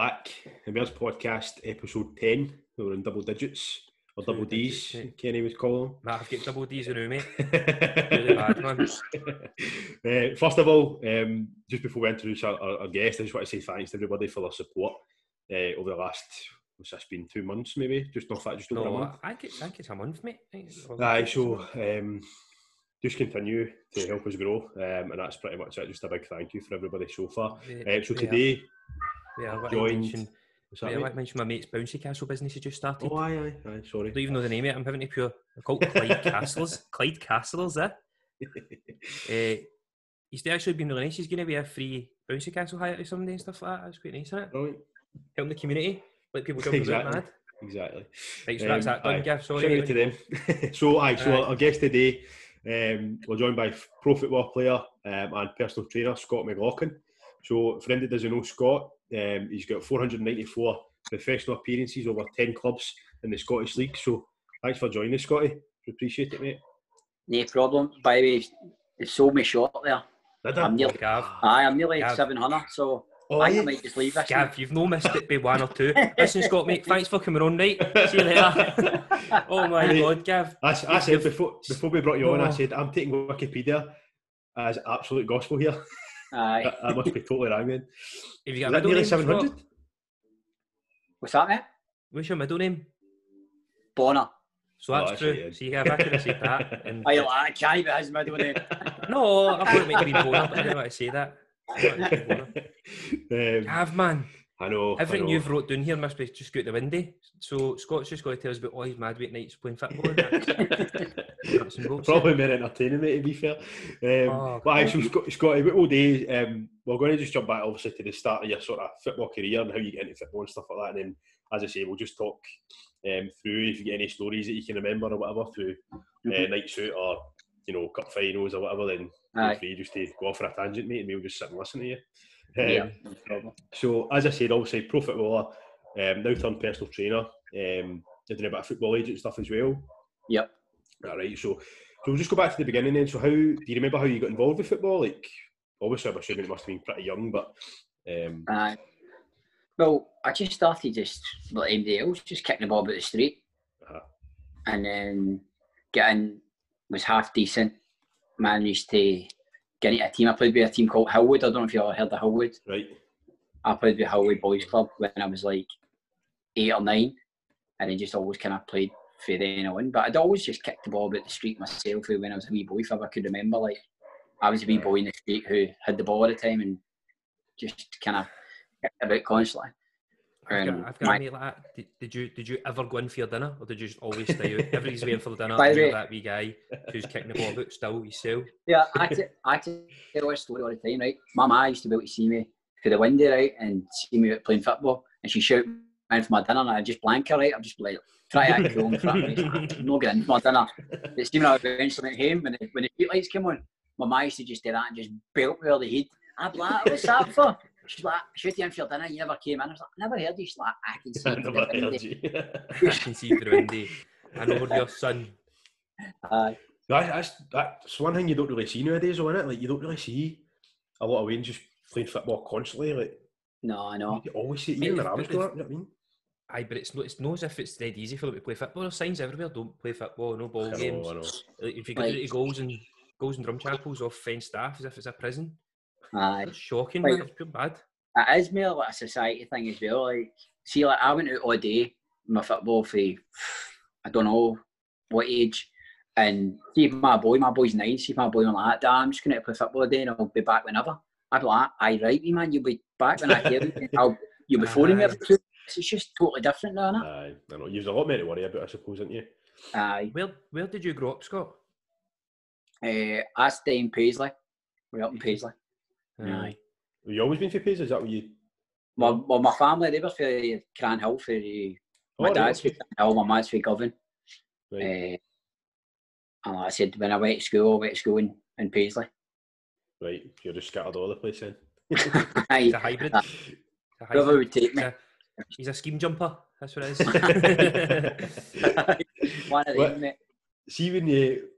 back, and where's podcast episode 10? We were in double digits, or double D's, Kenny was calling. Nah, I've got double D's in room, mate. Really bad, man. First of all, just before we introduce our guest, I just want to say thanks to everybody for their support over the last, what's this been, 2 months maybe? Just off that, just over a month. I think it's a month, mate. Aye, so just continue to help us grow, and that's pretty much it. Just a big thank you for everybody so far. So today... Yeah, I might mention my mate's bouncy castle business he just started. Oh, aye, sorry. I don't even know the name of it. I'm having to pure... They're called Clyde Castlers. Clyde Castlers, eh? He's actually been really nice. He's going to be a free bouncy castle hire to somebody and stuff like that. That's quite nice, isn't it? Right. Helping the community. Let people jump exactly. Mad. Exactly. Right, so that's that done, Gav. Sorry. To them. So our guest today, we're joined by Profit War player and personal trainer, Scott McLaughlin. So, for anybody that doesn't know Scott, he's got 494 professional appearances over 10 clubs in the Scottish League. So, thanks for joining us, Scotty. We appreciate it, mate. No problem. By the way, you sold me short there. I'm nearly 700, so I might just leave this. Gav, you've no missed it by one or two. Listen, Scott, mate, thanks for coming on, right? See you later. Oh, my God, Gav. I said, before we brought you on, I said, I'm taking Wikipedia as absolute gospel here. Aye. That must be totally wrong then. Have you got a middle name? 700? What's that, mate? What's your middle name? Bonner. So that's true. Right, see, I could have said that. I can't even have his middle name. No, I wouldn't make it Bonner, but I didn't want to say that. Man. I know. Everything you've wrote down here must be just go out the window. So Scott's just got to tell us about all his mad weight nights playing football. Probably more entertaining, mate, to be fair. Scotty, what all day, we're going to just jump back, obviously, to the start of your sort of football career and how you get into football and stuff like that. And then, as I say, we'll just talk through if you get any stories that you can remember or whatever through nights out or, you know, cup finals or whatever, then feel free just to go off for a tangent, mate, and we'll just sit and listen to you. So, as I said, obviously, pro footballer, now turned personal trainer, did a bit of football agent stuff as well. Yep. All right, so we'll just go back to the beginning then. So, do you remember how you got involved with football? Like, obviously, I'm assuming it must have been pretty young, but. Well, I just started just like anybody else, just kicking the ball about the street, and then was half decent. Managed to get into a team. I played with a team called Hillwood. I don't know if you ever heard of Hillwood. Right. I played with Hillwood Boys Club when I was like 8 or 9, and then just always kind of played for then on. But I'd always just kicked the ball about the street myself when I was a wee boy, if I could remember. Like, I was a wee boy in the street who had the ball all the time and just kind of kicked about constantly. I've got a mate like that. Did you ever go in for your dinner, or did you just always stay out? Everybody's waiting for the dinner. You're that wee guy who's kicking the ball about still yourself. Yeah, I tell a story all the time, right? My mum used to be able to see me through the window, right, and see me out playing football, and she shouted in for my dinner, and I just blank her, right? I'm just like, try to act cool in front of me. No good in for my dinner. It's even I eventually went home when the street lights came on. My mum used to just do that and just belt me all the head. I'd be like, what's that for? She's like, shoot you in for your dinner, you never came in. I was like, I never heard you. She's like, I can see you. I can see you through Indy. I know your son. That's one thing you don't really see nowadays, though, isn't it? Like, you don't really see a lot of Wayne just playing football constantly. Like, no, I know. You always see it, even when I was growing up, you know what I mean? Aye, but it's not as if it's dead easy for them to play football. There's signs everywhere, don't play football, no ball games. I know. Like, if you go to goals and drum chapels off fenced staff as if it's a prison. Aye. It's shocking, like, man. It's pretty bad. It is more like a society thing as well. Like, see, like, I went out all day with my football for, I don't know what age, and see if my boy's 9, see if my boy went like that, I'm just going to play football all day and I'll be back whenever. I'd be like, aye, right, me man, you'll be back when I hear you. You'll be phoning me every 2 weeks. It's just totally different now, isn't it? Aye, I know. You've a lot more to worry about, I suppose, isn't you? Aye. Where did you grow up, Scott? I stayed in Paisley. We're up in Paisley. Aye. Have you always been for Paisley? Is that what you... Well, my family, they were for Cran Hill, for my dad's for Cran Hill, my mum's for Govan. Right. And like I said, when I went to school in Paisley. Right, you're just scattered all the place then. It's a hybrid. Whoever would take me. He's a scheme jumper, that's what it is. One of them, mate. See, when you...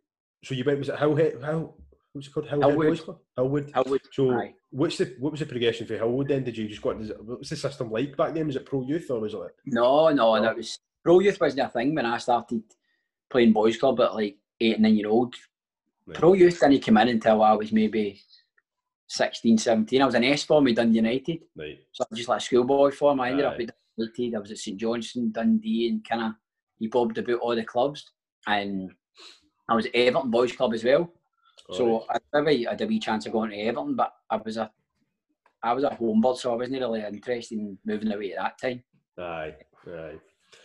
So you went, was it Hill? what's it called? Hillwood Boys Club? Hillwood. So what was the progression for Hillwood then? Did you just go, what was the system like back then? Was it pro youth or was it like? No, and it was, pro youth wasn't a thing when I started playing boys club at like 8 and 9 year old. Right. Pro youth didn't come in until I was maybe 16, 17. I was in S form with Dundee United. Right. So I was just like a schoolboy form. I ended up at Dundee United. I was at St Johnston, Dundee, and kind of he bobbed about all the clubs. And I was at Everton Boys Club as well. All so right. I had a wee chance of going to Everton, but I was a homebird, so I wasn't really interested in moving away at that time. Aye. A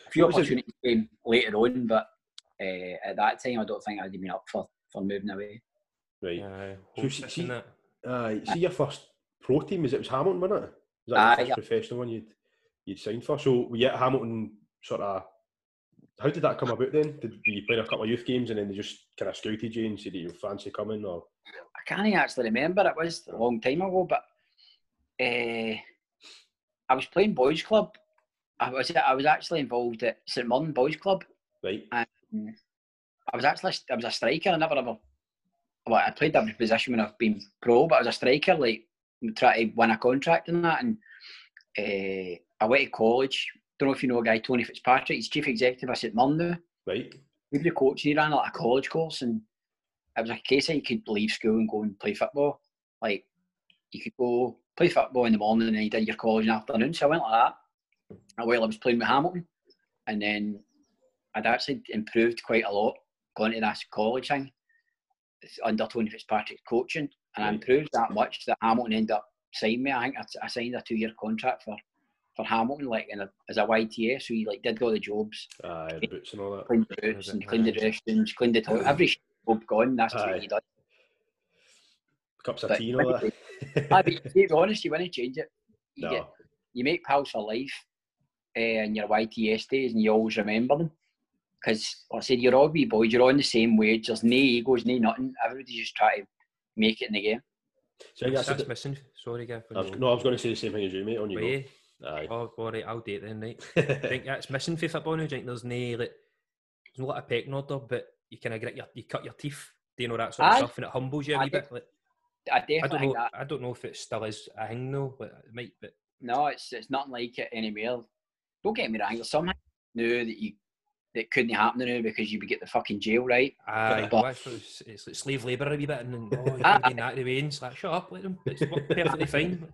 few opportunities came later on, but at that time I don't think I'd been up for moving away. Right. So your first pro team was Hamilton, wasn't it? Was that the first professional one you'd signed for? So were you at Hamilton sort of? How did that come about then? Did you play a couple of youth games and then they just kind of scouted you and said that you fancy coming? Or I can't actually remember. It was a long time ago, but I was playing boys club. I was actually involved at St Martin boys' club. Right. And I was a striker. I played every position when I've been pro, but I was a striker. Like trying to win a contract and that. And I went to college. Don't know if you know a guy, Tony Fitzpatrick. He's chief executive at St Martin now. Right. He was the coach and he ran like a college course, and it was like a case that you could leave school and go and play football. Like you could go play football in the morning and you did your college in the afternoon. So I went like that while I was playing with Hamilton, and then I'd actually improved quite a lot going to that college thing under Tony Fitzpatrick's coaching, and I improved that much that Hamilton ended up signing me. I think I signed a 2-year contract for Hamilton, like as a YTS, so he like did all the jobs. The boots and all that. Cleaned the boots and cleaned the restrooms, cleaned the toilet. Every job gone. That's what he done. Cups of tea and all that. But to be honest, you wouldn't change it. You make pals for life, and your YTS days, and you always remember them. Because like I said, you're all wee boys. You're all on the same wage. There's no egos, no nothing. Everybody's just trying to make it in the game. So that's missing. Sorry, Gav. I was going to say the same thing as you, mate. On you go. Aye. Oh, alright, I'll date then, right? I think that's missing for football now. I think there's no like a pecking order, but you kind of grit you cut your teeth, do you know, that sort of stuff, and it humbles you a wee bit. Like, I don't know if it still is a thing though, but it might. But no, it's nothing like it anymore. Don't get me wrong, there's something new that couldn't happen now because you'd be getting the fucking jail, right? Aye, but it's like slave labour a wee bit, and then you're doing that away, and it's like shut up, let them. It's perfectly fine.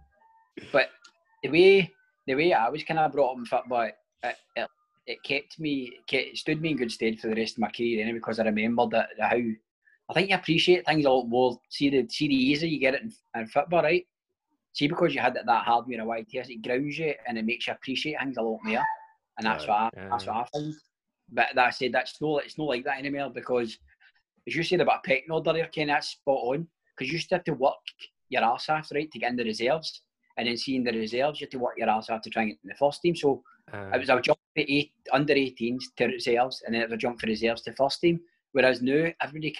But the way I was kind of brought up in football, it kept me, it stood me in good stead for the rest of my career anyway, because I remembered that how, I think you appreciate things a lot more, see the easier you get it in football, right? See, because you had it that hard with a YTS, it grounds you and it makes you appreciate things a lot more, and that's what I found. But that I said, it's not like that anymore, because as you said about pecking order there, Ken, that's spot on, because you used to have to work your arse off, right, to get in the reserves. And then seeing the reserves, you had to work your ass out to try and get in the first team. So it was a jump for under 18s to reserves, and then it was a jump for reserves to first team. Whereas now, everybody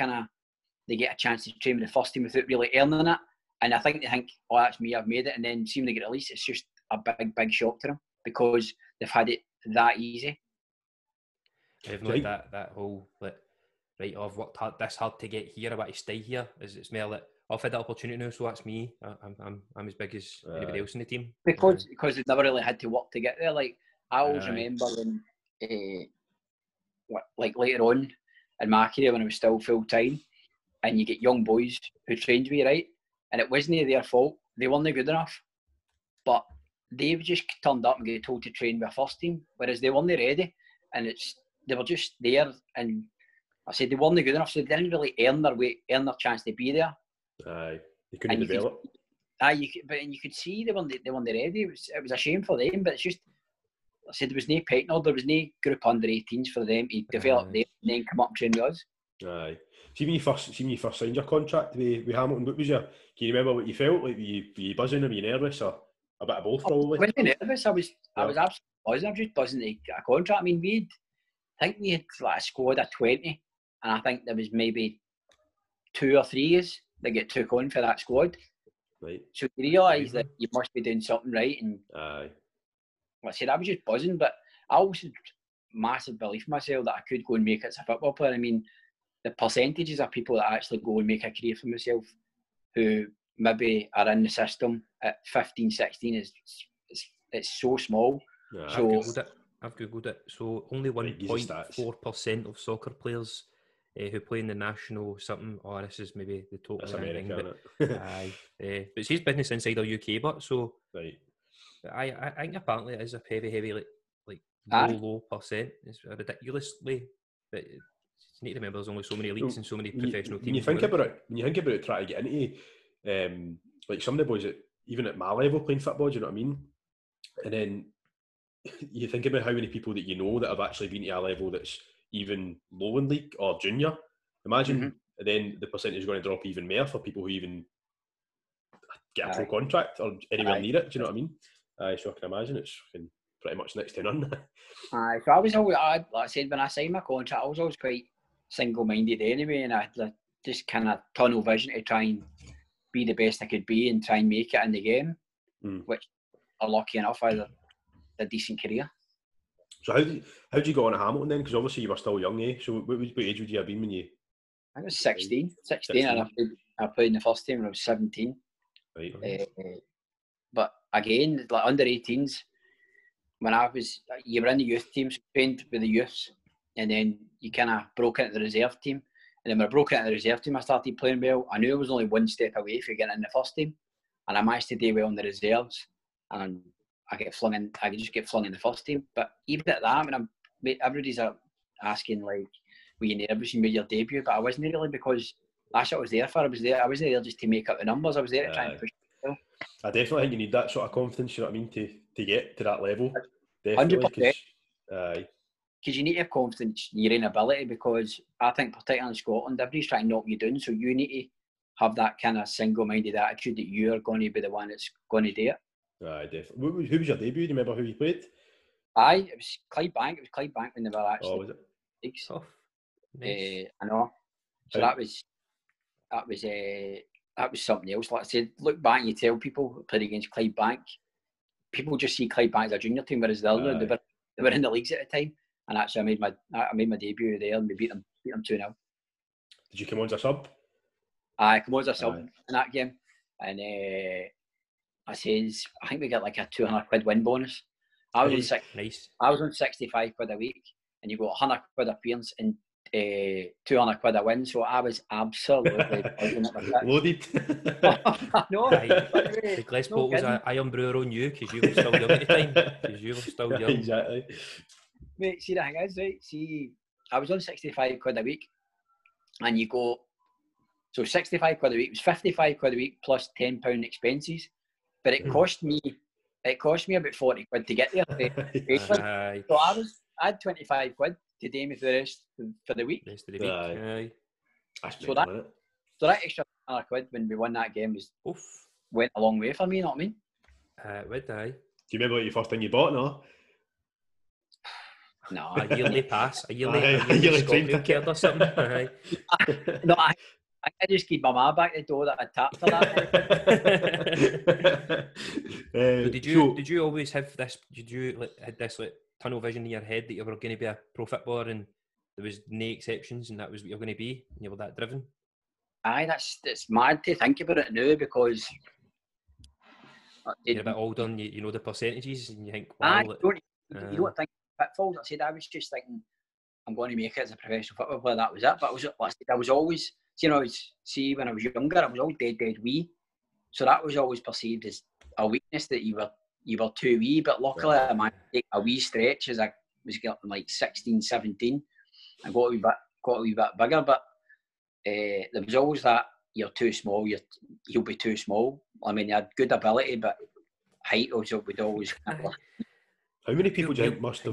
they get a chance to train with the first team without really earning it. And I think they think, oh, that's me, I've made it. And then see when they get released, it's just a big, big shock to them because they've had it that easy. I've not that whole, like, right, I've worked hard, this hard to get here, I want to stay here. It's more like, I've had that opportunity now, so that's me. I'm as big as anybody else in the team. Because they've never really had to work to get there. Like I always remember when, like later on in my career when I was still full time, and you get young boys who trained me, right, and it wasn't their fault. They weren't good enough, but they just turned up and got told to train with a first team, whereas they weren't ready, and they were just there. And I said they weren't good enough, so they didn't really earn their chance to be there. Aye, they couldn't develop. You could see they weren't ready. It was a shame for them, but it's just, I said, there was no pecking order, there was no group under 18s for them to develop there and then come up and train with us. Aye. See when you first signed your contract with Hamilton, what was your? Can you remember what you felt like? Were you buzzing, or were you nervous, or a bit of both probably? I was nervous. I was absolutely buzzing. I was just buzzing to get a contract. I mean, we had like a squad of 20, and I think there was maybe 2 or 3 years they get took on for that squad. Right. So you realise that you must be doing something right. And like I said, I was just buzzing, but I always had massive belief in myself that I could go and make it as a football player. I mean, the percentages of people that actually go and make a career for themselves who maybe are in the system at 15, 16 it's so small. Yeah, so I've googled it. So only 1.4% of soccer players who play in the national something. Oh, this is maybe the total. That's America, thing, but, but it's his business inside the UK. But so right. I think apparently it is a heavy low percent. It's ridiculously. But you need to remember, there's only so many leagues and so many professional teams. When you think about it, trying to get into like some of the boys, even at my level, playing football. Do you know what I mean? And then you think about how many people that you know that have actually been to a level that's even low in league or junior. Imagine then the percentage is going to drop even more for people who even get a pro contract or anywhere near it. Do you know what I mean? So I can imagine it's pretty much next to none. So I was always, like I said, when I signed my contract, I was always quite single-minded anyway, and I had just kind of tunnel vision to try and be the best I could be and try and make it in the game, which are lucky enough I had a decent career. So how did you go on at Hamilton then? Because obviously you were still young, eh? So what age would you have been when you... I was 16, and I played in the first team when I was 17. Right. But again, like under 18s, when I was... You were in the youth teams, trained with the youths, and then you kind of broke into the reserve team. And then when I broke into the reserve team, I started playing well. I knew I was only one step away from getting in the first team, and I managed to do well in the reserves. And I just get flung in the first team. But even at that, everybody's asking were you nervous you made your debut? But I wasn't really, because that's what I was there for. I wasn't there just to make up the numbers. I was there to try and push myself. I definitely think you need that sort of confidence, you know what I mean, to get to that level. Definitely. 100%. Because you need to have confidence in your own ability, because I think particularly in Scotland, everybody's trying to knock you down. So you need to have that kind of single-minded attitude that you're going to be the one that's going to do it. Definitely. Who was your debut? Do you remember who you played? It was Clydebank. It was Clydebank when they were actually... Oh, was it? Leagues. Oh, nice. I know. So that was something else. Like I said, look back and you tell people who played against Clydebank, people just see Clydebank as a junior team, whereas the other, they were in the leagues at the time. And actually, I made my debut there, and we beat them 2-0. Did you come on as a sub? I come on as a sub in that game, and I think we got a £200 win bonus. I was on £65 a week, and you got £100 appearance and £200 a win. So I was absolutely loaded. No, the glass bottle was an iron brewer on you because you were still young at the time. Exactly. Mate, see, the thing is, right? See, I was on £65 a week, and you go, so £65 a week was £55 a week plus £10 expenses, but it cost me about £40 to get there. So I had £25 to do me for the rest for the week. So that extra £100 when we won that game went a long way for me. You know what I mean? Do you remember what your first thing you bought? No. No, a yearly pass, a yearly Scotland card or something. I just gave my mum back the door that I tapped for that. So did you always have this? Did you had this tunnel vision in your head that you were going to be a pro footballer and there was no exceptions and that was what you were going to be, and you were that driven? Aye, it's mad to think about it now because you're a bit older and you know the percentages and you think, wow, you don't think. Pitfalls. I said I was just thinking I'm going to make it as a professional football player. That was it. But I was always, when I was younger, I was all dead wee. So that was always perceived as a weakness that you were too wee. But luckily, I managed to take a wee stretch as I was getting 16, 17. I got a wee bit bigger. But there was always that you're too small. You'll be too small. I mean, you had good ability, but height also would always. How many people do you think must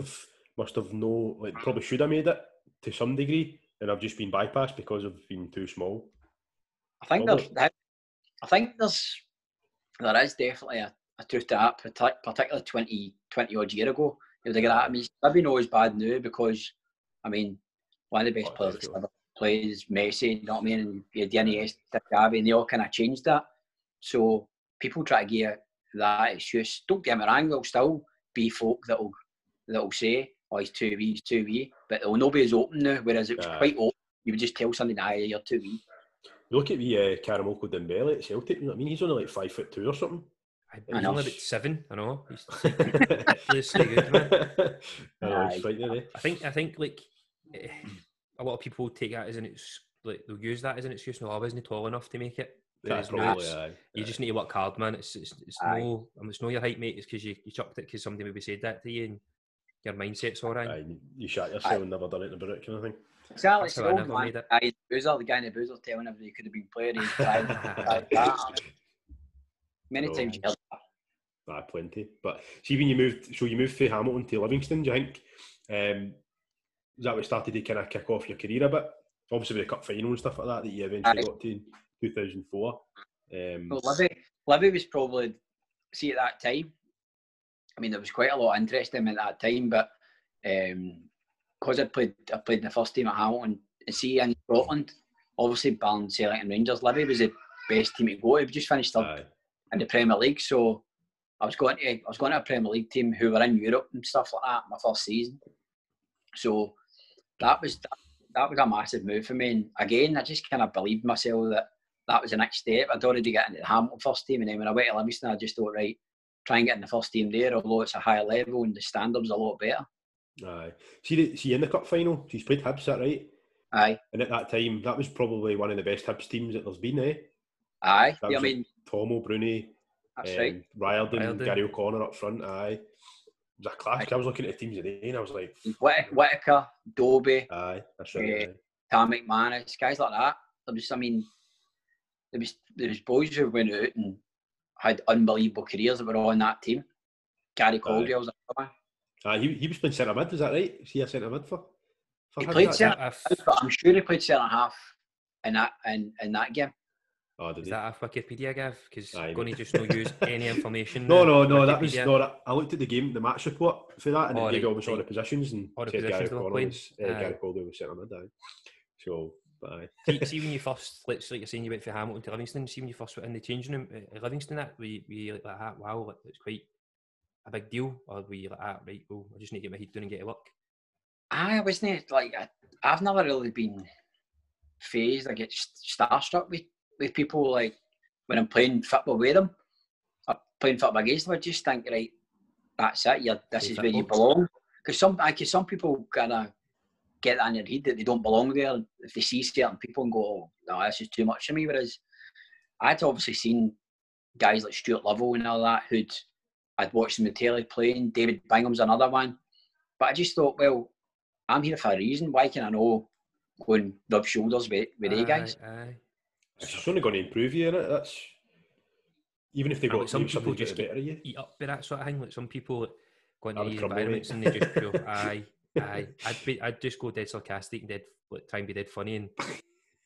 have no probably should have made it to some degree and have just been bypassed because of being too small? I think there is definitely a truth to that, particularly 20 odd year ago. It would have maybe not as bad now because one of the best players ever played is Messi, you know what I mean, and you had Iniesta, Gavi, and they all kind of changed that. So people try to give that excuse. Don't get me wrong, they'll still be folk that'll say, oh, he's too wee, but they'll not be as open now, whereas it was quite open you would just tell somebody, nah, you're too weak. You look at the Karamoko Dembele at Celtic, you know what I mean? He's only like 5 foot 2 or something. He's only about 7, I know. He's so good, man. I think like a lot of people take that as an excuse, like they'll use that as an excuse. No, I wasn't tall enough to make it. Yeah, probably, you just need to work hard, man. It's no your height, mate. It's because you chucked it because somebody maybe said that to you and your mindset's all right. You shat yourself and never done it about it kind of thing. Exactly. That's old man. Boozer, the guy in the Boozer telling everybody he could have been playing. Many times you heard that. Plenty. But see, when you moved from Hamilton to Livingston, do you think that what started to kind of kick off your career a bit? Obviously with the cup final and stuff like that you eventually got to in 2004. Well, Livy was probably, see, at that time, I mean, there was quite a lot of interest in him at that time, but because I played in the first team at Hamilton, in Scotland, obviously Barn, Celtic and Rangers, Livy was the best team to go to. We just finished third in the Premier League, so I was going to a Premier League team who were in Europe and stuff like that my first season. So that was a massive move for me, and again I just kind of believed myself that was the next step. I'd already got into the Hamilton first team, and then when I went to Livingston I just thought, right, try and get in the first team there, although it's a higher level and the standards a lot better. Aye. See in the cup final, she's played Hibs, that right? Aye. And at that time that was probably one of the best Hibs teams that there's been, eh? Aye. Yeah, I mean, Tommel Bruni, that's right. Riordan, Gary O'Connor up front, aye. It was a classic. I was looking at the teams today and I was like... Whitaker, Dobie, that's right, Tam McManus, guys like that. There was boys who went out and had unbelievable careers that were on that team. Gary Caldwell was another one. He was playing centre mid, was that right? See, a centre mid for he played centre half, but I'm sure he played centre half in that game. Oh, is that a Wikipedia, Gav? Because I'm going to just not use any information. No, that was not. I looked at the game, the match report for that, and it gave almost all the positions and all the positions Gary Caldwell was centre mid. So, bye. See when you first, like you're saying, you went from Hamilton to Livingston. See when you first went in the changing room at Livingston, that we like that. Wow, like, it's quite a big deal. Or we like that, right? Well, I just need to get my head down and get to work. I wasn't like I've never really been phased. I get starstruck with people, like when I'm playing football with them or playing football against them, I just think, right, that's it, this is where you belong. Because some people kind of get that in their head that they don't belong there if they see certain people and go, oh, no, this is too much for me. Whereas I'd obviously seen guys like Stuart Lovell and all that I'd watched them on the telly playing. David Bingham's another one. But I just thought, well, I'm here for a reason. Why can I not go and rub shoulders with these guys? Aye. It's just only going to improve you, innit? That's even if they got some people just get better, eat up by that sort of thing. Like some people go into these environments and they just go, aye. I'd just go dead sarcastic and try and be dead funny,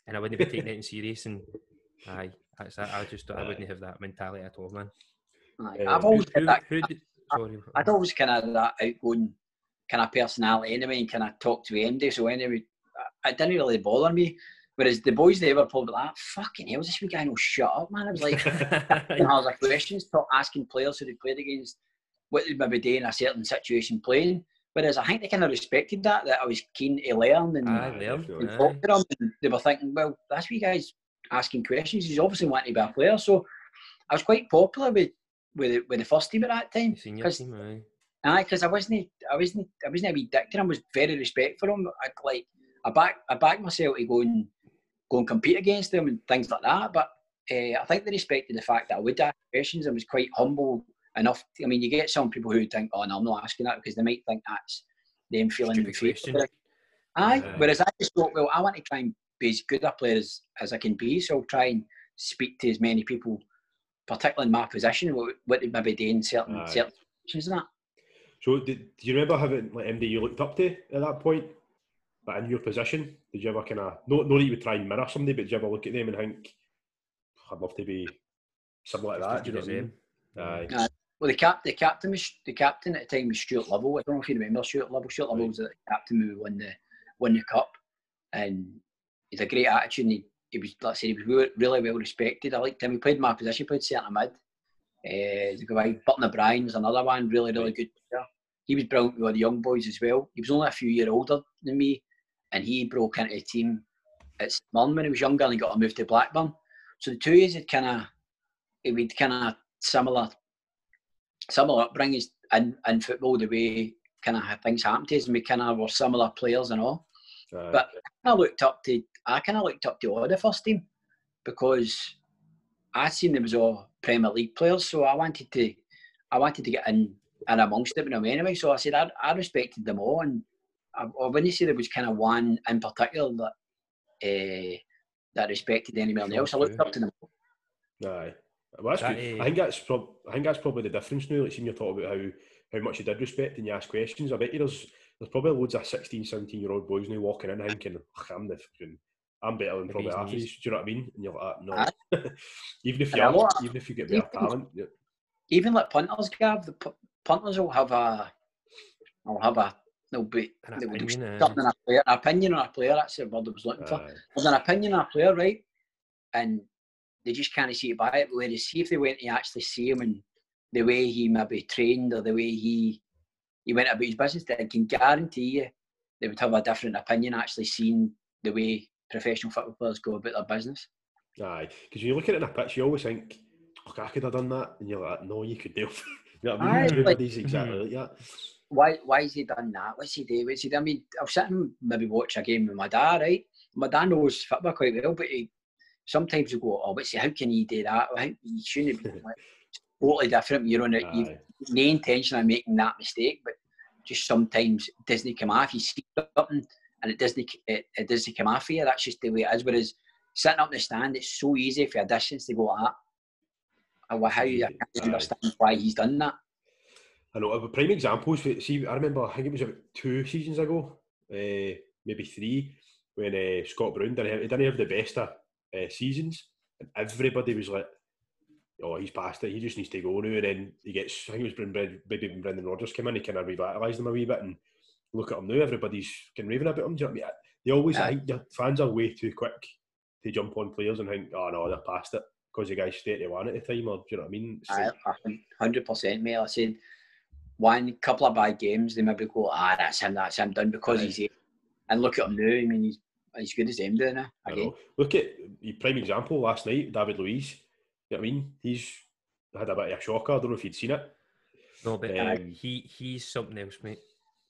and I wouldn't be taking it serious. And aye, that's that. I wouldn't have that mentality at all, man. I've always had that. I'd always kind of that outgoing kind of personality anyway, and kind of talk to MD. So anyway, it didn't really bother me. Whereas the boys they were probably like, fucking hell, this wee guy no shut up, man. I was like, questions, asking players who they played against what they maybe do in a certain situation playing. Whereas I think they kind of respected that I was keen to learn and talk to them. And they were thinking, well, that's wee guy's asking questions. He's obviously wanting to be a player. So I was quite popular with the first team at that time. Because I wasn't a wee dick to him. I was very respectful of him. I backed myself to go and compete against them and things like that. But I think they respected the fact that I would ask questions and was quite humble enough. I mean, you get some people who think, oh, no, I'm not asking that because they might think that's them feeling inferior. Aye. Whereas I just thought, well, I want to try and be as good a player as I can be. So I'll try and speak to as many people, particularly in my position, what they maybe do in certain situations and that. So do you remember having like MD you looked up to at that point? But in your position, did you ever kind of, not that you would try and mirror somebody, but did you ever look at them and think, I'd love to be similar to that, do you know what I mean? Well, the captain at the time was Stuart Lovell. I don't know if you remember Stuart Lovell. Stuart Lovell was the captain who won the cup, and he had a great attitude. And he was really well respected. I liked him. He played my position, played centre mid. The guy Burton O'Brien was another one, really, really good player. He was brilliant with all the young boys as well. He was only a few years older than me. And he broke into a team at St Martin when he was younger, and he got a move to Blackburn. So the 2 years had kind of similar upbringings in football, the way kind of things happened to us, and we kind of were similar players and all. But I kind of looked up to all the first team, because I seen there was all Premier League players, so I wanted to get in amongst them anyway. So I said I respected them all, and I wouldn't say there was kind of one in particular that respected anyone else. I looked up to them all. Aye. Well, that's good. I think that's probably the difference now. Like, seeing you talk about how much you did respect and you asked questions. I bet you there's probably loads of 16, 17-year-old boys now walking in thinking, I'm better than probably half of these. Do you know what I mean? And you're like, no. even if you get better talent. Yeah. Even like punters, Gav, punters will have a an opinion on a player. That's the word I was looking for. There's an opinion on a player, right? And they just can't see it by it. But whereas if they went to actually see him and the way he maybe trained or the way he went about his business, then I can guarantee you they would have a different opinion actually seeing the way professional football players go about their business. Aye, because when you look at it in a pitch, you always think, "Look, I could have done that," and you're like, "No, you could do." You know what I mean? Everybody's exactly like that. Why has he done that? What's he do? I mean, I'll sit and maybe watch a game with my dad, right? My dad knows football quite well, but sometimes you go, "Oh, but see, how can he do that? How you shouldn't be like totally different." You're on it. You've no intention of making that mistake, but just sometimes it doesn't come off. You see something and it doesn't come off for you. That's just the way it is. Whereas sitting up in the stand, it's so easy for a distance to go like that. I can't understand why he's done that. I know. A prime example is, see, I remember, I think it was about 2 seasons ago, maybe 3, when Scott Brown didn't have the best of seasons, and everybody was like, "Oh, he's past it. He just needs to go now." And then he gets, I think it was maybe when Brendan Rodgers came in, he kind of revitalised him a wee bit, and look at him now. Everybody's kind of raving about him. Do you know what I mean? They always, I think, their fans are way too quick to jump on players and think, "Oh no, they're past it," because the guy's 31 at the time, or do you know what I mean? 100%, mate. I said one couple of bad games, they maybe go, that's him done because he's eight. And look at him now. I mean, he's good as him doing it. I know. Look at your prime example last night, David Luiz. You know what I mean? He's had a bit of a shocker. I don't know if you'd seen it. No, but he's something else, mate.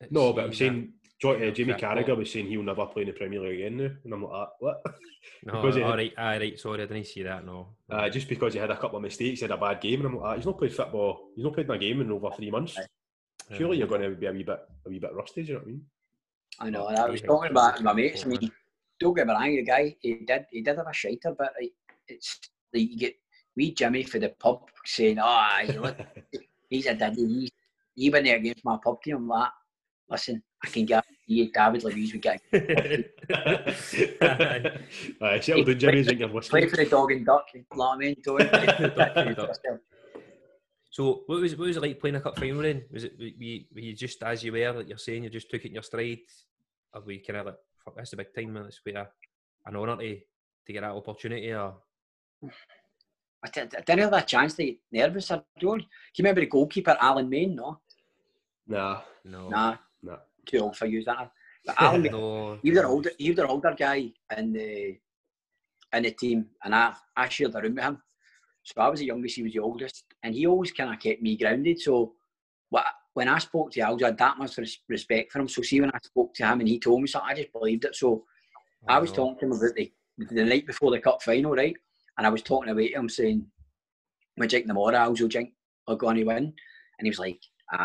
It's no, but I'm saying Jamie Carragher was saying he'll never play in the Premier League again now, and I'm like, what? No, all right, sorry, I didn't see that, no. Just because he had a couple of mistakes, he had a bad game, and I'm like, he's not played football, he's not played in a game in over 3 months. Surely you're going to be a wee bit rusty, do you know what I mean? I know, and I was talking about my mates, I mean, don't get me wrong, the guy, he did have a shiter, but it's like you get wee Jimmy for the pub saying, he's a daddy, he went there against my pub team, I'm like, listen, I can guarantee you David Luiz would get a Sheldon Jimmy's in your whiskey. Play for the dog and duck, you know what I mean? So what was it like playing a cup final then? Was it were you just as you were, like you're saying, you just took it in your stride? Or were you kind of like, fuck, that's the big time, man, it's quite an honour to get that opportunity? Or I didn't have a chance to get nervous. I don't. Do you remember the goalkeeper, Alan Main, no? Nah. Too old for you, that. But Alan, no, he was an older guy in the team, and I shared a room with him. So I was the youngest, he was the oldest, and he always kind of kept me grounded. So when I spoke to Al, I had that much respect for him. So see, when I spoke to him and he told me something, I just believed it. So I was talking to him about the night before the cup final, right? And I was talking away to him saying, "We're drinking tomorrow, Al, so drink, we're going to win." And he was like,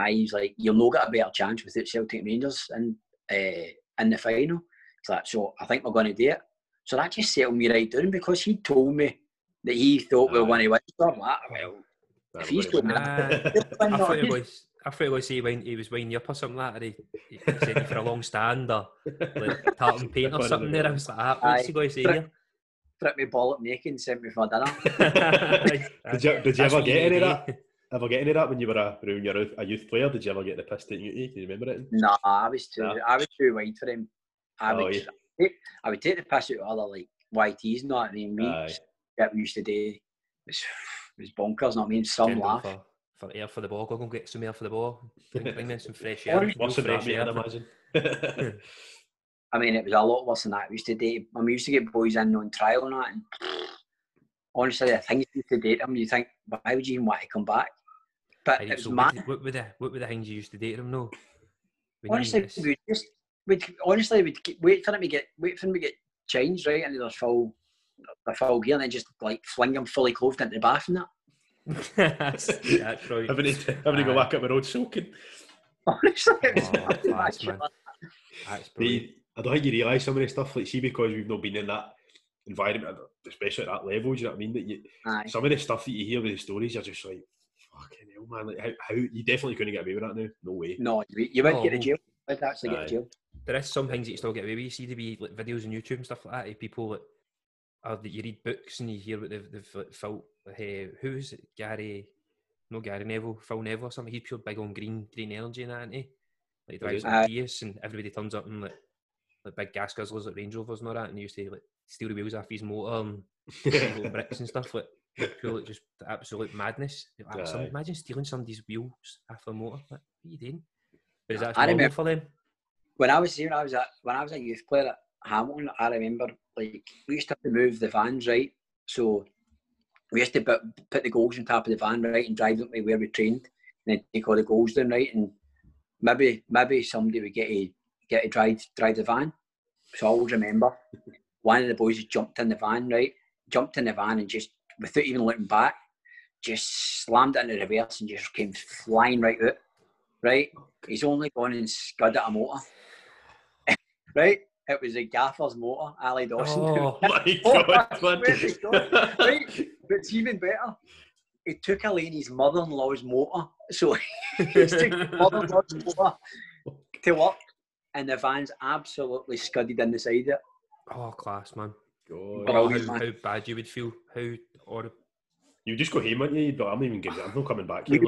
he's like, "You'll no get a better chance without Celtic Rangers in the final." He's like, "So I think we're going to do it." So that just settled me right down, because he told me that he thought we were going to win. So I'm like, well, if he's going to win, I thought he was saying he was winding you up or something like that. He said you for a long stand or like tartan paint or something there. I was like, what's he going to say here? Fripped me ball up naked and sent me for dinner. Did you ever get any of that? Ever get any of that when you were a youth player? Did you ever get the piss taken at you? Can you remember it? No, I was too wide for him. I would take the piss out of other like YTs, know what I mean? Me, what we used to do was bonkers, know what I mean? Some get laugh. For air for the ball, go and get some air for the ball. Bring me some fresh air. What's the fresh air, I imagine? I mean, it was a lot worse than that. We used to date, I mean, we used to get boys in on trial and that. And honestly, the things you used to date them, you think, why would you even want to come back? But right, it was so mad. What were the things you used to date them, though? Honestly, we just, we'd wait for them to get changed, right, and they're full gear, and then just like fling them fully clothed into the bath and that. That's right. Having to go back up the road soaking. Honestly, I don't think you realise some of the stuff, like, see, because we've not been in that environment, especially at that level, do you know what I mean? That you, some of the stuff that you hear with the stories, you're just like, fucking hell, man, like, how you definitely couldn't get away with that now, no way. No, you won't get to jail, you won't actually get to jail. There is some things that you still get away with. You see, there be like videos on YouTube and stuff like that, people that, you read books and you hear what they've felt. Who's it? Phil Neville or something. He's pure big on green energy and that, isn't he? Like, drives on DS and everybody turns up and like big gas guzzlers at Range Rovers and all that, and he used to like steal the wheels off his motor and bricks and stuff, like pure, like, just absolute madness. Imagine stealing somebody's wheels off their motor. Like, what are you doing? But is that normal for them? When I was a youth player at Hamilton, I remember, like, we used to have to move the vans, right? So we used to put the goals on top of the van, right, and drive them to where we trained, and then take all the goals down, right, and maybe somebody would get to drive the van. So I always remember one of the boys jumped in the van and just, without even looking back, just slammed it into reverse and just came flying right out, right? He's only gone and scudded at a motor, right? It was a gaffer's motor, Ali Dawson. Oh my God, man. Right? But it's even better. He took Elaine's mother-in-law's motor. So he took mother-in-law's motor to work, and the van's absolutely scudded in the side of it. Oh, class, man. God. How bad you would feel. You just go home, wouldn't you? But I'm not even I'm not coming back here.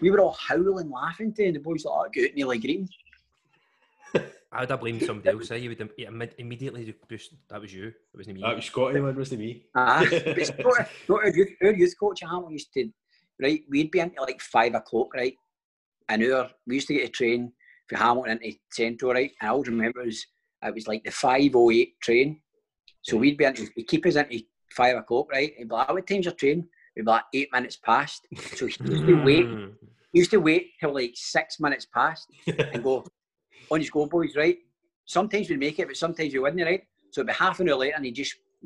We were all howling, laughing to, and the boys like, "Go out nearly green." I would have blamed somebody else. You would immediately just, that was you. It wasn't me. That was Scotty, man. It wasn't me. Our youth coach at Hamilton used to, right, we'd be into like 5 o'clock, right? We used to get a train from Hamilton into Central, right? And I always remember it was like the 5:08 train. So we'd be into, he'd keep us into 5 o'clock, right? He'd be like, "What time's your train?" We'd be like, 8 minutes past. So he used to wait. He used to wait till like 6 minutes past and go, "On his go, boys," right? Sometimes we'd make it, but sometimes we wouldn't, right? So it'd be half an hour later, and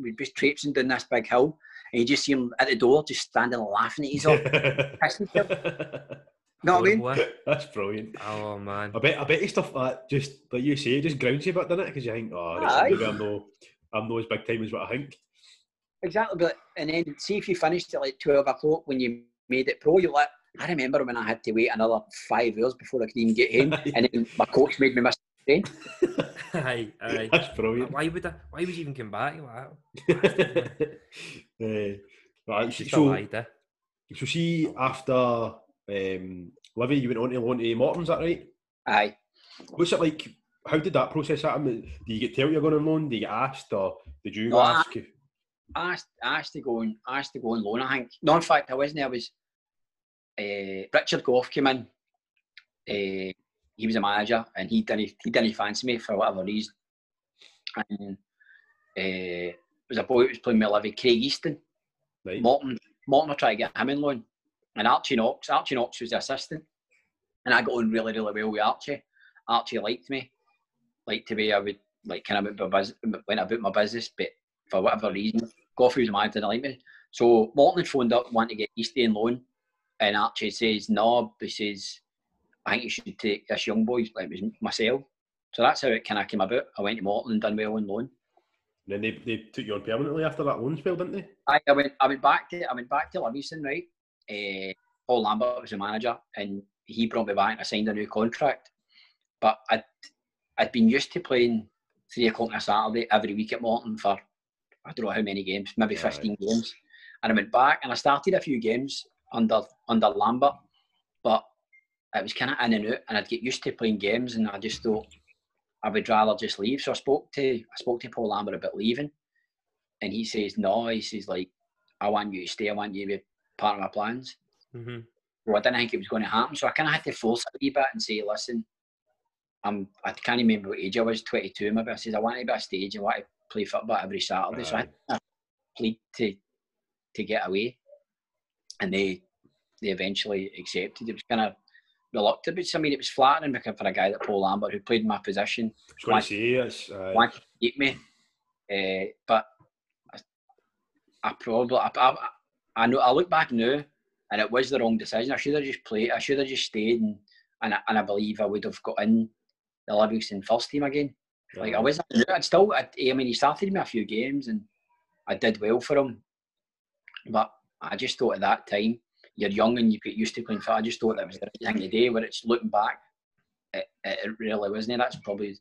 we'd be traipsing down this big hill, and you just see him at the door, just standing laughing at himself. Know what I mean? That's brilliant. Oh man, I bet it's stuff like that, just like you say, it just grounds you a bit, doesn't it? Because you think, oh, right, maybe I'm no as big time as what I think. Exactly, but and then see if you finished at like 12 o'clock when you made it pro, you're like, I remember when I had to wait another 5 hours before I could even get home, and then my coach made me miss the train. Aye. That's brilliant. Why would you even come back? Right, so see, after Livy, you went on to Morton, is that right? Aye. What's it like? How did that process happen? Do you get told you're going on loan? Do you get asked, or did you ask? I asked to go on loan, I think. No, in fact, I wasn't. Richard Goff came in. He was a manager, and he didn't fancy me for whatever reason. And it was a boy who was playing with Livy, Craig Easton. Right. Morton were trying to get him in loan, and Archie Knox was the assistant, and I got on really, really well with Archie. Archie liked me, liked the way I would, like, kind of went about my business, but for whatever reason, Goff, who was a manager, didn't like me. So Morton had phoned up wanting to get Easton in loan. And Archie says, "No," he says, "I think you should take this young boy," like it was myself. So that's how it kind of came about. I went to Morton and done well on loan. And then they took you on permanently after that loan spell, didn't they? I went back to Livingston, right? Paul Lambert was the manager, and he brought me back and I signed a new contract. But I'd been used to playing 3 o'clock on a Saturday every week at Morton for I don't know how many games, maybe 15 games. And I went back and I started a few games under Lambert, but it was kind of in and out, and I'd get used to playing games, and I just thought I would rather just leave. So I spoke to Paul Lambert about leaving, and he says, "No," he says, like, "I want you to stay, I want you to be part of my plans." Mm-hmm. Well, I didn't think it was going to happen, so I kind of had to force it a wee bit and say, "Listen, I can't remember what age I was, 22 maybe. I said, I want to be a stage, I want to play football every Saturday. So I played to get away. And they eventually accepted. It was kind of reluctant, but I mean, it was flattering for a guy like Paul Lambert, who played in my position. Wanted to keep me. But I know, I look back now, and it was the wrong decision. I should have just played. I should have just stayed, and I believe I would have got in the Livingston first team again. Yeah. Like I wasn't. I mean, he started me a few games, and I did well for him. But I just thought at that time, you're young and you get used to playing football. I just thought that was the right thing to do. Where it's looking back, it really wasn't. That's probably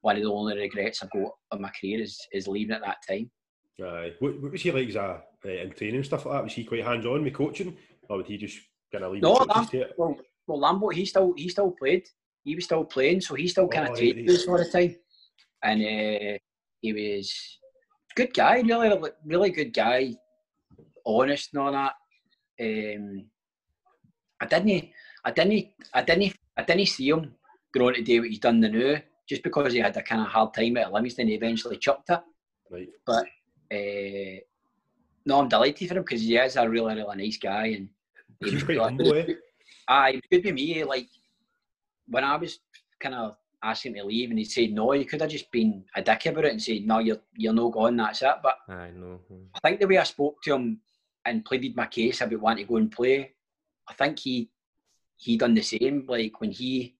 one of the only regrets I've got of my career is leaving at that time. What was he like as a in training and stuff like that? Was he quite hands-on with coaching, or would he just kind of leave? No, well, Lambo, he still played. He was still playing, so he still kind of trained us all the time. And he was a good guy, really good guy, honest and all that. I didn't see him growing to do what he's done now, just because he had a kind of hard time at Livingston. He eventually chucked it, right? But no, I'm delighted for him, because he is a really nice guy, and he was quite humble. He was good with me. Like when I was kind of asking him to leave, and he said no, he could have just been a dick about it and said no, you're no gone, that's it. But I know. I think the way I spoke to him and pleaded my case about wanting to go and play, I think he done the same. Like when he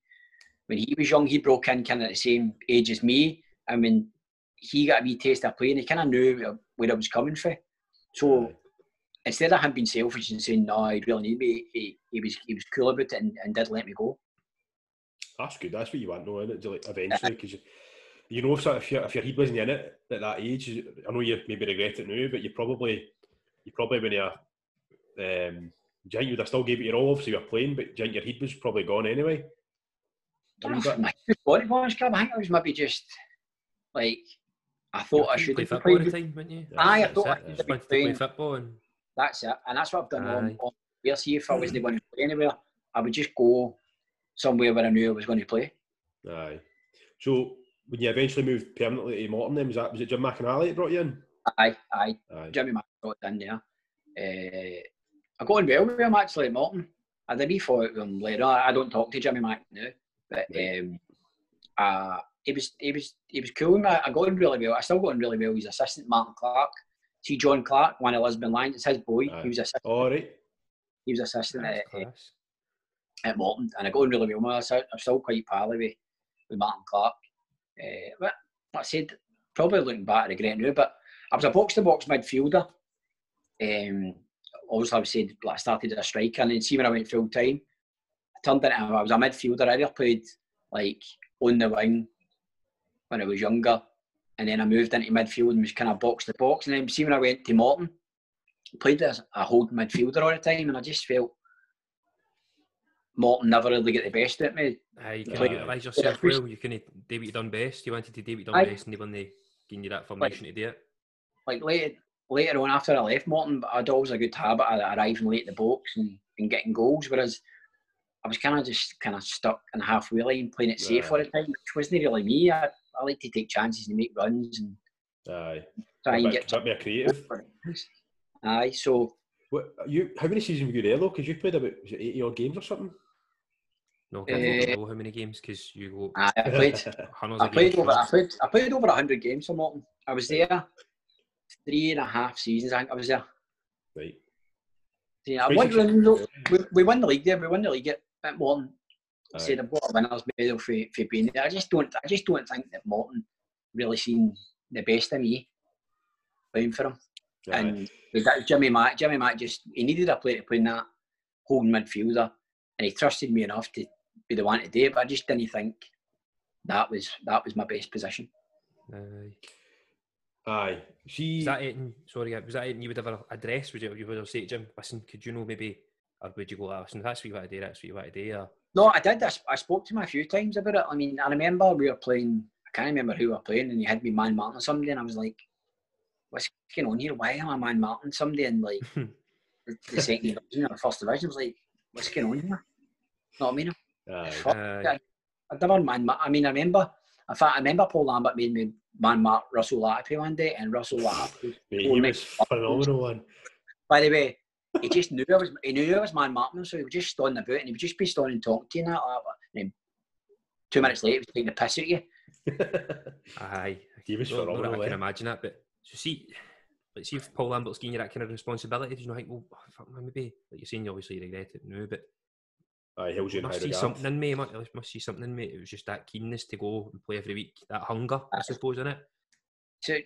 was young, he broke in kind of at the same age as me, and when he got a wee taste of playing, he kind of knew where I was coming from. So instead of him being selfish and saying no, I really need me, he was cool about it and did let me go. That's good. That's what you want, though, isn't it? To like eventually, because you know, so if your head wasn't in it at that age, I know you maybe regret it now, but you probably when you're, do you think you'd have still gave it your all? Obviously, you were playing, but do you think your head was probably gone anyway? I think it was maybe just like, I thought I should play football at the time, wouldn't you? I thought I should have playing football, and that's it. And that's what I've done all year. See, if I wasn't going to play anywhere, I would just go somewhere where I knew I was going to play. Aye. So when you eventually moved permanently to Morton, then was it Jim McInally that brought you in? Aye. Jimmy McInally got in there. I got on well with him actually at Morton. I had a wee fight with him later. I don't talk to Jimmy Mac now, but he was cool. I got on really well. I still got on really well. He's assistant Martin Clark. See John Clark, one of Lisbon Lions. It's his boy. Aye. He was assistant. All right. He was assistant at Morton, and I got on really well. I'm still quite pally with Martin Clark. But like I said, probably looking back, I regret now, but I was a box-to-box midfielder. Obviously, I've said I started as a striker, and then see when I went full-time, I turned into, I was a midfielder. I either played like on the wing when I was younger, and then I moved into midfield and was kind of box-to-box. And then see when I went to Morton, I played as a holding midfielder all the time, and I just felt Morton never really get the best at me. You can't realise yourself well. You couldn't do what you done best. You wanted to do what you done best, and they weren't giving you that formation to do it. Like later on, after I left Morton, I'd always a good habit of arriving late in the box and getting goals, whereas I was kind of stuck in the halfway line, playing it safe all the time, which wasn't really me. I like to take chances and make runs and try and get a creative. Aye, so how many seasons were you there though? Because you played about 80 odd games or something. No, I don't know how many games because you go. I played over 100 games for Morton. I was there 3.5 seasons, I think I was there. Right. Yeah, we won the league there. We won the league at Morton. I said I've got a winner's medal for being there. I just don't think that Morton really seen the best of me playing for him. Aye. And Jimmy Mac just, he needed a player to play in that holding midfielder, and he trusted me enough to be the one to do it, but I just didn't think that was my best position. Aye. See, was that anything you would ever address? Would you say to Jim, listen, could you know maybe, or would you go, listen, that's what you want to do, that's what you want to do? Or? No, I did. I spoke to him a few times about it. I mean, I remember we were playing, I can't remember who we were playing, and he had me man Martin or somebody, and I was like, what's going on here? Why am I man Martin somebody in like the second division or the first division? I was like, what's going on here? You know what I mean? Aye. I'd never man. I mean, I remember. In fact, I remember Paul Lambert made me man mark Russell Latapy one day, and Russell Latapy. He was phenomenal one. By the way, he just knew I was. He knew I was man marking him, so he would just stand about and he would just be standing and talking to you now. And 2 minutes later, he was taking the piss at you. Aye, he was phenomenal. I can imagine that. But so see, let's see if Paul Lambert's giving you that kind of responsibility. Do you know, like, well, fuck, maybe like you're saying, you obviously regret it now, but. He must see something in me. Must see something in me. It was just that keenness to go and play every week, that hunger, I suppose, innit? So, I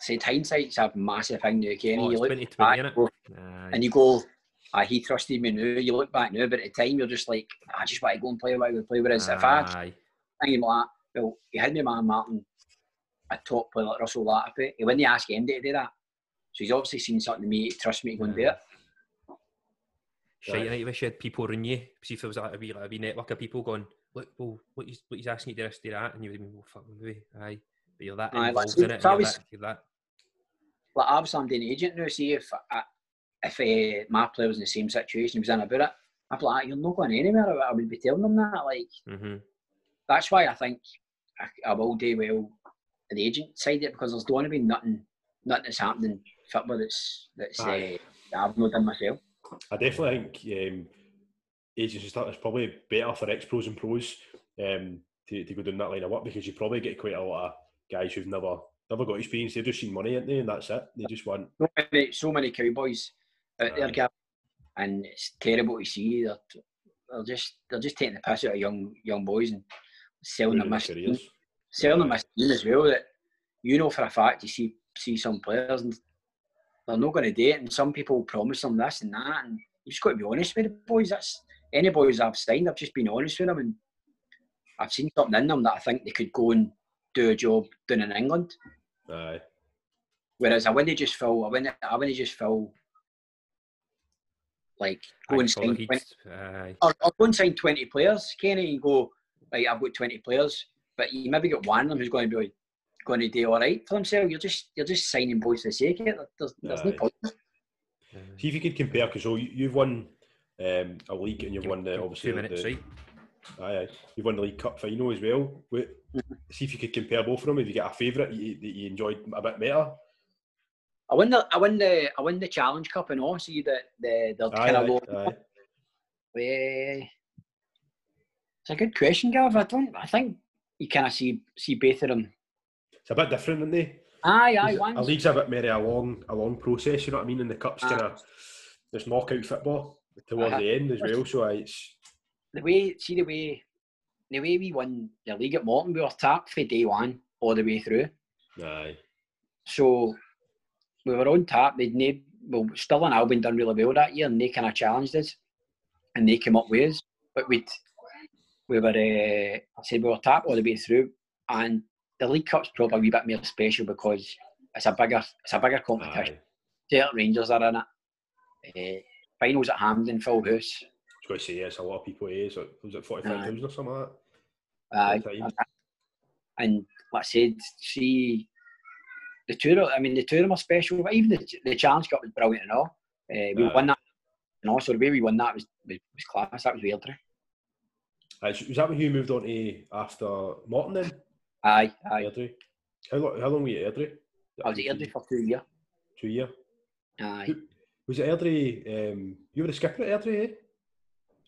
said hindsight's a massive thing now, Kenny. Oh, you look back, and you go, he trusted me now. You look back now, but at the time you're just like, I just want to go and play. I want to play. Whereas if I think like that, well, he had me man Martin, a top player like Russell Latapy. He wouldn't ask him to do that. So he's obviously seen something in me. He trusts me to go and do it. Shite, right. I wish you had people around you. See if there was a wee network of people going, look, well, what he's asking you to do this, do that, and you would have been, well, fuck, maybe, aye. But you're that involved in it, and you're that. Like, I was somebody an agent now, see if my player was in the same situation, he was in about it, I'd be like, you're not going anywhere, I would be telling them that, like. Mm-hmm. That's why I think I will do well in the agent side of it, because there's going to be nothing that's happened in football that's I've not done myself. I definitely think agents and stuff is probably better for ex-pros and pros to go down that line of work, because you probably get quite a lot of guys who've never got experience. They've just seen money, ain't they? And that's it. They just want so many cowboys out there, Gavin, and it's terrible to see. They're just taking the piss out of young boys and selling their misdeeds. Selling their misdeeds as well. That you know for a fact you see some players and. They're not going to do it, and some people promise them this and that, and you just got to be honest with the boys. That's any boys I've signed. I've just been honest with them, and I've seen something in them that I think they could go and do a job down in England. Aye. Whereas I wouldn't just feel like go and sign 20, or go and sign 20 players, Kenny, and go right. I've got 20 players, but you maybe get one of them who's going to be. Going to do all right for himself. You're just signing boys for the sake of it. There's no point. See if you could compare, because you've won a league and you've won the obviously 2 minutes, the, right? Aye, you've won the League Cup final as well. See if you could compare both of them. If you get a favourite that you enjoyed a bit better. I won the Challenge Cup and all. See the kind of low. It's a good question, Gav. I think you kind of see both of them. It's a bit different, isn't it? Aye. A league's a bit more a long process, you know what I mean? And the cup's kind of this knockout football towards the end as well. So it's the way we won the league at Morton, we were tapped for day one all the way through. Aye. So we were on tap. Still and Albion done really well that year, and they kind of challenged us, and they came up with us. But we were tapped all the way through, and. The League Cup's probably a wee bit more special because it's a bigger competition. Celtic Rangers are in it. Finals at Hampden, full house. I was going to say, yes, a lot of people here. So was it 45,000 or something like that? And like I said, see, the two of them are special. But even the Challenge Cup was brilliant and all. We won that. And also the way we won that was class. That was Airdrie. So was that when you moved on to after Morton then? Aye. Airdrie. How long were you at Airdrie? I was at Airdrie for 2 years. 2 years? Aye. Was it Airdrie, you were a skipper at Airdrie, eh?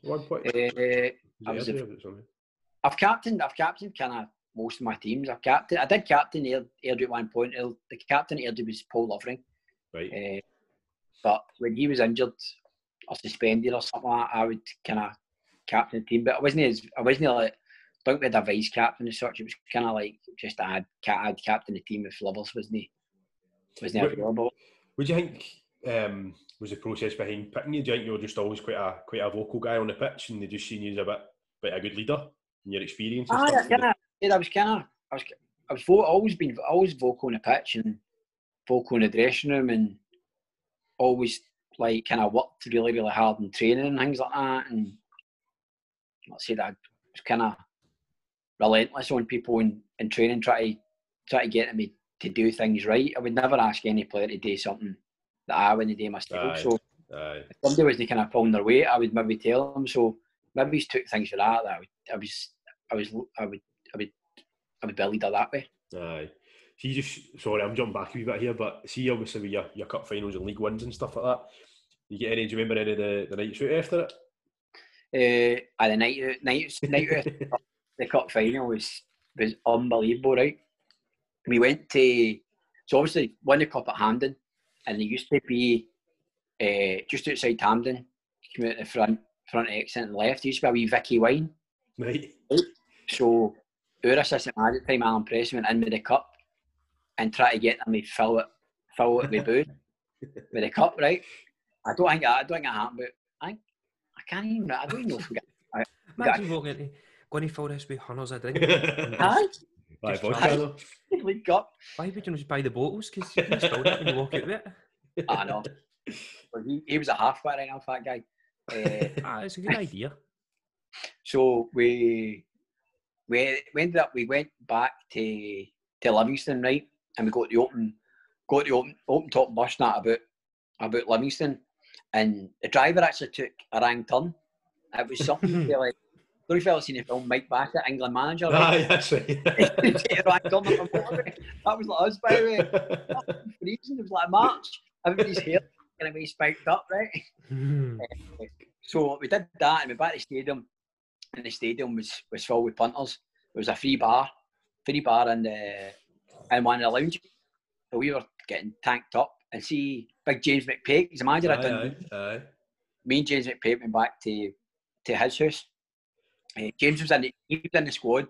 At one point? I've captained kind of most of my teams. I did captain Airdrie at one point. The captain at Airdrie was Paul Lovering. Right. But when he was injured or suspended or something like that, I would kind of captain the team. But I wasn't like... I think we had a vice captain as such. It was kind of like just I'd captain the team if Lovers wasn't available. Would you think was the process behind picking you? Do you think you were just always quite a vocal guy on the pitch, and they just seen you as a bit a good leader in your experience? I was always vocal on the pitch and vocal in the dressing room, and always like kind of worked really really hard in training and things like that. And let's say that I was kind of relentless on people in training, try to get me to do things right. I would never ask any player to do something that I wouldn't do myself. So if somebody was kind of pulling their weight, I would maybe tell them. So maybe he took things for that. I was I'm a bit leader that way. Aye. So you just, sorry, I'm jumping back a wee bit here, but see, obviously with your cup finals and league wins and stuff like that, do you remember any of the nights out after it? The night out the cup final was unbelievable, right? We went to, so obviously won the cup at Hampden, and they used to be just outside Hampden, came out the front exit and left. There used to be a wee Vicky Wine. Right. So our assistant manager at the time, Alan Press, went in with the cup and try to get them to fill it with booze with the cup, right? I don't think it happened, but I can't even. I don't even know if we got. Imagine walking, going to fill this with hunters a drink. Why would you not just buy the bottles? Because you can still that when you walk out with it. I know. Well, he was a halfback right now, fat guy. It's a good idea. So we ended up. We went back to Livingston, right, and we got the open top bus night about Livingston, and the driver actually took a wrong turn. It was something like, don't you fellas seen the film Mike Bassett, England manager? Right? Aye, that's right. That was like us, by the way. It was like March. Everybody's hair kind of way spiked up, right? So we did that, and we back to the stadium, and the stadium was filled with punters. There was a free bar in one of the lounges. So we were getting tanked up, and see big James McPake, he's a manager at Dundee. Aye. Me and James McPake went back to his house. James was in the squad.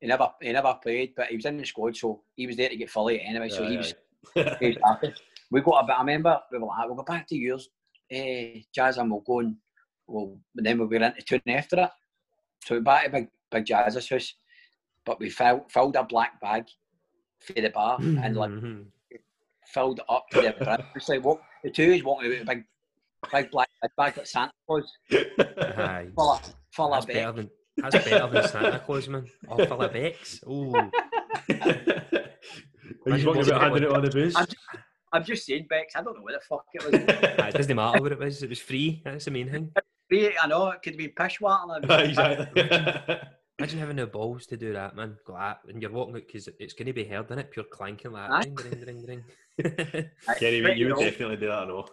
He never played, but he was in the squad, so he was there to get fully anyway. So he was happy. We got a bit. I remember we were like, "We'll go back to yours, Jazz, and we'll go and then we were into tune after that." So we back to big Jazz's house, but we filled a black bag for the bar and filled up to the brim. It's like the two is walking about a big black bag like Santa Claus. Aye. Full of Bex. That's better than Santa Claus, man. Or full of Bex. Oh. Are you talking about handing out all the booze? I'm just saying Bex. I don't know what the fuck it was. It doesn't matter what it was. It was free. That's the main thing. Free, I know. It could be pish water. Exactly. Imagine having the balls to do that, man. Go out and you're walking out because it's going to be heard, isn't it? Pure clanking like ring. Kenny, you would definitely do that, I know.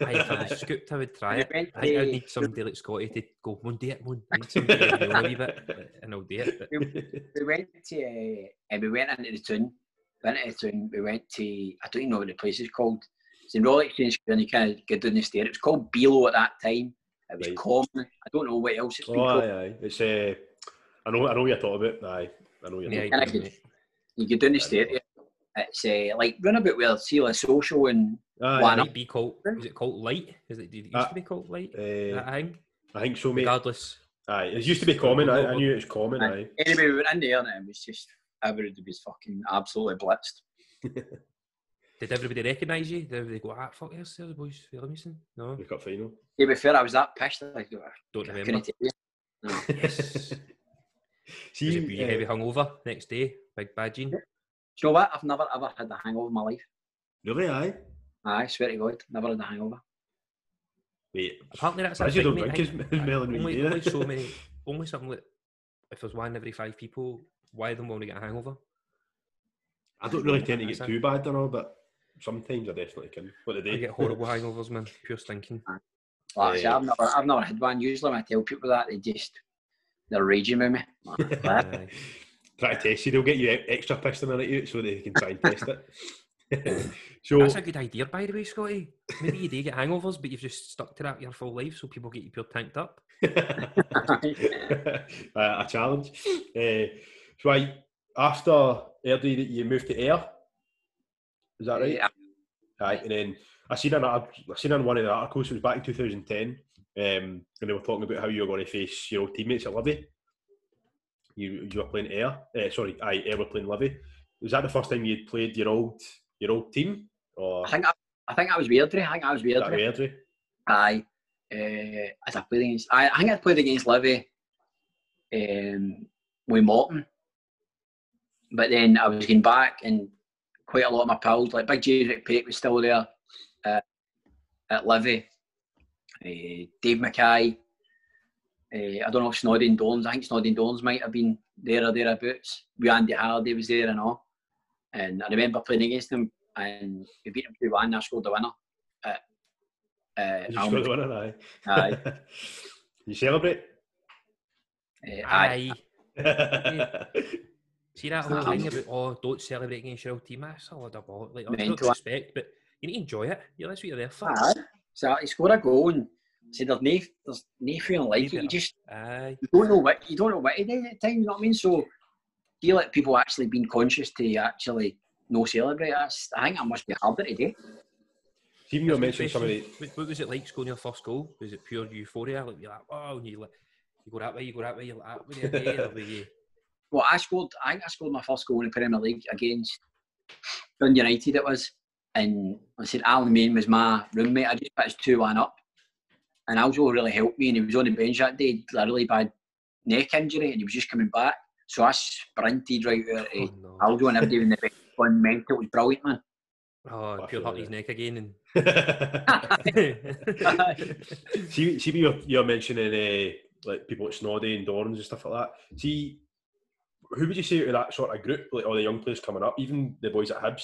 If I was scooped, I would try it. I think I'd need somebody like Scotty to go, "One day it, one." I need somebody to go a wee bit, and I'll do it. But. We went into the town. We went to, I don't even know what the place is called. It's in Royal Exchange, and you kind of get down the stair. It was called Beelo at that time. It was common. I don't know what else it's been called. Aye. It's I know what you're talking about. Aye, I know what you're talking about. You get down the stair. It's like run about where Seal Social and one up. Is it called Light? Is it? Did it used to be called Light? I think so, mate. Regardless. Aye, it used to be common. I knew it was common. Aye. Anyway, we went in there and it was just everybody was fucking absolutely blitzed. Did everybody recognise you? Did everybody go, "Ah, fuck yourselves, boys, for Livingston"? No. The cup final. To be fair, I was that pissed. Don't remember. Tell you. No. Yes. See, was it really heavy hungover next day? Big badging. Yeah. Do you know what? I've never ever had a hangover in my life. Really? Aye. I swear to God, never had a hangover. Wait, apparently that's a thing, mate. Only something like, if there's one every five people, why them want to get a hangover? I don't really tend to get too bad, I know, but sometimes I definitely can. What do they? I get horrible hangovers, man. Pure stinking. Well, see, I've never had one. Usually when I tell people that, they're raging with me. Try to test you, they'll get you extra pissed on at you so they can try and test it. So that's a good idea, by the way, Scotty. Maybe you do get hangovers, but you've just stuck to that your full life, so people get you pure tanked up. A challenge. So after Airdrie, you moved to Ayr. Is that right? Yeah. Right, and then I seen in one of the articles, it was back in 2010, and they were talking about how you were going to face your old teammates at Livy. You were playing Ayr were playing Livy. Was that the first time you'd played your old team? Or I think I was with Airdrie. Aye. I played against Livy with Morton. But then I was going back and quite a lot of my pals, like big James McPake was still there at Livy. Dave McKay. I don't know if Snoddy and Dolan's, I think Snoddy and Dolan's might have been there or thereabouts. We Andy Halliday was there and all. And I remember playing against them and we beat them 2-1 and I scored the winner. You scored the winner, aye. Aye. You celebrate? Aye. See that whole thing about, oh, don't celebrate against your old team. That's a lot of ball. Like, I don't expect, but you need to enjoy it. Yeah, that's what you're there for. Aye. So he scored a goal and see, there's no feeling like it. You just you don't know what it is at the time. You know what I mean? So you let people actually being conscious to actually no celebrate. I think I must be harder today. Even you mentioned somebody. What was it like scoring your first goal? Was it pure euphoria? Like you're like, oh, and you go that way, you're like, what do you do? Well, I think I scored my first goal in the Premier League against Dundee United. It was, and I said Alan Main was my roommate. I just put his 2-1 up. And Aljo really helped me, and he was on the bench that day, a really bad neck injury, and he was just coming back. So I sprinted right there to Aljo, and everybody in the bench on mental. It was brilliant, man. Oh, pure hurt his neck again. And see, you're mentioning like people like Snoddy and Dorans and stuff like that. See, who would you say to that sort of group, like all the young players coming up, even the boys at Hibs?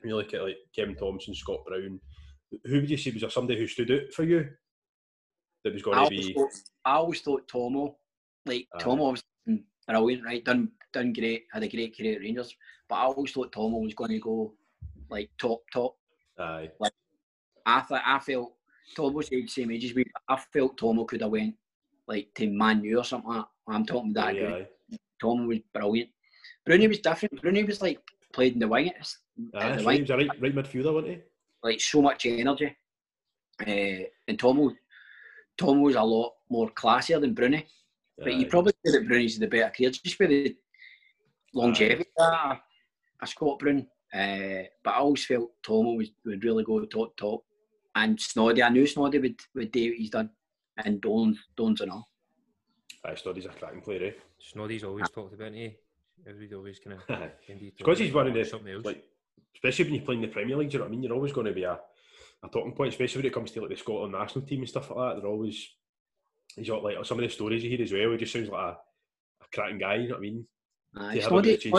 When you look at like Kevin Thomson, Scott Brown, who would you say was there somebody who stood out for you? That was going to be. I always thought Tommel, like Tommel was brilliant, right? Done great, had a great career at Rangers, but I always thought Tommel was going to go like top. Aye. Like I felt Tommel's the same age as me. I felt Tommel could have went like to Man U or something like that. I'm talking that good. Tommel was brilliant. Bruni was different. Bruni was like played in the wing. So he was a right midfielder, wasn't he? Like so much energy, and Tommel was a lot more classier than Bruni, but you probably say that Bruni's the better career just with the longevity. I Scott Brown, but I always felt Tommel would really go top, and Snoddy. I knew Snoddy would do what he's done, and Dolan's and all. Snoddy's a cracking player, eh? Snoddy's always talked about, eh? Everybody always kind of. Because he's one of the like, especially when you play in the Premier League. Do you know what I mean? You're always going to be a talking point, especially when it comes to like the Scotland national team and stuff like that. They're always, he's got like some of the stories you hear as well. It just sounds like a cracking guy. You know what I mean? Snoddy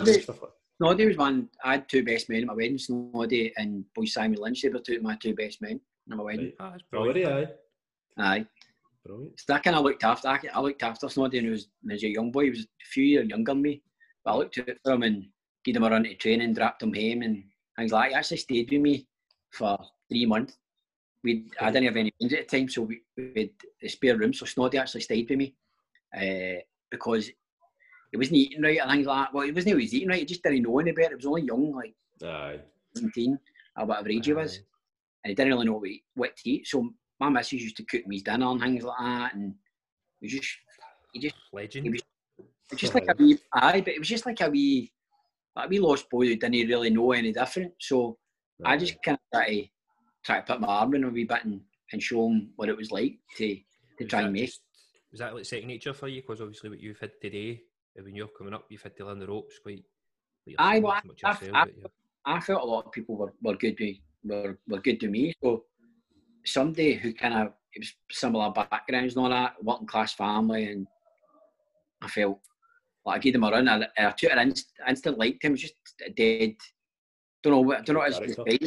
was one. I had two best men at my wedding. Snoddy and boy Simon Lynch. They were my two best men at my wedding. Right. Aye. Brilliant. So that kind of looked after. I looked after Snoddy when he was a young boy. He was a few years younger than me, but I looked at him and gave him a run to training, dropped him home, and things like that. He actually stayed with me for 3 months. I didn't have any friends at the time, so we had a spare room. So Snoddy actually stayed with me because he wasn't eating right and things like that. Well, he wasn't always eating right. He just didn't know any better. He was only young, like 17 or whatever age he was, and he didn't really know what to eat. So my missus used to cook me his dinner and things like that, and he just legend. It was just like a wee but it was just like a wee lost boy who didn't really know any different. So I just kind of try to put my arm in a wee bit and show him what it was like to try and make. Was that like second nature for you? Because obviously what you've had today, when you're coming up, you've had to learn the ropes quite. I felt a lot of people were good to me. So somebody who kind of, it was similar backgrounds and all that, working class family, and I felt like I gave them a run. I took an instant like to him. It was just a dead. Don't know what his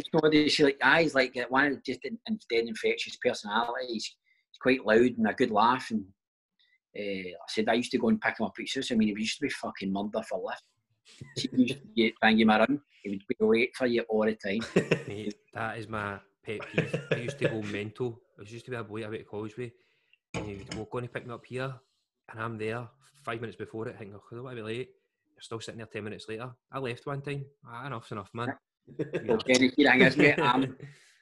nowadays. She's like, he's like one of just a dead infectious personality. He's quite loud and a good laugh. And I said I used to go and pick him up at his house. I mean, he used to be fucking murder for life. He used to try and give him a run. He would be wait for you all the time. Mate, that is my pet peeve. I used to go mental. I used to be a boy out of college way, and he would go, "Going to pick me up here," and I'm there 5 minutes before it, thinking, "Oh, I'll be late." You're still sitting there 10 minutes later. I left one time. Enough's enough, man.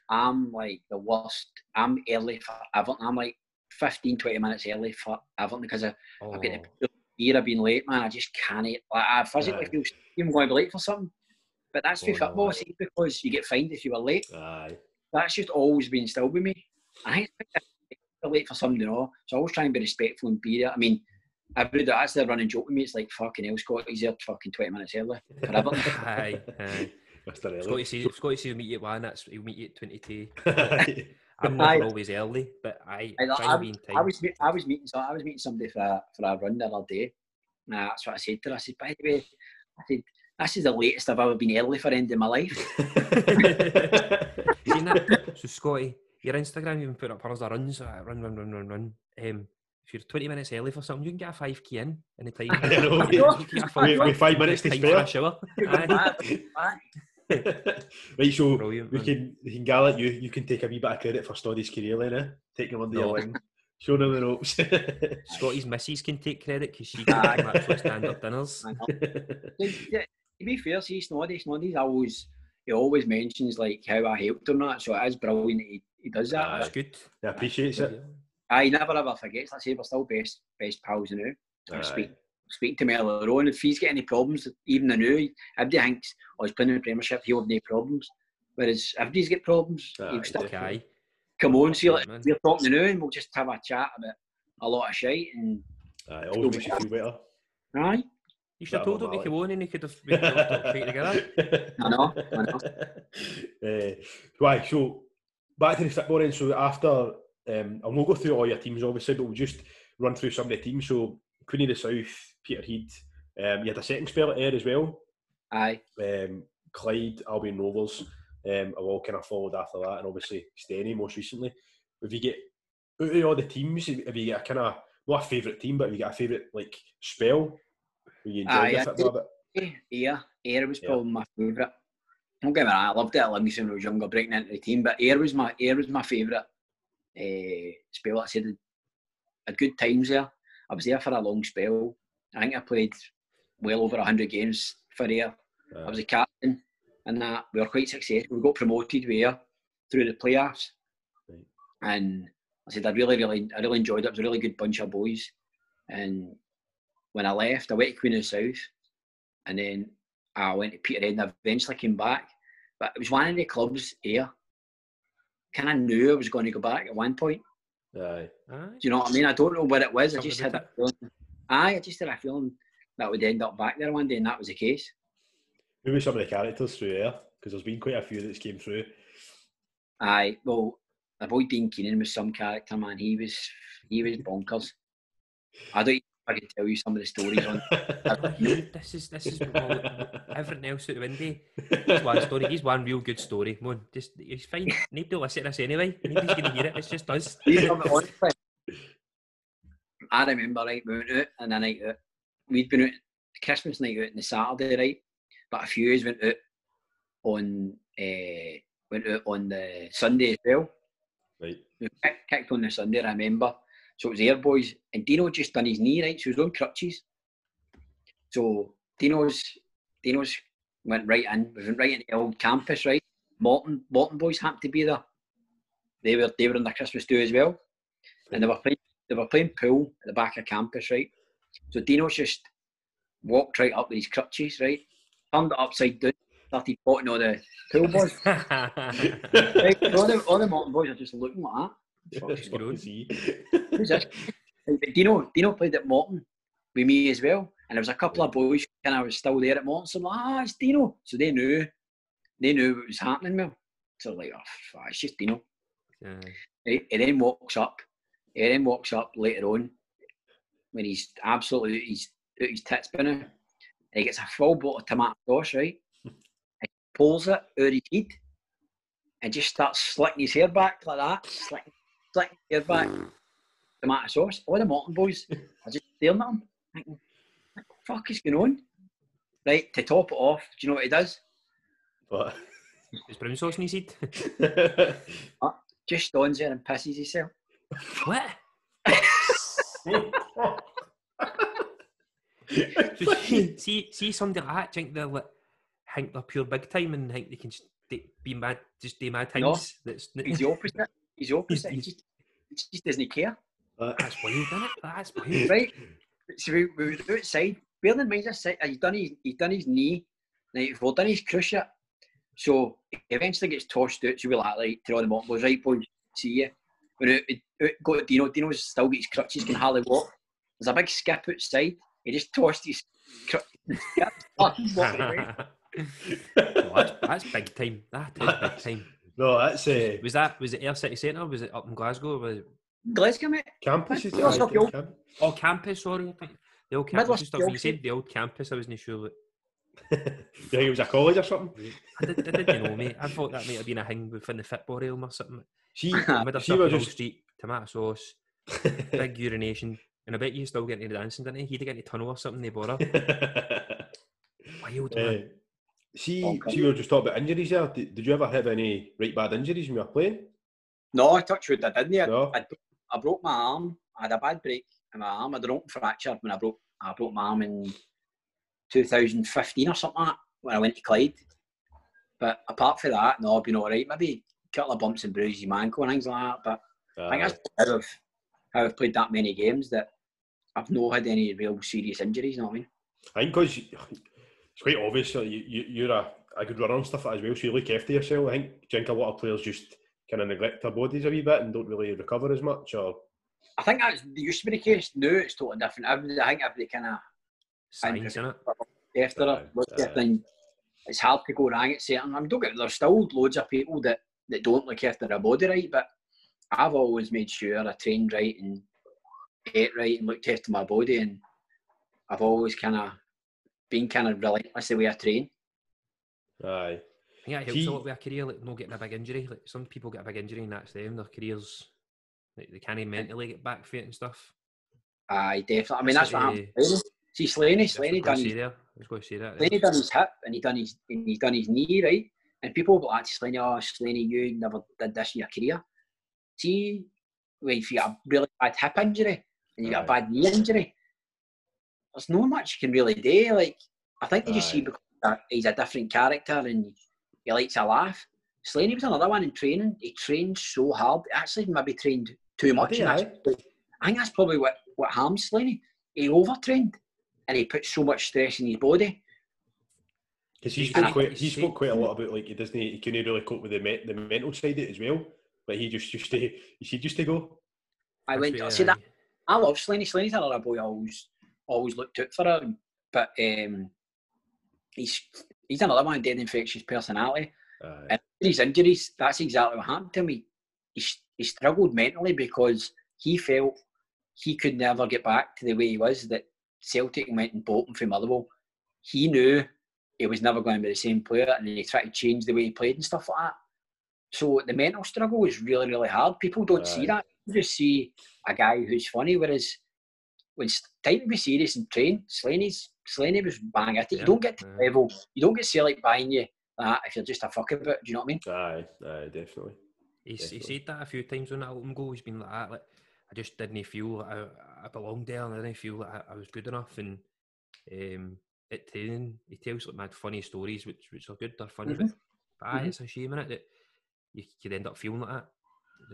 I'm like the worst. I'm early for Everton. I'm like 15-20 minutes early for Everton because I've got the year of being late, man. I just can't. Like, I physically feel I'm going to be late for something. But that's for football, see, because you get fined if you were late. Aye. That's just always been still with me. I think I'm late for something, so I always try and be respectful and be there. I mean, that's the running joke with me. It's like, fucking hell, Scott, he's there fucking 20 minutes early. Aye. Scotty sees him meet you at 1, he'll meet you at 22. I'm not always early, but I was meeting somebody for a run the other day. And that's what I said to her. I said, by the way, I said, this is the latest I've ever been early for the end of my life. You know, so Scotty, your Instagram, you can put up hers the runs, run. If you're 20 minutes early for something, you can get a 5k in the time. I know. With 5 minutes to spare. Shower. Right, so brilliant, we can Gallant, you can take a wee bit of credit for Snoddy's career then, eh? Take him under your wing. Show them the ropes. Scotty's missus can take credit because she can actually stand up dinners. To be fair, see, Snoddy's he always mentions like how I helped him that, so it is brilliant he does that. That's good. He appreciates it. I never ever forgets. Let's say we're still best pals now. I speak to me on their own. If he's got any problems, even the new, everybody thinks, oh, he's playing in the Premiership, he'll have no problems. Whereas if he's got problems, he'll still come on, see, like, we're talking now and we'll just have a chat about a lot of shite. And it always makes you feel better. Aye. You should have told him to come on and he could have been able to fight together. I know. Right, so back to the football then. So after... I'll not go through all your teams obviously, but we'll just run through some of the teams. So Queen of the South, Peterhead, you had a second spell at Ayr as well. Aye. Clyde, Albion Rovers, I've all kind of followed after that, and obviously Steny most recently. If you get out of all the teams, have you got a kind of, not a favourite team, but have you got a favourite like spell where you enjoyed the football a bit? Yeah, Ayr was probably my favourite. Don't get me wrong, I loved it at Livingston when I was younger, breaking into the team, but Ayr was my favourite. Spell. I said I had good times there. I was there for a long spell. I think I played well over 100 games for Ayr. I was a captain and that. We were quite successful. We got promoted with Ayr through the playoffs. Right. And I said I really enjoyed it. It was a really good bunch of boys. And when I left, I went to Queen of the South, and then I went to Peterhead and I eventually came back. But it was one of the clubs Ayr kind of knew I was going to go back at one point. Aye. Do you know what I mean? I don't know what it was. I just had a feeling that would end up back there one day, and that was the case. Who were some of the characters through there? Because there's been quite a few that's came through. Aye, well, the boy Dean Keenan was some character, man. He was bonkers. I don't even know if I can tell you some of the stories on. This is everything else out the window. He's one story. He's one real good story. Come on, just he's fine. Need to listen to this anyway. Nobody's gonna hear it. It's just us. I remember, right, we went out on a night out. We'd been out Christmas night out on the Saturday, right? But a few of us went out on the Sunday as well. Right. We kicked on the Sunday, I remember. So it was Ayr boys, and Dino just done his knee, right? So he was on crutches. So Dino's went right in. We went right into the old campus, right? Morton boys happened to be there. They were on their Christmas do as well, and they were playing pool at the back of campus, right? So Dino's just walked right up with his crutches, right? Turned it upside down, started potting all the pool boys. Right? So all the Morton boys are just looking like that. Dino played at Morton with me as well, and there was a couple of boys and I was still there at Morton, so I'm like, it's Dino. So they knew what was happening, well. So like, it's just Dino. Right, he then walks up later on when he's absolutely out his tits by now, and he gets a full bottle of tomato sauce, right? And pulls it out of his head and just starts slicking his hair back like that, slicking his hair back. Tomato sauce. All the Morton boys are just staring at him, thinking, what the fuck is going on? Right, to top it off, do you know what he does? What? There's brown sauce in his head. Just stands there and pisses himself. What? So see somebody like that, think they're pure big time and think they can be mad, just do mad things. No, he's the opposite. He just doesn't care. That's weird, isn't it? That's weird. Right. So we were outside. Bear in mind, he's done his knee. Now, we've done his cruciate. So he eventually gets tossed out. So we're like to all the Morton boys, right, boys, see you. We're out, go to Dino. Dino's still got his crutches, can hardly walk. There's a big skip outside. He just tossed his crutches. That's big time. That is big time. No, that's it. Was it Air City Centre? Was it up in Glasgow? Was it Glasgow, mate? Campus. Oh, Campus, sorry. The old campus stuff. You said the old campus, I wasn't sure. You think it was a college or something? I didn't know, mate. I thought that might have been a thing within the football realm or something. She was just street, tomato sauce, big urination, and I bet you still get into dancing, didn't he? He'd get into tunnel or something, they bother. Wild, man. See, you were just talking about injuries there. Did you ever have any right bad injuries when you were playing? No, touch wood, I didn't. No. I broke my arm. I had a bad break in my arm. I had an open fracture when I broke my arm in 2015 or something like that, when I went to Clyde. But apart from that, no, I've been all right. Maybe a couple of bumps and bruises in my ankle and things like that. But I think that's because of how I've played that many games that I've not had any real serious injuries, you know what I mean? I think because it's quite obvious you're a good runner and stuff as well, so you look after yourself. I think a lot of players just kind of neglect their bodies a wee bit and don't really recover as much. Or I think that used to be the case. Now it's totally different. I think everybody kind of signs in it. It's hard to go wrong at certain. Don't get, there's still loads of people that don't look after their body right, but I've always made sure I trained right and ate right and looked after my body, and I've always kind of been kind of relentless the way I train. Aye. I think that helps a lot with a career, like not getting a big injury. Like some people get a big injury and that's them, their careers, like, they can't even mentally get back fit and stuff. Aye, definitely. I mean, that's what happens. See, Slaney done his hip and he done his knee, right? And people were like, Slaney, you never did this in your career. See, if you got a really bad hip injury and you got a bad knee injury, there's not much you can really do. Like, I think you just see because he's a different character and he likes a laugh. Slaney was another one in training. He trained so hard. Actually, maybe trained too much. I think that's probably what harms Slaney. He overtrained. And he puts so much stress in his body. Because he spoke quite a lot about, like, he couldn't really cope with the mental side of it as well. But he just used to, go. I love Slaney. Slaney's another boy I always looked out for him. But he's another one, dead infectious personality. And his injuries, that's exactly what happened to him. He struggled mentally because he felt he could never get back to the way he was that Celtic went and bought him from Motherwell. He knew he was never going to be the same player, and he tried to change the way he played and stuff like that. So the mental struggle is really, really hard. People don't see that. You just see a guy who's funny, whereas when it's time to be serious and train, Slaney was bang at it. You don't get to the level. You don't get Celtic buying you that if you're just a fuck about. Do you know what I mean? Aye, definitely. He said that a few times on that open goal. He's been like that, like, I just didn't feel like I belonged there, and I didn't feel like I was good enough. And at training, he tells like mad funny stories, which are good, they're funny. Mm-hmm. But it's a shame, innit, that you could end up feeling like that.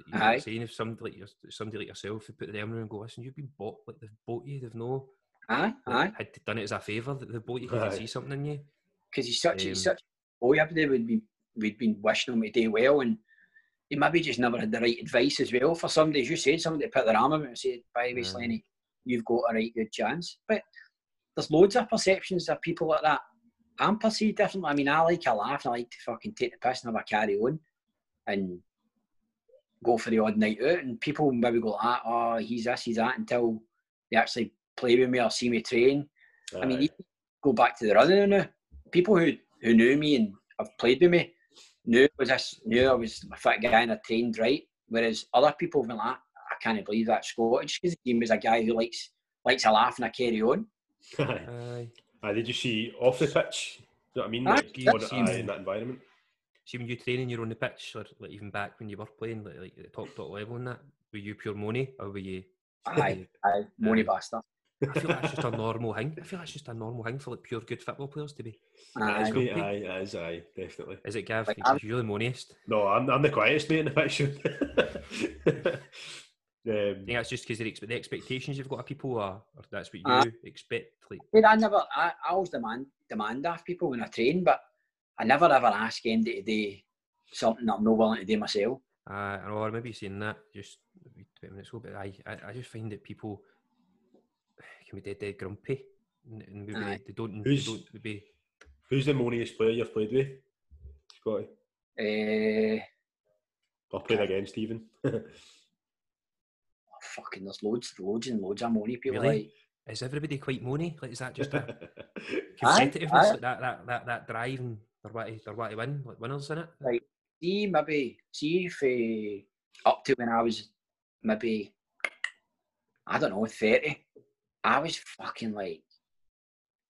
You know what I'm saying? If somebody like yourself would put the arm around and go, listen, you've been bought, like they've bought you, they've no. Had done it as a favour, that they've bought you, because they see something in you. Because he's such. Oh, everybody we'd been wishing him to do well, and he maybe just never had the right advice as well for somebody, as you said, somebody to put their arm about and said, by the way, Slaney, you've got a right good chance. But there's loads of perceptions of people like that. I'm perceived differently. I mean, I like a laugh, and I like to fucking take the piss and have a carry on and go for the odd night out. And people maybe go like that, oh, he's this, he's that, until they actually play with me or see me train. I mean, even go back to the running now. People who knew me and have played with me, knew I was a fat guy and I trained right, whereas other people went like, I can't believe that Scottish, because he was a guy who likes a laugh and a carry on. Did you see off the pitch? Do you know what I mean? In that environment. See, when you train and you're on the pitch, or like even back when you were playing, like at the top level and that, were you pure money or were you? Aye, money bastard. I feel like that's just a normal thing. I feel like it's just a normal thing for like pure good football players to be. Aye, definitely. Is it, Gav? You're the moneyest. No, I'm the quietest mate in the picture. I think that's just because the expectations you've got of people are that's what you expect. Like. I always demand off people when I train, but I never ever ask them to do something that I'm not willing to do myself. Or maybe saying that just 20 minutes ago, but I just find that people can be dead grumpy, and Who's the moneyest player you've played with, Scotty? Or playing against even. Oh, fucking, there's loads and loads of money people really? Like. Is everybody quite moany? Like, is that just a competitiveness? Like that drive and they're what to win, like winners in it? Like, see if up to when I was maybe, I don't know, 30, I was fucking like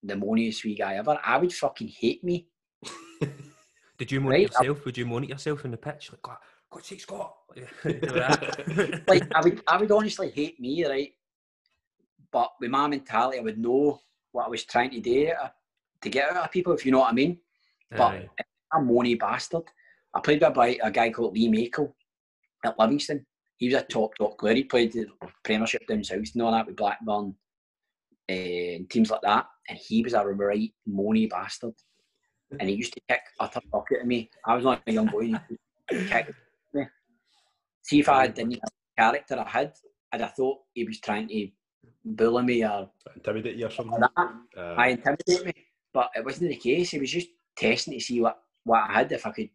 the moaniest wee guy ever. I would fucking hate me. Did you moan at yourself? Would you moan at yourself in the pitch? Like, God's sake, Scott! Like, I would honestly hate me, right? But with my mentality, I would know what I was trying to do to get out of people, if you know what I mean. But I'm a moany bastard. I played with a guy called Lee Mako at Livingston. He was a top player. He played the Premiership down south and all that with Blackburn and teams like that. And he was a right moany bastard. And he used to kick utter bucket at me. I was not a young boy. He used to kick me. See if I didn't have the character I had, I'd have thought he was trying to bully me or intimidate you or something. I intimidate me, but it wasn't the case. He was just testing to see what I had, if I could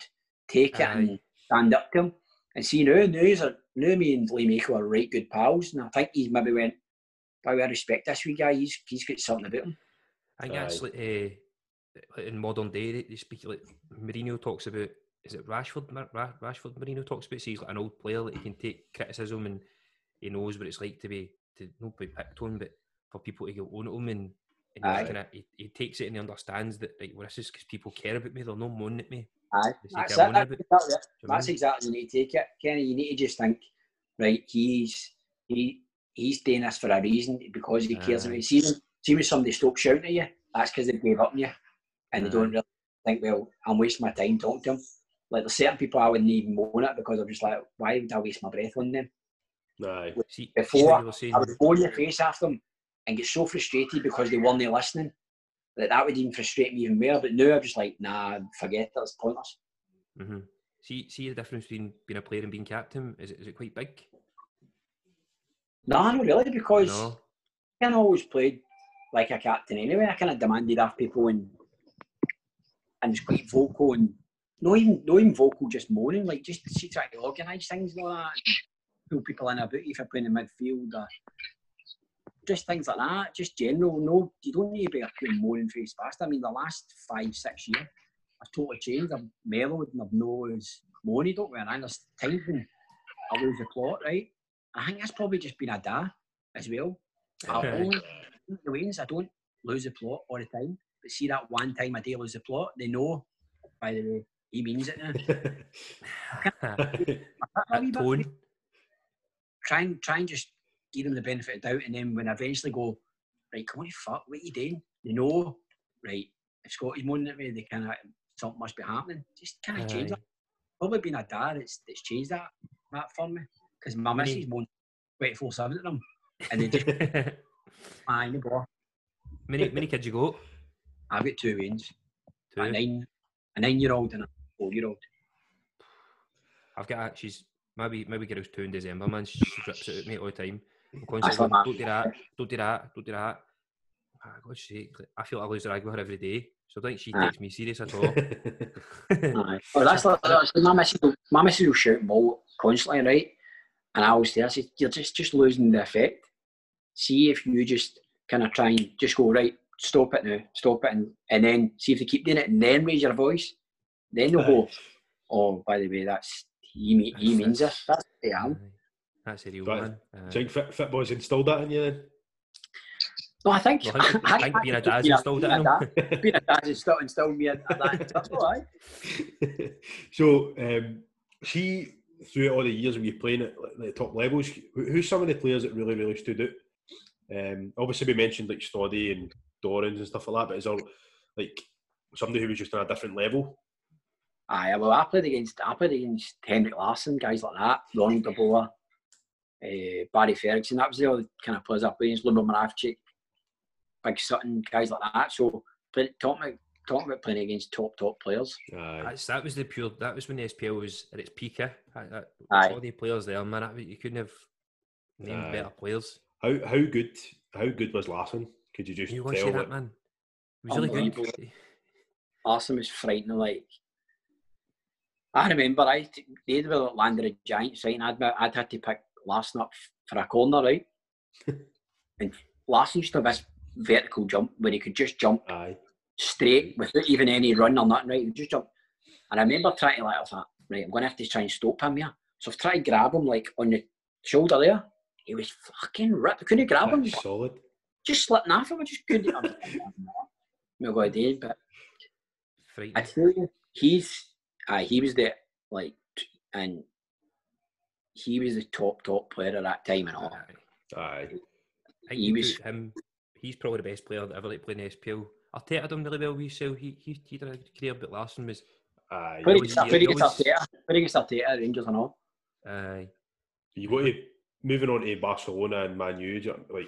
take it and stand up to him. And see, now me and Lee Mako are right good pals, and I think he's maybe went, by way I respect this wee guy, he's got something about him. I think that's like in modern day, they speak like Mourinho talks about, is it Rashford? Rashford Mourinho talks about, so he's like an old player that he can take criticism and he knows what it's like to be, to not be picked on, but for people to go on at him, and kinda, he takes it and he understands that, like, well, this is because people care about me, they're not moaning at me. Aye, that's exactly how you need to take it, Kenny. You need to just think, right, he's doing this for a reason, because he cares about you. See when somebody stops shouting at you, that's because they gave up on you, and they don't really think, well, I'm wasting my time talking to them. Like, there's certain people I wouldn't even moan at, because I'm just like, why would I waste my breath on them? No. Before, I would blow in the face after them and get so frustrated because they weren't listening that would even frustrate me even more. But now I'm just like, nah, forget it, it's pointless. Mm-hmm. See the difference between being a player and being captain? Is it quite big? No, not really, because I kind of always played like a captain anyway. I kind of demanded off people and was quite vocal, and not even vocal, just moaning, like just trying to organise things and all that. Pull people in about you if you're playing in midfield, or just things like that, just general. No, you don't need to be a pure moaning face bastard. I mean, the last 5-6 years, I've totally changed. I've mellowed and I've no moaning. Don't worry, there's times when I lose the plot, right? I think that's probably just been a da as well. I don't lose the plot all the time, but see that one time I do lose the plot, they know, by the way, he means it now. That tone. Try and just give them the benefit of doubt, and then when I eventually go, right, come on, fuck, what are you doing? They know, right, if Scotty's moaning at me, they kind of, something must be happening. Just kind of change that. Probably being a dad, it's changed that for me, because my missus moans 24/7 at them, and they just, I know, boy. Many kids you got? I've got two wings. A 9-year-old and a 4-year-old. I've got she's... My wee girl's 2 in December, man. She rips it out at me all the time. I'm constantly going, don't do that. Oh, God's sake. I feel I lose a rag with her every day. So I don't think she takes me serious at all. Well, that's my missus will shout more constantly, right? And I always tell her, you're just losing the effect. See if you just kind of try and just go, right, stop it now, stop it. And then see if they keep doing it, and then raise your voice. Then they'll go, oh, by the way, that's... He means it. That's the am. That's the real man. Do you think fit boys installed that in you then? No, I think... Well, I think being a dad's installed that in him. Being a dad's installed me in that. That's all right. So, see, throughout all the years when you're playing at the top levels, who's some of the players that really, really stood out? Obviously, we mentioned like Snoddy and Dorans and stuff like that, but is there like somebody who was just on a different level? Aye, well, I played against Henry Larsson, guys like that, Ron Gabola, Barry Ferguson. That was the other kind of players I played against, Lumber Maravchik, Big Sutton, guys like that. So talking about playing against top players. Aye. That was when the SPL was at its peak. All the players there, man. You couldn't have named better players. How good was Larsson? Could you just tell that, man? He was really good. Larsson was frightening, like. I remember they'd be landed a giant sign. I'd had to pick Larsson up for a corner, right? And Larsson used to have this vertical jump where he could just jump straight without even any run or nothing, right? He would just jump. And I remember trying to, like, I thought, right, I'm going to have to try and stop him here. So I've tried to grab him, like, on the shoulder there. He was fucking ripped. I couldn't grab him. Solid. Just slipping off him. I just couldn't. No God, Dave, but I tell you, he was the, like, and he was the top player at that time and all. Aye. He was him. He's probably the best player that ever played in SPL. Arteta done really well. So he did a good career, but Larsson was. Aye. Where he gets Arteta, Rangers and all. Aye. You go to moving on to Barcelona and Man U, like.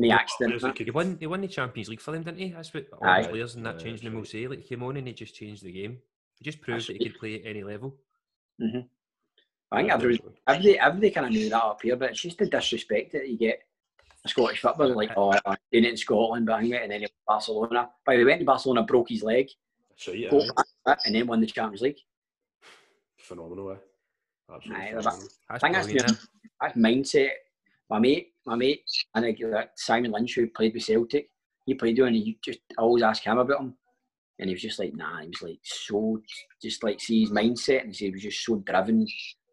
The accident. Like he won the Champions League for them, didn't he? That's what all the players in that changing room will say. Like, he came on and he just changed the game. He just proved that he could play at any level. Mm-hmm. I think everybody kind of knew that up here, but it's just the disrespect that you get a Scottish footballer. Like, oh, I'm doing it in Scotland, but I'm getting in Barcelona. But he went to Barcelona, broke his leg, and then won the Champions League. Phenomenal, eh? Absolutely. I think that's mindset. My mate, and Simon Lynch, who played with Celtic, he played with him, and you just always ask him about him, and he was just like, nah, he was like so, just like see his mindset, and he was just so driven.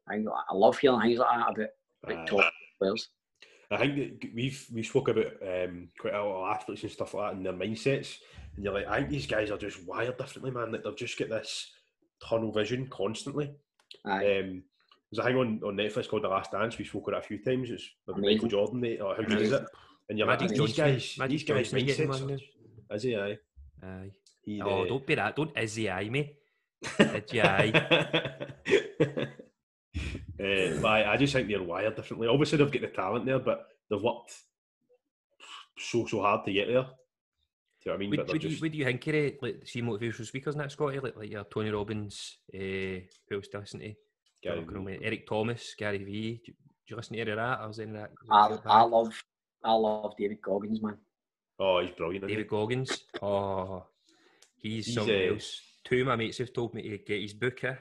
I love hearing things like that about top players. I think that we spoke about quite a lot of athletes and stuff like that and their mindsets, and you're like, I think these guys are just wired differently, man. Like, they've just got this tunnel vision constantly. There's a thing on Netflix called The Last Dance. We spoke about it a few times. It's Michael Jordan, mate. Or how good is it? And you're like, these guys mindsets. Is he aye? Aye. Don't be that. Don't is he aye, mate? Is he aye? But I just think they're wired differently. Obviously, they've got the talent there, but they've worked so hard to get there. Do you know what I mean? What do you think of it? Like, see motivational speakers in that, Scotty? Like your Tony Robbins, who else do you listen to? Eric Thomas, Gary Vee. Do you listen to any of that? I love David Goggins, man. Oh, he's brilliant. David Goggins. Oh, he's something else. Two of my mates have told me to get his book here.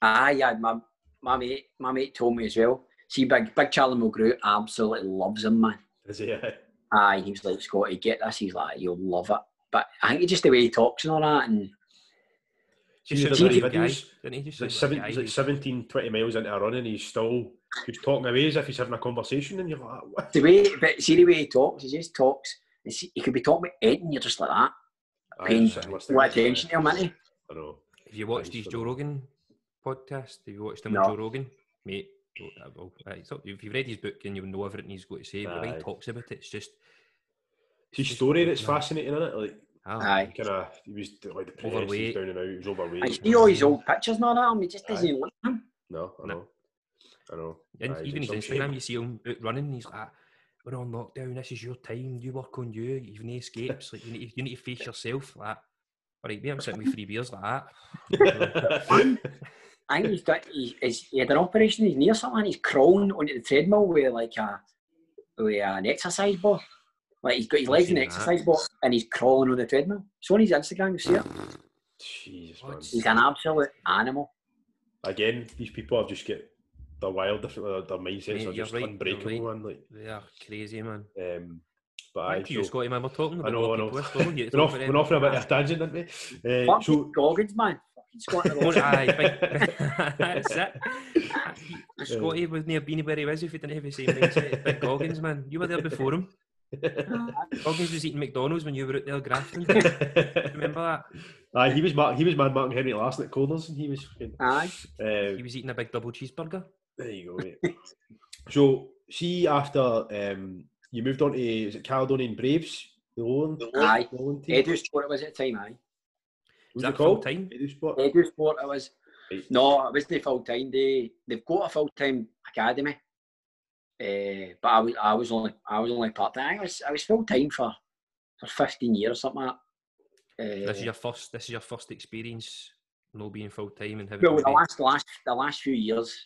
My mate told me as well. See, big Charlie Mulgrew absolutely loves him, man. Is he? Aye, he was like, Scotty, get this. He's like, you'll love it. But I think it's just the way he talks and all that, and just he videos, guy, he just like 17, 20 miles into a run, and he's talking away as if he's having a conversation, and you're like, what? The way he talks, he just talks. He could be talking about Ed, and you're just like that. Paying what attention to him, isn't he? I know. Have you watched his Joe Rogan podcast? Have you watched him with Joe Rogan? Mate, if you've read his book, and you'll know everything he's got to say, but when he talks about it, it's just... His story that's fascinating, isn't it? Like, he was like overweight, down and out. He was overweight. I see all his old pictures and all that. He just doesn't look at him. No, I know. And even his Instagram, you see him out running. And he's like, "We're on lockdown. This is your time. You work on you. You've no escapes. Like, you need to face yourself." Like, all right, I'm sitting with 3 beers like that. I think he had an operation. He's near something. He's crawling onto the treadmill with like an exercise ball. Like, he's got his legs in an exercise box and he's crawling on the treadmill. So on his Instagram, you see it. Jesus, man. He's an absolute animal. Again, these people have just got their wild, their mindsets are just unbreakable, man. Like, they are crazy, man. But you, Scotty, man, we're talking about we're off for a bit of a tangent, aren't we? Fucking Goggins, man. Fucking Scotty. That's it. Scotty wouldn't have been where he was if he didn't have the same mindset. Big Goggins, man. You were there before him. Goggins was eating McDonald's when you were out there grafting. Remember that? Aye, he was Mad Martin Henry Larsson at Colders, and he was. He was eating a big double cheeseburger. There you go, mate. So, see, after you moved on to, is it Caledonian Braves? Aye. Edu Sport it was at the time. Aye. Was that full time? Edu Sport it was. Right. No, it wasn't full time. They've got a full time academy. But I was only part time. I was full time for 15 years or something like that. This is your first experience, no being full time and having. Well, the last few years,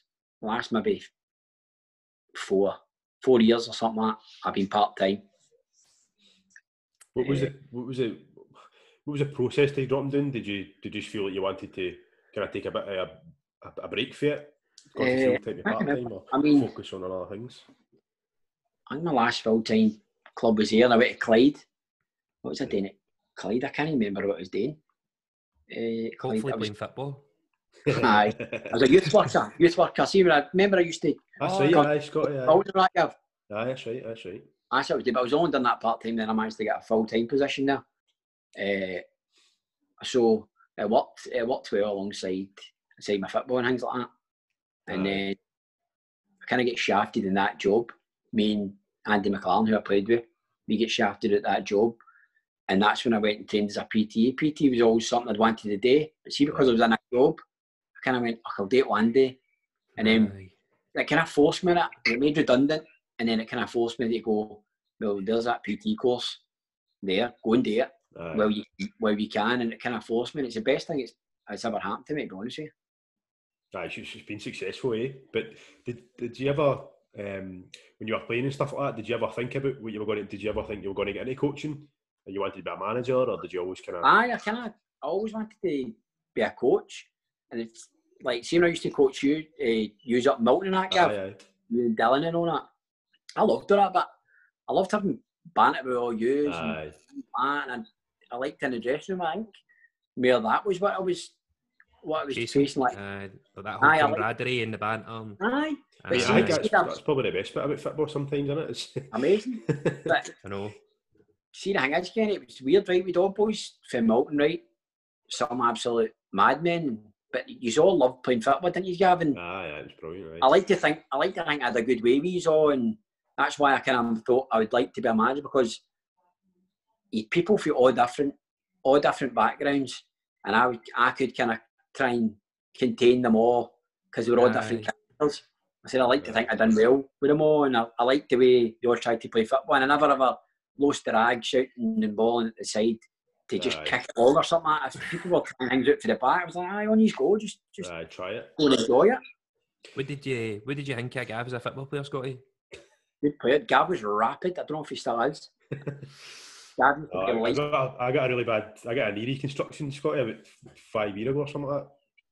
maybe 4 years or something like that, I've been part time. What was the process to drop them down? Did you just feel like you wanted to kind of take a bit of a break for it? Focus on other things. I think my last full-time club was here and I went to Clyde. What was I doing at Clyde? I can't remember what I was doing. Playing football. Aye. I was a youth worker. See, I remember I used to... That's right, aye, Scott. Aye, that's right. That's what I was doing, but I was only done that part-time, then I managed to get a full-time position there. So it worked well alongside my football and things like that. And then I kind of get shafted in that job. Me and Andy McLaren, who I played with, we get shafted at that job. And that's when I went and trained as a PTA. PTA was always something I'd wanted to do. But see, because I was in that job, I kind of went, I'll do it one day. And then it kind of forced me that. It made redundant. And then it kind of forced me to go, well, there's that PT course there. Go and do it. Well, you can. And it kind of forced me. And it's the best thing it's ever happened to me, to be honest with you. Right, it's been successful, eh? But did you ever... when you were playing and stuff like that, did you ever think about what you were going to? Did you ever think you were going to get into coaching, and you wanted to be a manager, or did you always kind of? I always wanted to be a coach, and it's like seeing I used to coach you, use up Milton and that guy, Dylan and all that. I loved all that, but I loved having banter with all you, and I liked in the dressing room. I think more that was what I was chasing, like that whole camaraderie and the banter. I think that's probably the best bit about football sometimes, isn't it? It's amazing. But I know. See, the thing is, Kenny, it was weird, right? We'd all boys from Milton, right? Some absolute madmen. But you all loved playing football, didn't you, Gavin? It was brilliant, right? I like to think I had a good way with you all, and that's why I kind of thought I would like to be a manager, because you had people from all different backgrounds, and I could kind of try and contain them all, because they were all different characters. I said, I like to think I done well with them all, and I like the way they all tried to play football, and I never ever lost the rag shouting and balling at the side to just kick it all or something like that. If people were trying things out for the back, I was like, on you go, just try it. Go and enjoy it. What did you think of Gav as a football player, Scotty? Good player. Gav was rapid. I don't know if he still is. I got an ear reconstruction, Scotty, about 5 years ago or something like that.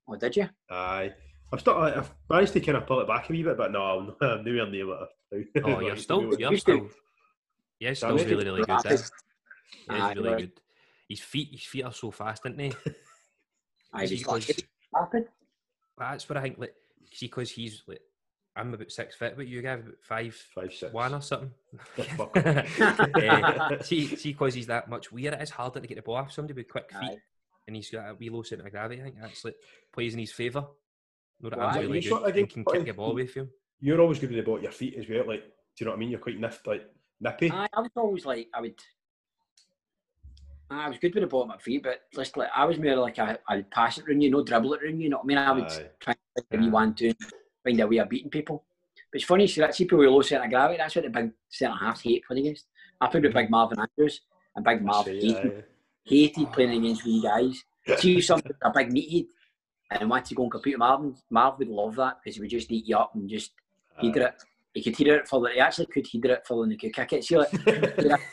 Oh, did you? Aye. I've managed to kind of pull it back a wee bit, but no, I'm nowhere near what I've done. Oh, you're still really, really good. He's really good. His feet are so fast, aren't they? That's what I think. Like, see, because he's like, I'm about 6 foot, but you guys about 5'1" or something. See, because he's that much weirder, it's harder to get the ball off somebody with quick feet, and he's got a wee low centre of gravity. I think that's like plays in his favour. Can kick the ball away from him. You're always good with the ball at your feet as well. Like, do you know what I mean? You're quite nippy. I was always like, I was good with the ball at my feet, but just like I was more like I would pass it around you, no dribble it around you. You know what I mean? I would try to be one, two, find a way of beating people. But it's funny, so see people with low centre of gravity. That's what the big centre halves hate playing against. I played with Big Marvin Andrews, and Big Marvin hated playing against wee guys. See somebody with a big meathead. And once you go and compete with Marv would love that, because he would just eat you up and just header it. He could header it further. He actually could header it further and he could kick it. See, like, he could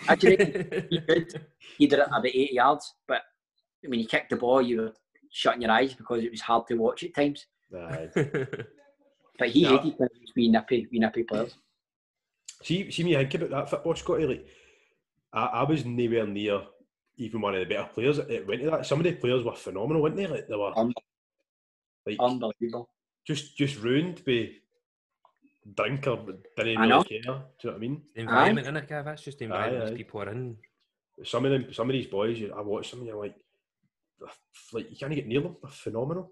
header it about 8 yards. But when you kicked the ball, you were shutting your eyes because it was hard to watch at times. But he hated when he was wee nippy players. See me think about that football, Scotty. Like, I was nowhere near even one of the better players. It went to that. Some of the players were phenomenal, weren't they? Like, they were... unbelievable. Just ruined by drink or didn't really care. Do you know what I mean? The environment, innit, Gav? That's just the environment these people are in. Some of these boys, I watch some of them, like you can't get near them. They're phenomenal.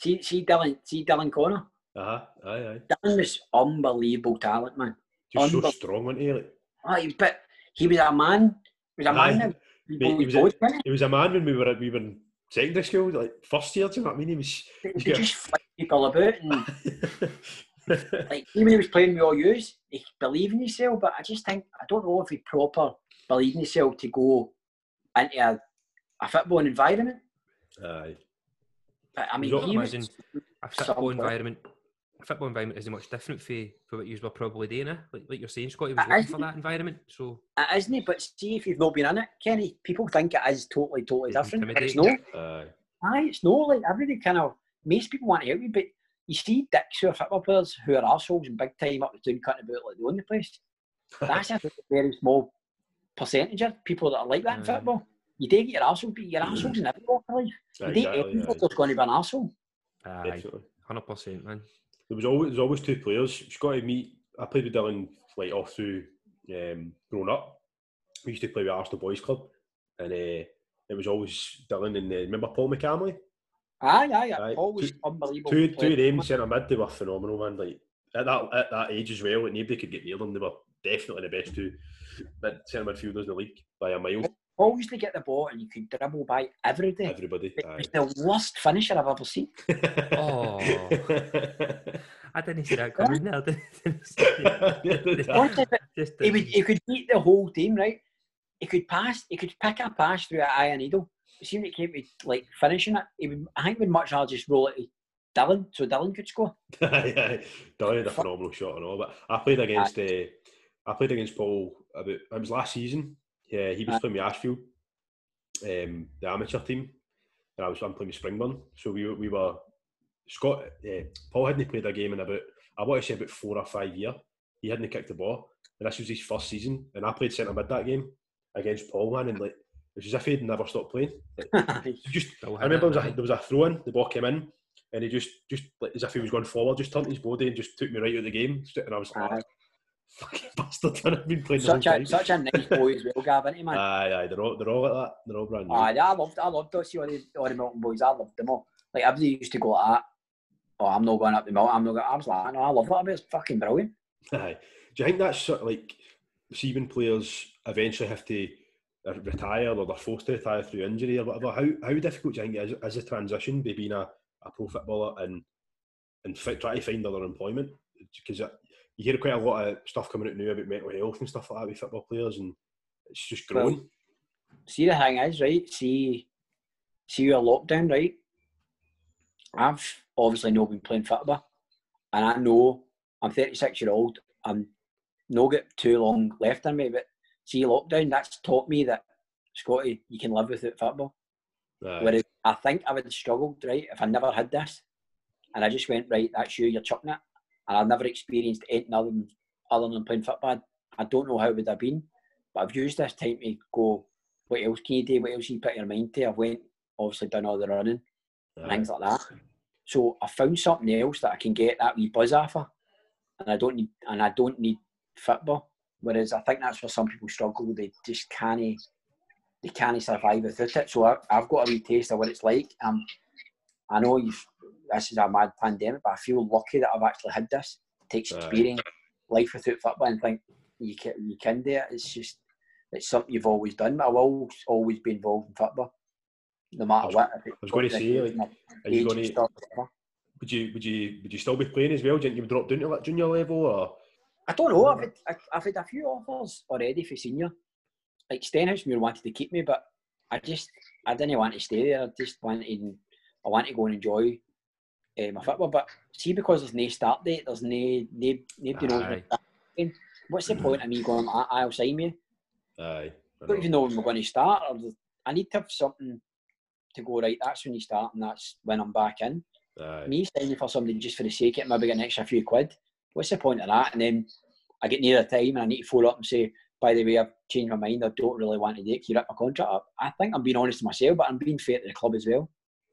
See Dylan Connor? Dylan was unbelievable talent, man. Just so strong, wasn't he? Like. He was a man. He was a man. He was a man when we were in secondary school, like first year, do you know what I mean? He could just flick people about, and like even he was playing with all yous, he believed in himself. But I just think I don't know if he proper believed in himself to go into a footballing environment. Aye, but, I mean, you don't imagine a football environment isn't much different for what you were probably doing. Like you're saying, Scott, he was looking for that environment. So it isn't it? But see, if you've not been in it, Kenny, people think it is totally different. It's no. Aye, it's no. Like everybody kind of most people want to help you, but you see dicks who are football players who are arseholes and big time up the town cutting about like they own the place. That's a very small percentage of people that are like that in football. You do get your arsehole, but you get arseholes in every walk of life. You do everyone that's going to be an arsehole. 100%, man. There was always two players. Scotty, me, I played with Dylan like all through growing up. We used to play with Everton Boys Club, and it was always Dylan and remember Paul McInally? Aye. Always unbelievable. Two of them centre mid, they were phenomenal, man. Like at that age as well, like, nobody could get near them. They were definitely the best two centre midfielders in the league by a mile. Paul used to get the ball and you could dribble by everybody. It was the worst finisher I've ever seen. Oh, I didn't see that coming there. He could beat the whole team, right? He could pass. He could pick a pass through an eye and needle. It seemed it came to like finishing it. I think it would much harder just roll it to Dylan, so Dylan could score. Dylan had a phenomenal shot and all. But I played against Paul. It was last season. Yeah, he was playing with Ashfield, the amateur team, and I'm playing with Springburn. So we were Scott. Paul hadn't played a game in about 4 or 5 years. He hadn't kicked the ball, and this was his first season. And I played centre mid that game against Paul, man, and like it was as if he'd never stopped playing. I remember there was a throw in, the ball came in, and he just like, as if he was going forward, just turned his body and just took me right out of the game, and I was like. Fucking bastard! I've been playing such a nice boy as well, Gav, isn't he, man? Aye, they're all like that. They're all brand new. Aye, I loved to see all the Milton boys. I loved them all. Like everybody used to go like that. Oh, I'm not going up the Milton. I was like, no, I love that. It's fucking brilliant. Aye, do you think that's sort of like receiving players eventually have to retire or they're forced to retire through injury or whatever? How difficult do you think it is as a transition by being a pro footballer and try to find other employment? Because you hear quite a lot of stuff coming out now about mental health and stuff like that with football players, and it's just growing. Well, see, the thing is, right? See your lockdown, right? I've obviously not been playing football, and I know I'm 36 years old. I'm no got too long left in me, but see, lockdown that's taught me that Scotty, you can live without football. Right. Whereas I think I would have struggled, right, if I never had this, and I just went right. That's you're chucking it. And I've never experienced anything other than playing football. I don't know how it would have been, but I've used this time to go, what else can you do? What else can you put your mind to? I've went, obviously done all the running and things like that. So I found something else that I can get that wee buzz off of, and I don't need football. Whereas I think that's where some people struggle. They just can't survive without it. So I've got a wee taste of what it's like. I know you've this is a mad pandemic, but I feel lucky that I've actually had this. It takes experience, life without football, and think you can do it. It's just it's something you've always done. But I will always be involved in football, no matter what. I was going to say, like, are you going to? Would you still be playing as well? Do you think you would drop down to like junior level, or? I don't know. I've had a few offers already for senior. Like Stenhousemuir wanted to keep me, but I didn't want to stay there. I wanted to go and enjoy. My football, but see, because there's no start date, there's nobody knows what's the point of me going, I'll sign you? Aye. I don't even know when we're going to start. I need to have something to go, right, that's when you start and that's when I'm back in. Aye. Me signing for somebody just for the sake of it, maybe get an extra few quid, what's the point of that? And then I get near the time and I need to phone up and say, by the way, I've changed my mind, I don't really want to do it, can you wrap my contract up? I think I'm being honest to myself, but I'm being fair to the club as well.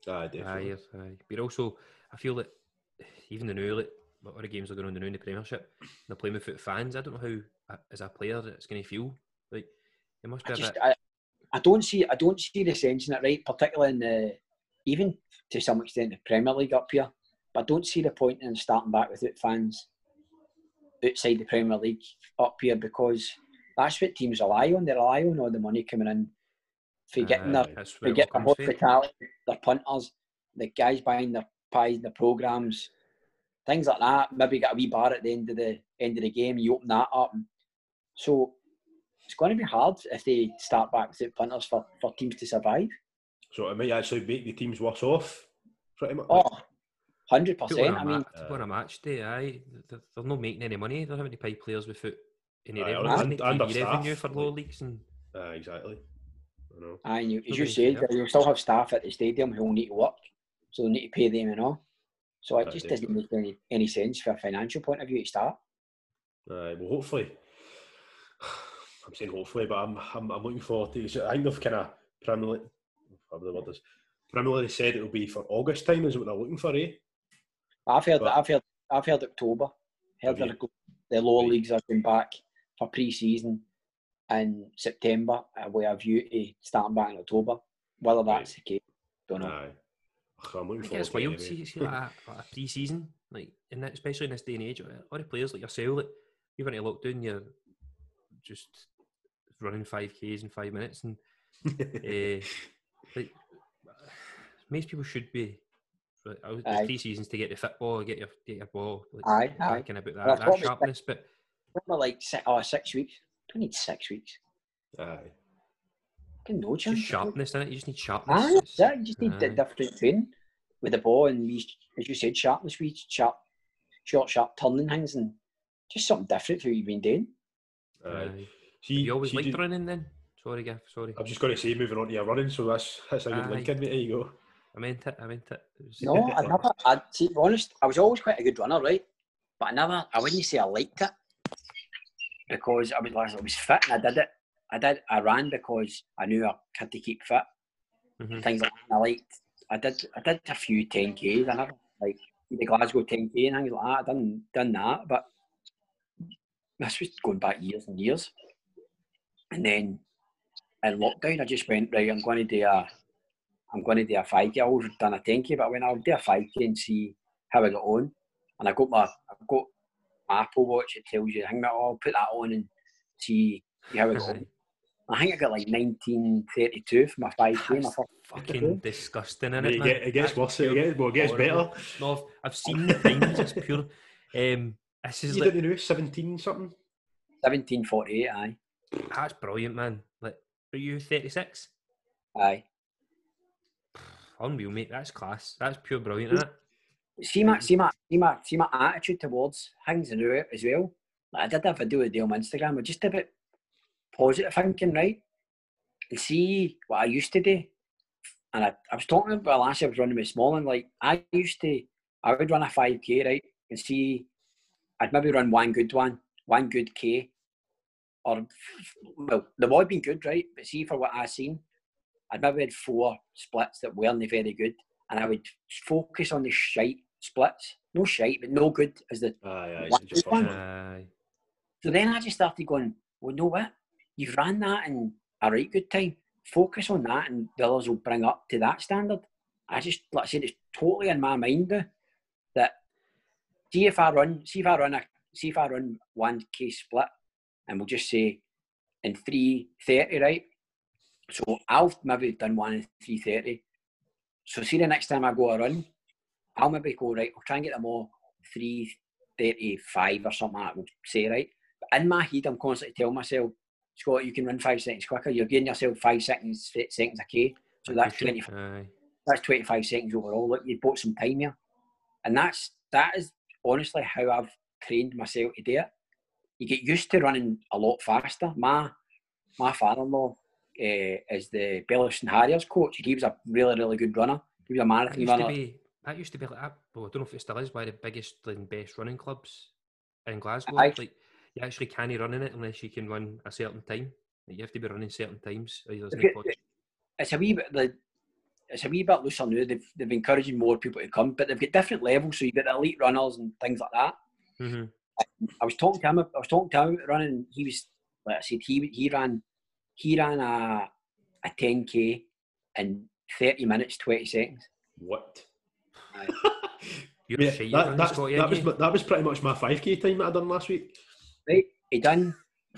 Aye, definitely. Aye. But also, I feel that even the new, like, what other games are going on the new in the Premiership, they're playing without fans. I don't know how, as a player, it's going to feel. Like, it must be a bit... I don't see the sense in it, right? Particularly in the... Even, to some extent, the Premier League up here. But I don't see the point in starting back without fans outside the Premier League up here, because that's what teams rely on. They rely on all the money coming in for getting their hospitality, their punters, the guys buying their pies, the programmes, things like that. Maybe you get a wee bar at the end of the game, you open that up. So it's going to be hard if they start back without punters for teams to survive. So it might actually make the teams worse off, pretty much. Oh, 100%. I mean, on a match day, aye, they're not making any money. They're having to pay players without any revenue for lower leagues and. Exactly. I know. Aye, as you said, you'll still have staff at the stadium who will need to work. so they need to pay them and all. So it just doesn't make any sense from a financial point of view to start. Well, hopefully, I'm saying hopefully, but I'm looking forward to it. So I think they've kind of primarily said it'll be for August time is what they're looking for, eh? I've heard October. The lower leagues are going back for pre-season in September with a view to starting back in October. Whether that's the case, don't know. I'm looking forward to it. It's like a pre-season, like, and especially in this day and age, a lot of players like yourself, like, you've been in lockdown, you're just running 5Ks in 5 minutes, and like, most people should be. It's pre-seasons to get the football, get your ball. Like, thinking about that sharpness, but remember, like 6 weeks. Don't need 6 weeks. No chance. Just sharpness, innit? You just need sharpness. You just need the different thing with the ball, and we, as you said, sharpness. We short, sharp turning things, and just something different to what you've been doing. You always liked running, then. Sorry, Gaff. Sorry. I'm just going to say, moving on to your running. So that's a good link in. There you go. I meant it. To be honest, I was always quite a good runner, right? But I wouldn't say I liked it because I was fit and I did it. I ran because I knew I had to keep fit. Mm-hmm. Things like that. I did a few 10Ks. I never, like, the Glasgow 10K and things like that. I done that, but this was going back years and years. And then in lockdown, I just went, right, I'm going to do a 5K. I always done a 10K, but I went, I'll do a 5K and see how I got on. And I got my Apple Watch. It tells you, I'll put that on and see how I got on. I think I got like 1932 for my 5K. That's fucking disgusting, isn't it, man? It gets worse. It gets better. No, I've seen the things. It's pure. This is, you like, did the new 17 something? 17:48, aye. That's brilliant, man. Like, are you 36? Aye. Unreal, mate. That's class. That's pure brilliant, isn't it? See my attitude towards things and it as well. Like, I did a video with on Instagram with just about positive thinking, right? And see what I used to do. And I was talking about last year I was running with Smalling. Like, I would run a 5K, right? And see, I'd maybe run one good K. Or, well, they've all been good, right? But see, for what I've seen, I'd maybe had 4 splits that weren't very good, and I would focus on the shite splits. No shite, but no good as the one. So then I just started going, well, you know what? You've ran that in a right good time. Focus on that, and the others will bring up to that standard. I just, like I said, it's totally in my mind now that see if I run 1K split, and we'll just say in 3:30, right? So I've maybe done one in 3:30. So see, the next time I go a run, I'll maybe go, right, I'll try and get them all 3:35 or something like that, we'll say, right? But in my head, I'm constantly telling myself, Scott, you can run 5 seconds quicker. You're giving yourself 5 seconds a K. So that's 25 seconds overall. Look, you bought some time here. And that is honestly how I've trained myself to do it. You get used to running a lot faster. My father-in-law, as the Bellison Harriers coach, he was a really, really good runner. He was a marathon runner. That used to be like, well, I don't know if it still is, one of the biggest and best running clubs in Glasgow. Like, you actually can't run in it unless you can run a certain time. Like, you have to be running certain times. Or there's no point. It's a wee bit looser now. They've encouraging more people to come, but they've got different levels. So you get elite runners and things like that. Mm-hmm. I was talking to him about running. He was, like I said, he ran a 10K in 30 minutes, 20 seconds. What? That was pretty much my 5K time that I done last week. Right, he done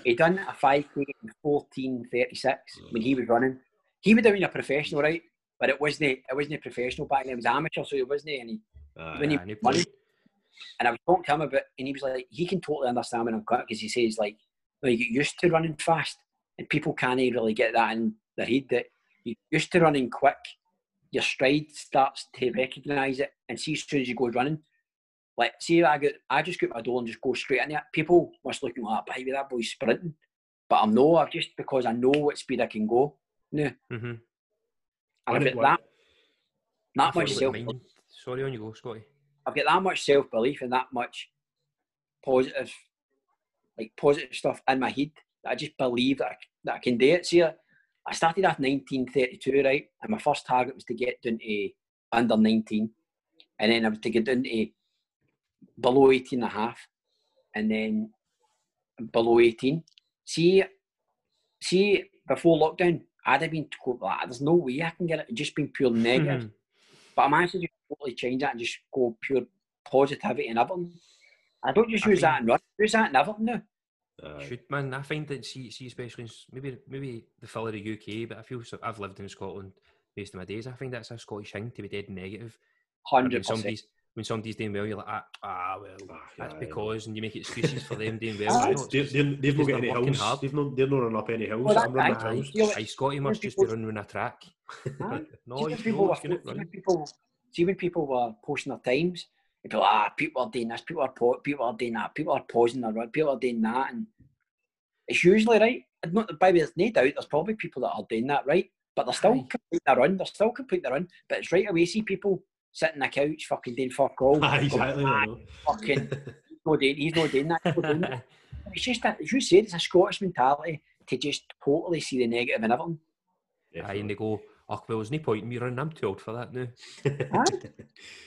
a 5K in 14:36 when he was running. He would have been a professional, right? But it wasn't professional back then. It was amateur, so it wasn't any. And I was talking to him about, and he was like, he can totally understand when I'm cut, because he says, like, you know, you get used to running fast. And people can't really get that in their head that you're used to running quick, your stride starts to recognise it, and see as soon as you go running. Like, see, I just got my door and just go straight in there. People must look at me like, baby, that boy's sprinting. But I'm no, just because I know what speed I can go. No. Mm-hmm. And about that, That much self-belief. Sorry, on you go, Scotty. I've got that much self-belief and that much positive, like positive stuff in my head that I just believe that I can do it. See, I started off 1932, right? And my first target was to get down to under 19. And then I was to get down to below 18.5. And then below 18. See, before lockdown, I'd have been told, like, there's no way I can get it. It's just been pure negative. But I'm actually just totally change that and just go pure positivity in Everton. I don't just use that in Run. Use that in Everton now. Should, man. I find that, see especially in maybe the filler of the UK, but I feel so, I've lived in Scotland most of my days. I think that's a Scottish thing to be dead negative. 100%. When somebody's doing well, you're like, that's because, and you make excuses for them doing well. They've not got any hills. They're not running up any hills. Well, I'm running hills. Scotty must just be running a track. No, see when people were posting their times, they'd be like, people are doing this, people are doing that, people are pausing their run, people are doing that, and it's usually right. By the way, there's no doubt there's probably people that are doing that, right? But they're still completing their run. But it's right away, see people sitting on the couch, fucking doing fuck all. Exactly. Fucking, he's not doing that. It's just that, as you said, it's a Scottish mentality to just totally see the negative in everything. Yeah, and they go, oh, well, there's no point in me running. I'm too old for that now.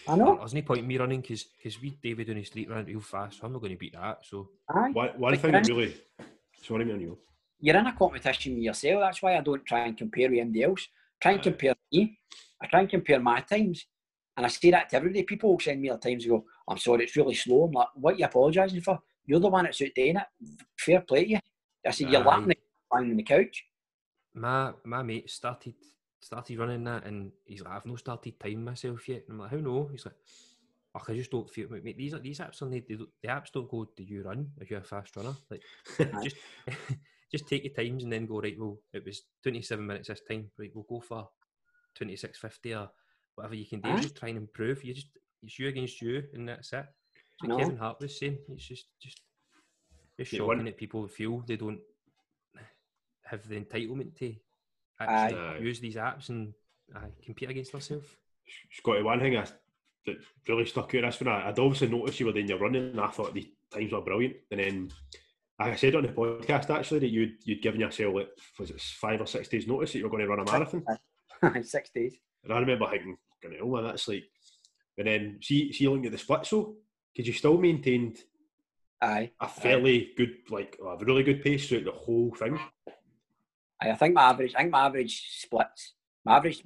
I know. There's no point in me running because we David on the street ran real fast, so I'm not going to beat that. So, I think it really. Sorry, man, you're in a competition with yourself. That's why I don't try and compare with anybody else. Try and compare me. I try and compare my times. And I say that to everybody. People will send me at times and go, I'm sorry, it's really slow. I'm like, what are you apologising for? You're the one that's out doing it. Fair play to you. I said, you're lying on the couch. My mate started running that and he's like, I've not started timing myself yet. And I'm like, how no? He's like, I just don't feel, mate, these apps on the apps don't go, do you run? Are you a fast runner? Like, just take your times and then go, right, well, it was 27 minutes this time. Right, we'll go for 26.50 or whatever you can do, just try and improve. It's you against you, and that's it. So Kevin Hart was saying, it's just shocking that people feel they don't have the entitlement to actually use these apps and compete against themselves. Scotty, one thing that really stuck out is when I'd obviously noticed you were doing your running, and I thought the times were brilliant. And then I said on the podcast actually that you'd given yourself, like, was it 5 or 6 days' notice that you were going to run a marathon? 6 days. And I remember thinking, oh, that's like, and then see looking at the split, so because you still maintained a fairly good, like a really good pace throughout the whole thing. I think my average splits, my average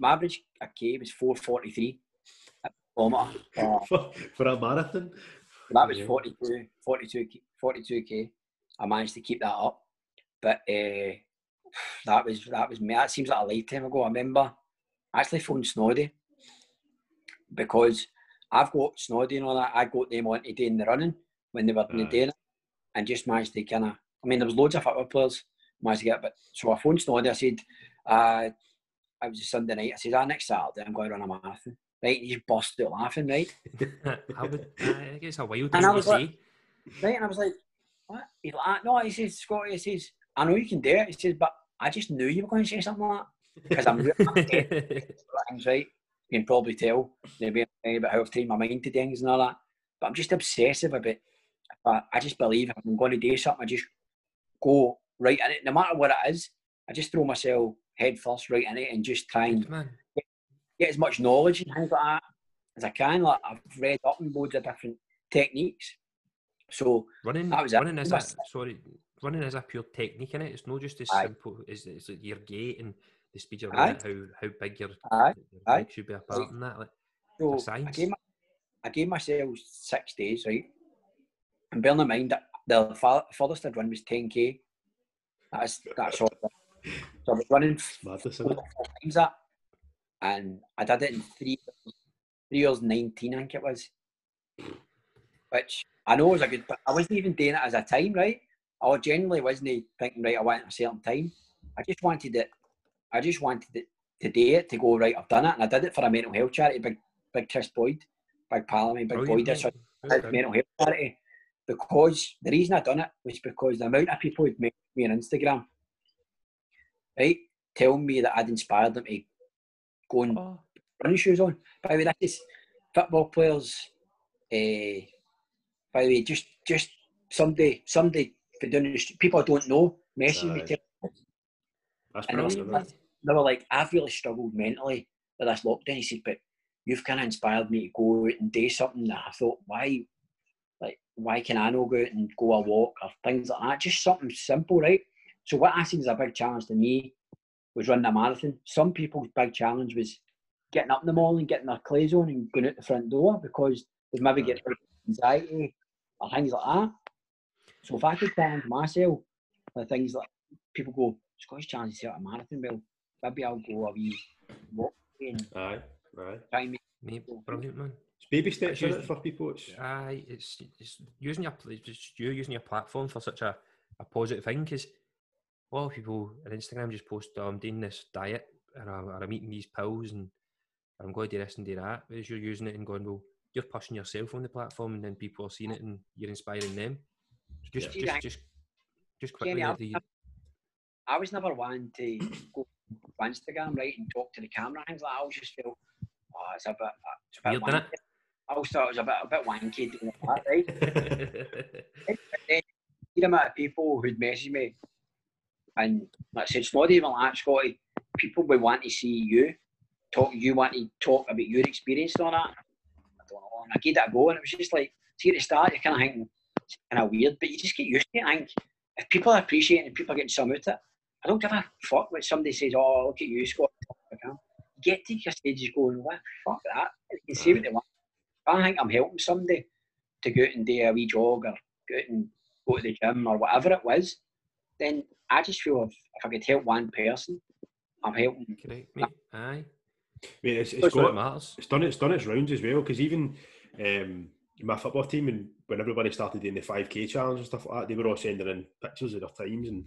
K was 4:43 a kilometre. For a marathon? That was 42 K. I managed to keep that up. But that was me. That seems like a lifetime ago. I remember I actually phoned Snoddy because I've got Snoddy and all that. I got them on to doing the running when they were doing the day, and just managed to kind of, I mean, there was loads of football players managed to get, but so I phoned Snoddy. I said, I was a Sunday night. I said, next Saturday I'm going to run a marathon. Right, he just burst out laughing, right? I guess a wild thing to say. Right, and I was like, what? He's like, no, he says, Scotty, he says, I know you can do it. He says, but I just knew you were going to say something like that. Because I'm things, right? You can probably tell about how I've trained my mind to things and all that. But I'm just obsessive about it. I just believe if I'm going to do something, I just go right in it. No matter what it is, I just throw myself head first right in it and just try and get as much knowledge and things like that as I can. Like, I've read up on loads of different techniques. So running is a pure technique in it. It's not just as simple as it's like your gait and the speed you're running, how big your legs should be apart and that. Like, so I gave myself 6 days, right? And bearing in mind that the furthest I'd run was 10K. That's all. So I was running 4 times that. And I did it in 3 years 19, I think it was. Which I know was a good, but I wasn't even doing it as a time, right? I generally wasn't thinking, right, I went at a certain time. I just wanted it to do it, to go, right, I've done it. And I did it for a mental health charity, big Chris Boyd, big pal of mine, Boyd, that's a mental health charity. Because the reason I done it was because the amount of people who'd met me on Instagram, right, telling me that I'd inspired them to go and running shoes on. By the way, that is football players. By the way, just somebody down the street, people I don't know messaged me. That's brilliant. They were like, I've really struggled mentally with this lockdown. He said, but you've kind of inspired me to go out and do something that I thought, why can I not go out and go a walk or things like that? Just something simple, right? So what I think is a big challenge to me was running a marathon. Some people's big challenge was getting up in the morning, getting their clothes on and going out the front door because they maybe get anxiety or things like that. So if I could challenge myself with things like, people go, Scottish challenge yourself at a marathon, well, maybe I'll go a wee walk. Aye. Brilliant, man. It's baby steps, isn't it, for people? It's using your, just you using your platform for such a positive thing, because a lot of people on Instagram just post, oh, I'm doing this diet, or I'm eating these pills, and I'm going to do this and do that. Whereas you're using it and going, well, you're pushing yourself on the platform, and then people are seeing it, and you're inspiring them. So just quickly. Yeah, I was never one to go on Instagram, right, and talk to the camera. Things like I always just felt, oh, it's a bit weird, isn't it? I always thought it was a bit wanky doing that, right? The amount of people who'd message me, and like I said, it's not even like that, Scotty. People would want to see you talk. You want to talk about your experience on that. I don't know. And I gave that a go, and it was just like, see, at the start, you're kind of thinking, it's kind of weird, but you just get used to it. I think if people are appreciating it, people are getting some out of it. I don't give a fuck what somebody says, oh, look at you, Scott. Get to your stages going, what the fuck that? You can say what they want. I think I'm helping somebody to go out and do a wee jog or go out and go to the gym or whatever it was, then I just feel if I could help one person, I'm helping. Correct, mate. Aye. Mate, it's got, it's done its rounds as well, because even my football team, and when everybody started doing the 5K challenge and stuff like that, they were all sending in pictures of their times, and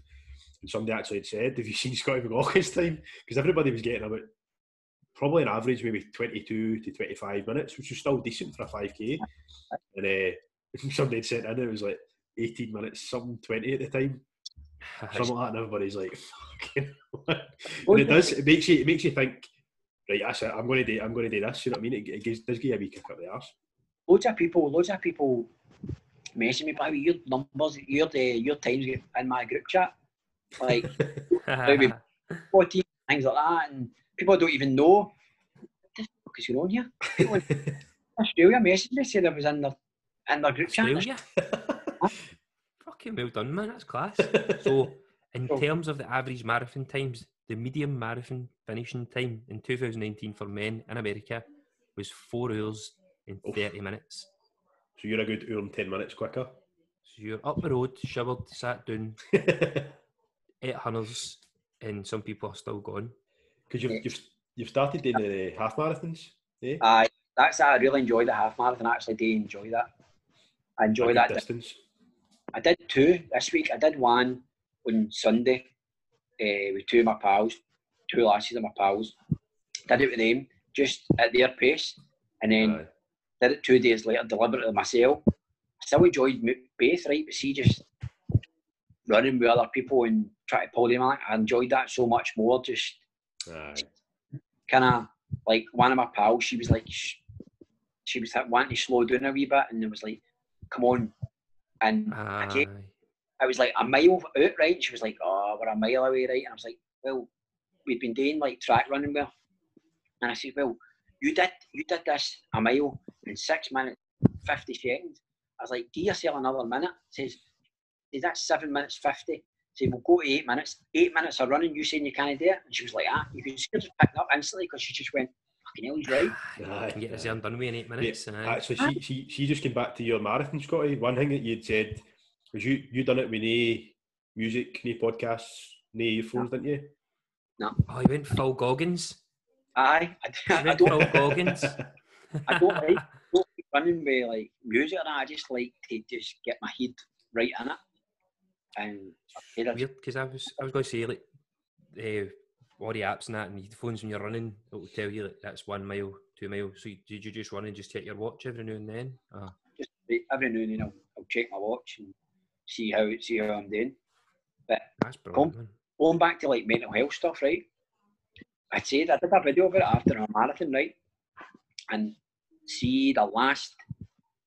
somebody actually had said, have you seen Scotty McLaughlin's time? Because everybody was getting about probably an average maybe 22 to 25 minutes, which was still decent for a 5K. And somebody had sent in, it was like 18 minutes, some 20 at the time. Something like that, and everybody's like, fucking and it makes you think, right, that's it, I'm going to do this, you know what I mean? It does give you a wee kick up the arse. Loads of people messaging me, by the way, your numbers, your times in my group chat. Like, maybe 14, things like that, and people don't even know what the fuck is going on here. People in Australia messaged me saying I was in their group Australia chat. Fucking well done, man, that's class. So, in terms of the average marathon times, the medium marathon finishing time in 2019 for men in America was 4 hours and 30 minutes. So you're a good hour and 10 minutes quicker. So you're up the road, shivered, sat down. 800s, and some people are still gone. Because you've started doing the half marathons, eh? I really enjoyed the half marathon. I actually did enjoy that. I enjoyed that distance. I did two this week. I did one on Sunday with two lasses of my pals. Did it with them, just at their pace, and then did it 2 days later, deliberately myself. I still enjoyed both, right? But see, just running with other people and trying to podium, I enjoyed that so much more. Just kind of like one of my pals, she was wanting to slow down a wee bit, and it was like, come on. And I was like a mile out, right? And she was like, oh, we're a mile away, right? And I was like, well, we've been doing like track running well. And I said, well, you did this a mile in 6 minutes, 50 seconds. I was like, give yourself another minute. Says, that's 7 minutes 50. Say, we'll go to 8 minutes. 8 minutes of running, you saying you can't do it? And she was like, you can see her just picking up instantly, because she just went, fucking hell, he's right. I can get this done with in 8 minutes. Yeah, actually, she just came back to your marathon, Scotty. One thing that you'd said was you done it with no music, no podcasts, no earphones, didn't you? No. Oh, you went full Goggins? Aye. I don't full Goggins. I don't like running with like music or that. I just like to just get my head right in it. And weird, because I was going to say, like, all the apps and that and headphones when you're running, it will tell you like, that's 1 mile, 2 miles. So did you just run and just check your watch every now and then? Just every now and then, I'll check my watch and see how I'm doing. But that's brilliant, going back to like mental health stuff, right? I'd say that I did a video about it after a marathon, right? And see, the last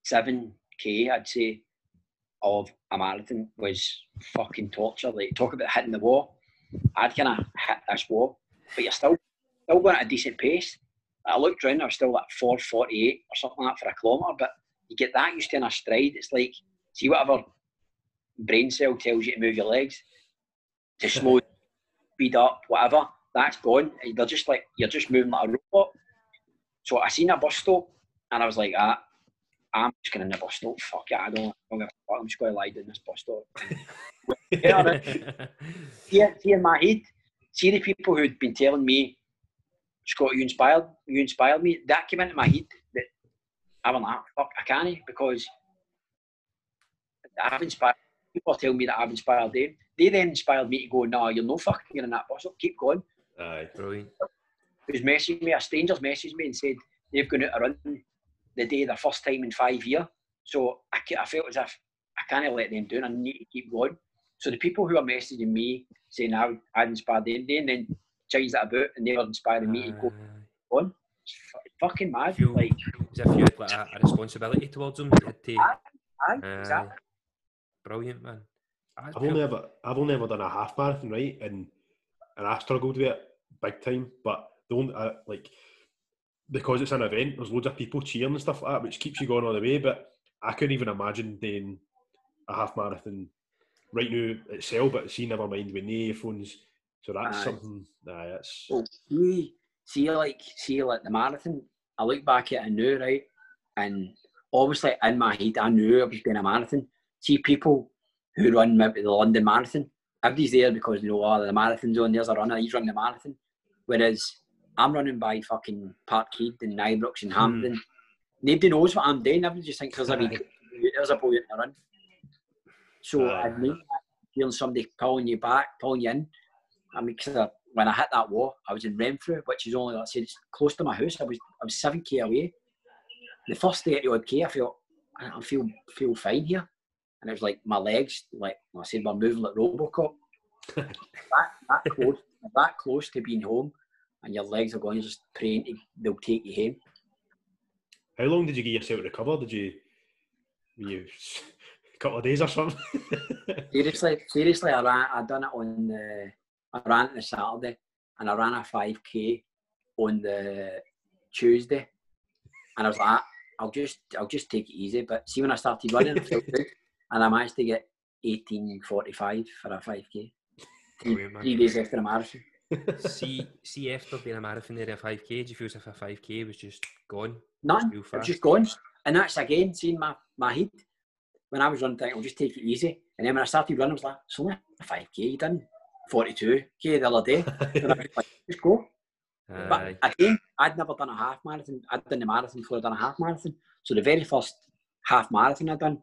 7K, I'd say, of a marathon was fucking torture. Like, talk about hitting the wall. I'd kind of hit this wall, but you're still going at a decent pace. I looked round, I was still like 4:48 or something like that for a kilometre, but you get that used to in a stride. It's like, see, whatever brain cell tells you to move your legs, to slow, speed up, whatever, that's gone. They're just like, you're just moving like a robot. So I seen a bus stop, and I was like, ah, I'm just going in the bus stop. Fuck it, I don't give a fuck. I'm just going to lie down this bus stop. See, in my head, see the people who'd been telling me, Scott, you inspired me. That came into my head. That I went like, fuck, I can't, because I've inspired people. Are telling me that I've inspired them. They then inspired me to go, no, you're no fucking in that bus. Keep going. Aye, brilliant. Who's messaged me? A stranger's messaged me and said they've gone out a run the day the first time in 5 years. So I felt as if I can't let them down. I need to keep going. So the people who are messaging me saying I've inspired them, they then change that about, and they were inspiring me to go on. It's fucking mad. Feel, like, as if you had like a responsibility towards them. Exactly. Brilliant, man. I've only ever done a half marathon, right? And I struggled with it big time. But the only like, because it's an event, there's loads of people cheering and stuff like that, which keeps you going all the way. But I couldn't even imagine doing a half marathon right now itself. But see, never mind with the phones. So that's something. That's. Well, see, like the marathon. I look back at it now, right, and obviously in my head, I knew I was doing a marathon. See, people who run maybe the London Marathon, everybody's there because they know, oh, the marathon's on. There's a runner. He's running the marathon. Whereas I'm running by fucking Parkhead and Nybrooks and Hampden. Nobody knows what I'm doing. Everybody just thinks there's a boy in the run. So I mean, feeling somebody pulling you back, pulling you in. I mean, because when I hit that wall, I was in Renfrew, which is only, like I said, it's close to my house. I was 7K away. The first 30-odd K, I feel fine here, and it was like my legs, like I said, were moving like Robocop. that close to being home, and your legs are going, you're just praying they'll take you home. How long did you get yourself to recover? Were you a couple of days or something? Seriously, I ran on the Saturday, and I ran a 5K on the Tuesday, and I was like, I'll just take it easy. But see, when I started running, I felt good, and I managed to get 18:45 for a 5K. Three days after a marathon. see, after being a marathon there at 5K, did you feel as if a 5K was just gone? None, it was just gone. And that's again, seeing my head. When I was running, thinking, I'll just take it easy. And then when I started running, I was like, it's only a 5K, you done 42K the other day. And I was like, just go. But again, I'd never done a half marathon. I'd done the marathon before I'd done a half marathon. So the very first half marathon I'd done,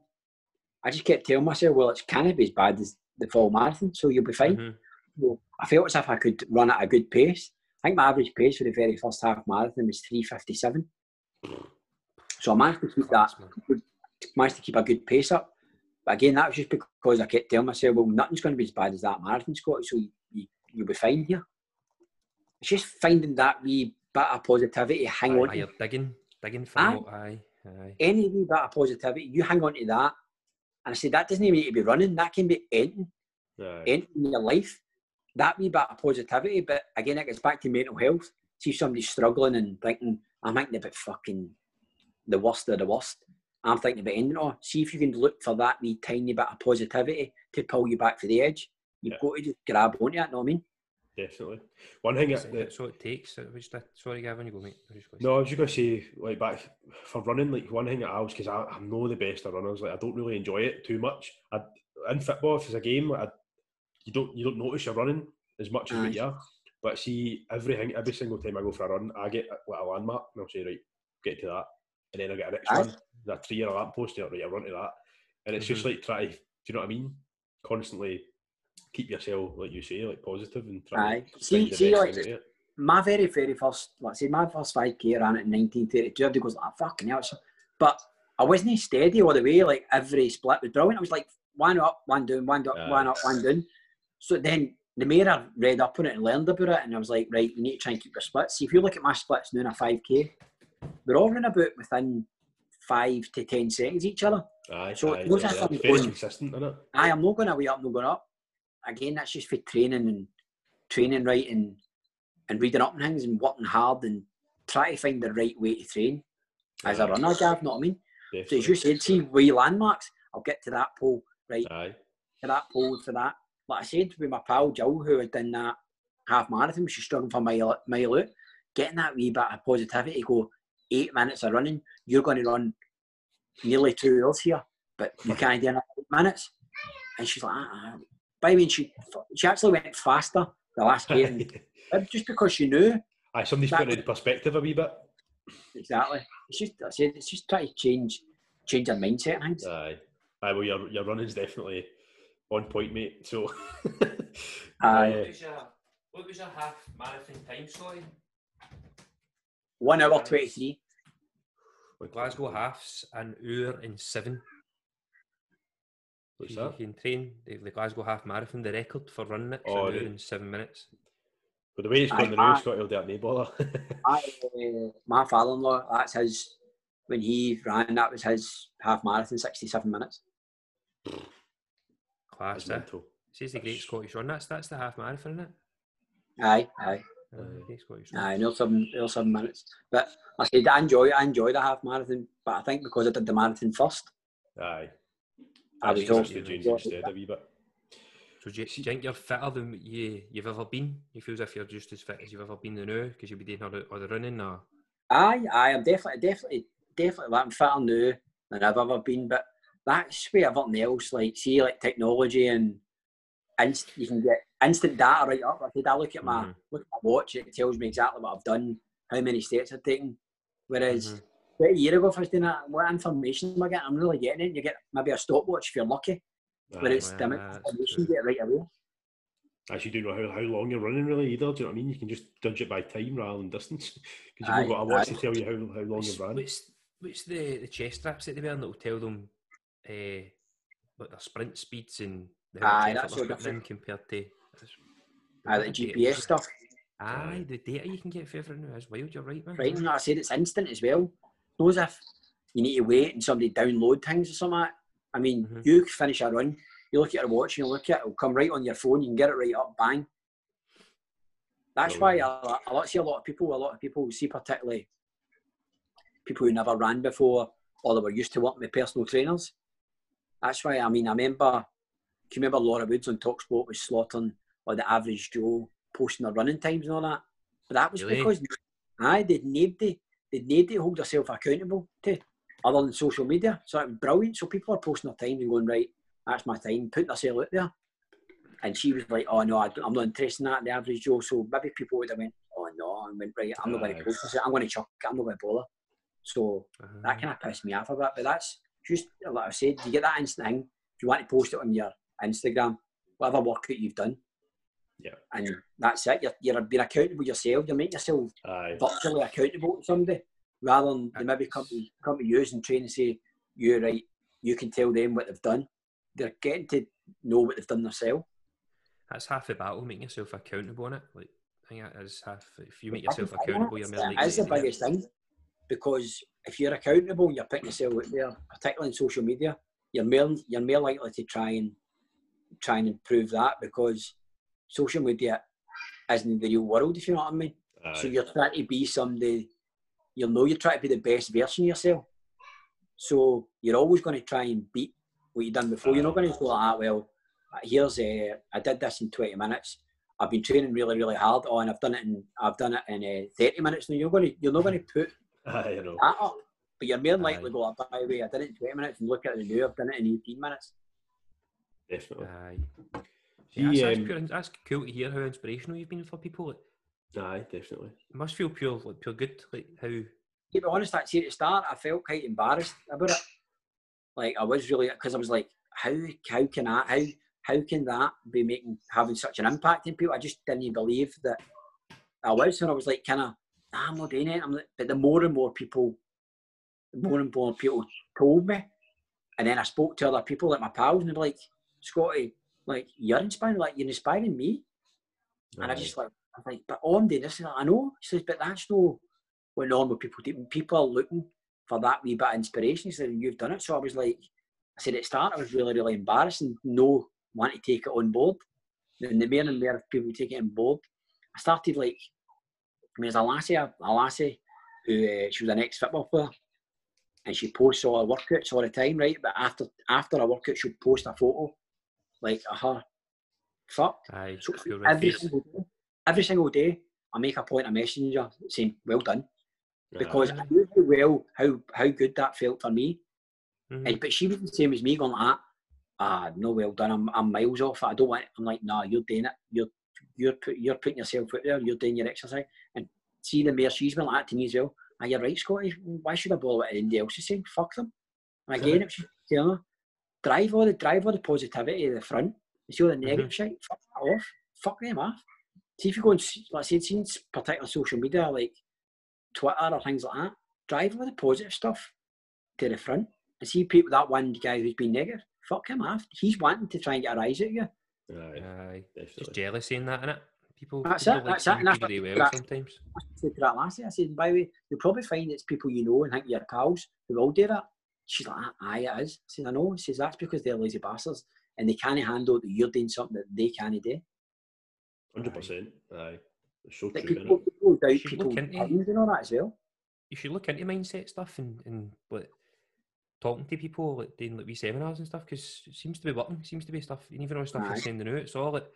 I just kept telling myself, well, it's can't be as bad as the full marathon, so you'll be fine. So I felt as if I could run at a good pace. I think my average pace for the very first half marathon was 3:57. So I managed to keep a good pace up. But again, that was just because I kept telling myself, well, nothing's going to be as bad as that marathon, Scott, so you'll be fine here. It's just finding that wee bit of positivity, hang on. You're digging for what? Aye. Any wee bit of positivity, you hang on to that. And I said, that doesn't even need to be running, that can be anything in your life. That wee bit of positivity, but again, it gets back to mental health. See somebody struggling and thinking, I'm thinking about fucking the worst of the worst. I'm thinking about ending it all. See if you can look for that wee tiny bit of positivity to pull you back to the edge. You've got to just grab onto it, you know what I mean? Definitely. One thing that's what it takes. Sorry, Gavin, you go, mate. No, I was just going to say, like, back for running, like, one thing that I was, because I'm not the best of runners, like, I don't really enjoy it too much. In football, if it's a game, like, you don't notice you're running as much as what you are. But see, every single time I go for a run, I get like a landmark, and I'll say, right, get to that. And then I get a next one, a tree or a lamp post, right, I run to that. And it's just like, do you know what I mean? Constantly keep yourself, like you say, like positive and try to find the best thing. My very, very first, let's say, my first 5K ran at 19:32. Everybody goes, oh, fucking hell. But I wasn't steady all the way, like every split was brilliant. I was like, one up, one down, one up, one up, one down. So then the more I read up on it and learned about it, and I was like, right, you need to try and keep your splits. See, if you look at my splits now in a 5K, we're all running about within 5 to 10 seconds each other. Aye, so aye, those are very consistent, isn't it? Aye, I'm not going away up, not going up. Again, that's just for training right and reading up and things and working hard and trying to find the right way to train as a runner, Gav, know what I mean? Definitely. So as you said, see way landmarks, I'll get to that pole, right? Aye. To that pole, for that. Like I said, with my pal Jill, who had done that half marathon, she's struggling for mile out, getting that wee bit of positivity, go 8 minutes of running, you're going to run nearly 2 hours here, but you can't do another 8 minutes. And she's like, by the way, she actually went faster the last game, just because she knew. Aye, somebody's put it into perspective a wee bit. Exactly. It's just, I said, it's just trying to change our mindset and things. Aye, well, your running's definitely on point, mate. So, what was your half marathon time, sorry? 1 hour 23. With Glasgow halves, 1 hour and 7. What's that? You can train the Glasgow half marathon. The record for running it is 1 hour and 7 minutes. But the way it's going the news, Scott, he'll do that no bother. My father-in-law, that's his. When he ran, that was his half marathon, 67 minutes. Class, eh? Says the Great Scottish Run. That's the half marathon, isn't it? Aye. Aye, no 7 minutes. But I said I enjoyed the half marathon, but I think because I did the marathon first. Aye. I was just to change instead a wee bit. So do you think you're fitter than you've ever been? You feel as if you're just as fit as you've ever been now because you'll be doing all the running now? Aye, I'm definitely I'm fitter now than I've ever been, but that's where everything else, like technology and you can get instant data right up. I said, I look at my watch, it tells me exactly what I've done, how many steps I've taken. Whereas about a year ago, if I was doing that, what information am I getting? I'm really getting it. You get maybe a stopwatch if you're lucky. But it's damn it, you can get it right away. Actually, you don't know how long you're running really either. Do you know what I mean? You can just judge it by time rather than distance because you've got a watch to tell you how long you've run. What's the chest straps that they wear that will tell them what their sprint speeds and that's so different compared to the GPS stuff. Aye, the data you can get for everything now is wild. You're right, man. Right, and like I said, it's instant as well. Not as if you need to wait and somebody download things or something like that. I mean, you finish a run, you look at your watch, you look at it, it'll come right on your phone, you can get it right up, bang. That's why I see a lot of people see, particularly people who never ran before or they were used to working with personal trainers. That's why, I mean, do you remember Laura Woods on TalkSport was slaughtering or the average Joe posting their running times and all that? But that was really? Because they'd need to hold themselves accountable to other than social media, so it was brilliant. So people are posting their time and going, right, that's my time, putting herself out there. And she was like, oh no, I'm not interested in that, the average Joe. So maybe people would have went, oh no, and went, right, I'm not going to post this, I'm going to chuck it, I'm not going to bother. So that kind of pissed me off a bit. But that's just, like I said, you get that instant thing. If you want to post it on your Instagram, whatever workout you've done, and that's it. You're being accountable yourself. You're making yourself virtually accountable to somebody. Rather than they maybe come to you and train and say, you're right, you can tell them what they've done. They're getting to know what they've done themselves. That's half the battle, making yourself accountable on it. Like, I think that is half. If you make yourself accountable, you're merely. That's the biggest thing, because if you're accountable and you're putting yourself out there, particularly on social media, you're more likely to try and improve that, because social media isn't the real world, if you know what I mean. So you're trying to be somebody. You know you're trying to be the best version of yourself. So you're always going to try and beat what you've done before. You're not going to go like, well, here's I did this in 20 minutes. I've been training really, really hard. Oh, and I've done it in 30 minutes. No, you're not going to put that up. But you're more likely to go, oh, by the way, I did it in 20 minutes and look at it now, I've done it in 18 minutes. Definitely. That's cool to hear how inspirational you've been for people. Aye, definitely. It must feel pure good, like how... To be honest, actually, at the start, I felt quite embarrassed about it. Like, I was really... Because I was like, how can that be having such an impact on people? I just didn't believe that I was. And I was like, I'm not doing it. But the more and more people told me. And then I spoke to other people, like my pals, and they were like, Scotty, like, you're inspiring me. Aye. And I just like... but I'm doing this. I know. He says, but that's no. went on with people. People are looking for that wee bit of inspiration. He said, you've done it. So I was like, I said at the start, I was really, really embarrassed and no one to take it on board. And the more and more people take it on board, I started like, I mean, there's a lassie who she was an ex-football player, and she posts all her workouts all the time, right? But after a workout, she'll post a photo like of her foot. So every single day, I make a point of messenger saying, well done. Because I knew how good that felt for me. Mm-hmm. And, but she was the same as me, going like that. No, well done. I'm miles off. I don't want it. I'm like, nah, you're doing it. You're putting yourself out there. You're doing your exercise. And see the mayor, she's been like that to me as well. Ah, you're right, Scotty. Why should I bother with anybody else is saying? Fuck them. And again, it's just, you know, drive all the positivity to the front. You see all the negative shit. Fuck that off. Fuck them off. See if you go and see particular social media like Twitter or things like that. Drive all the positive stuff to the front. And see people, that one guy who's been negative. Fuck him off. He's wanting to try and get a rise out of you. Aye. Just jealousy in that, innit? People that's it, that's it. And that's really well sometimes. I said to that lassie, I said, by the way, you'll probably find it's people you know and think you're pals who will do that. She's like, aye, it is. I said, I know. She says, that's because they're lazy bastards and they can't handle that you're doing something that they can't do. 100%. Aye. It's so true, people doubt people's opinions and all that as well. You should look into mindset stuff and what... talking to people, like doing like wee seminars and stuff, because it seems to be working, seems to be stuff, and even all the stuff you're sending out, it's all like,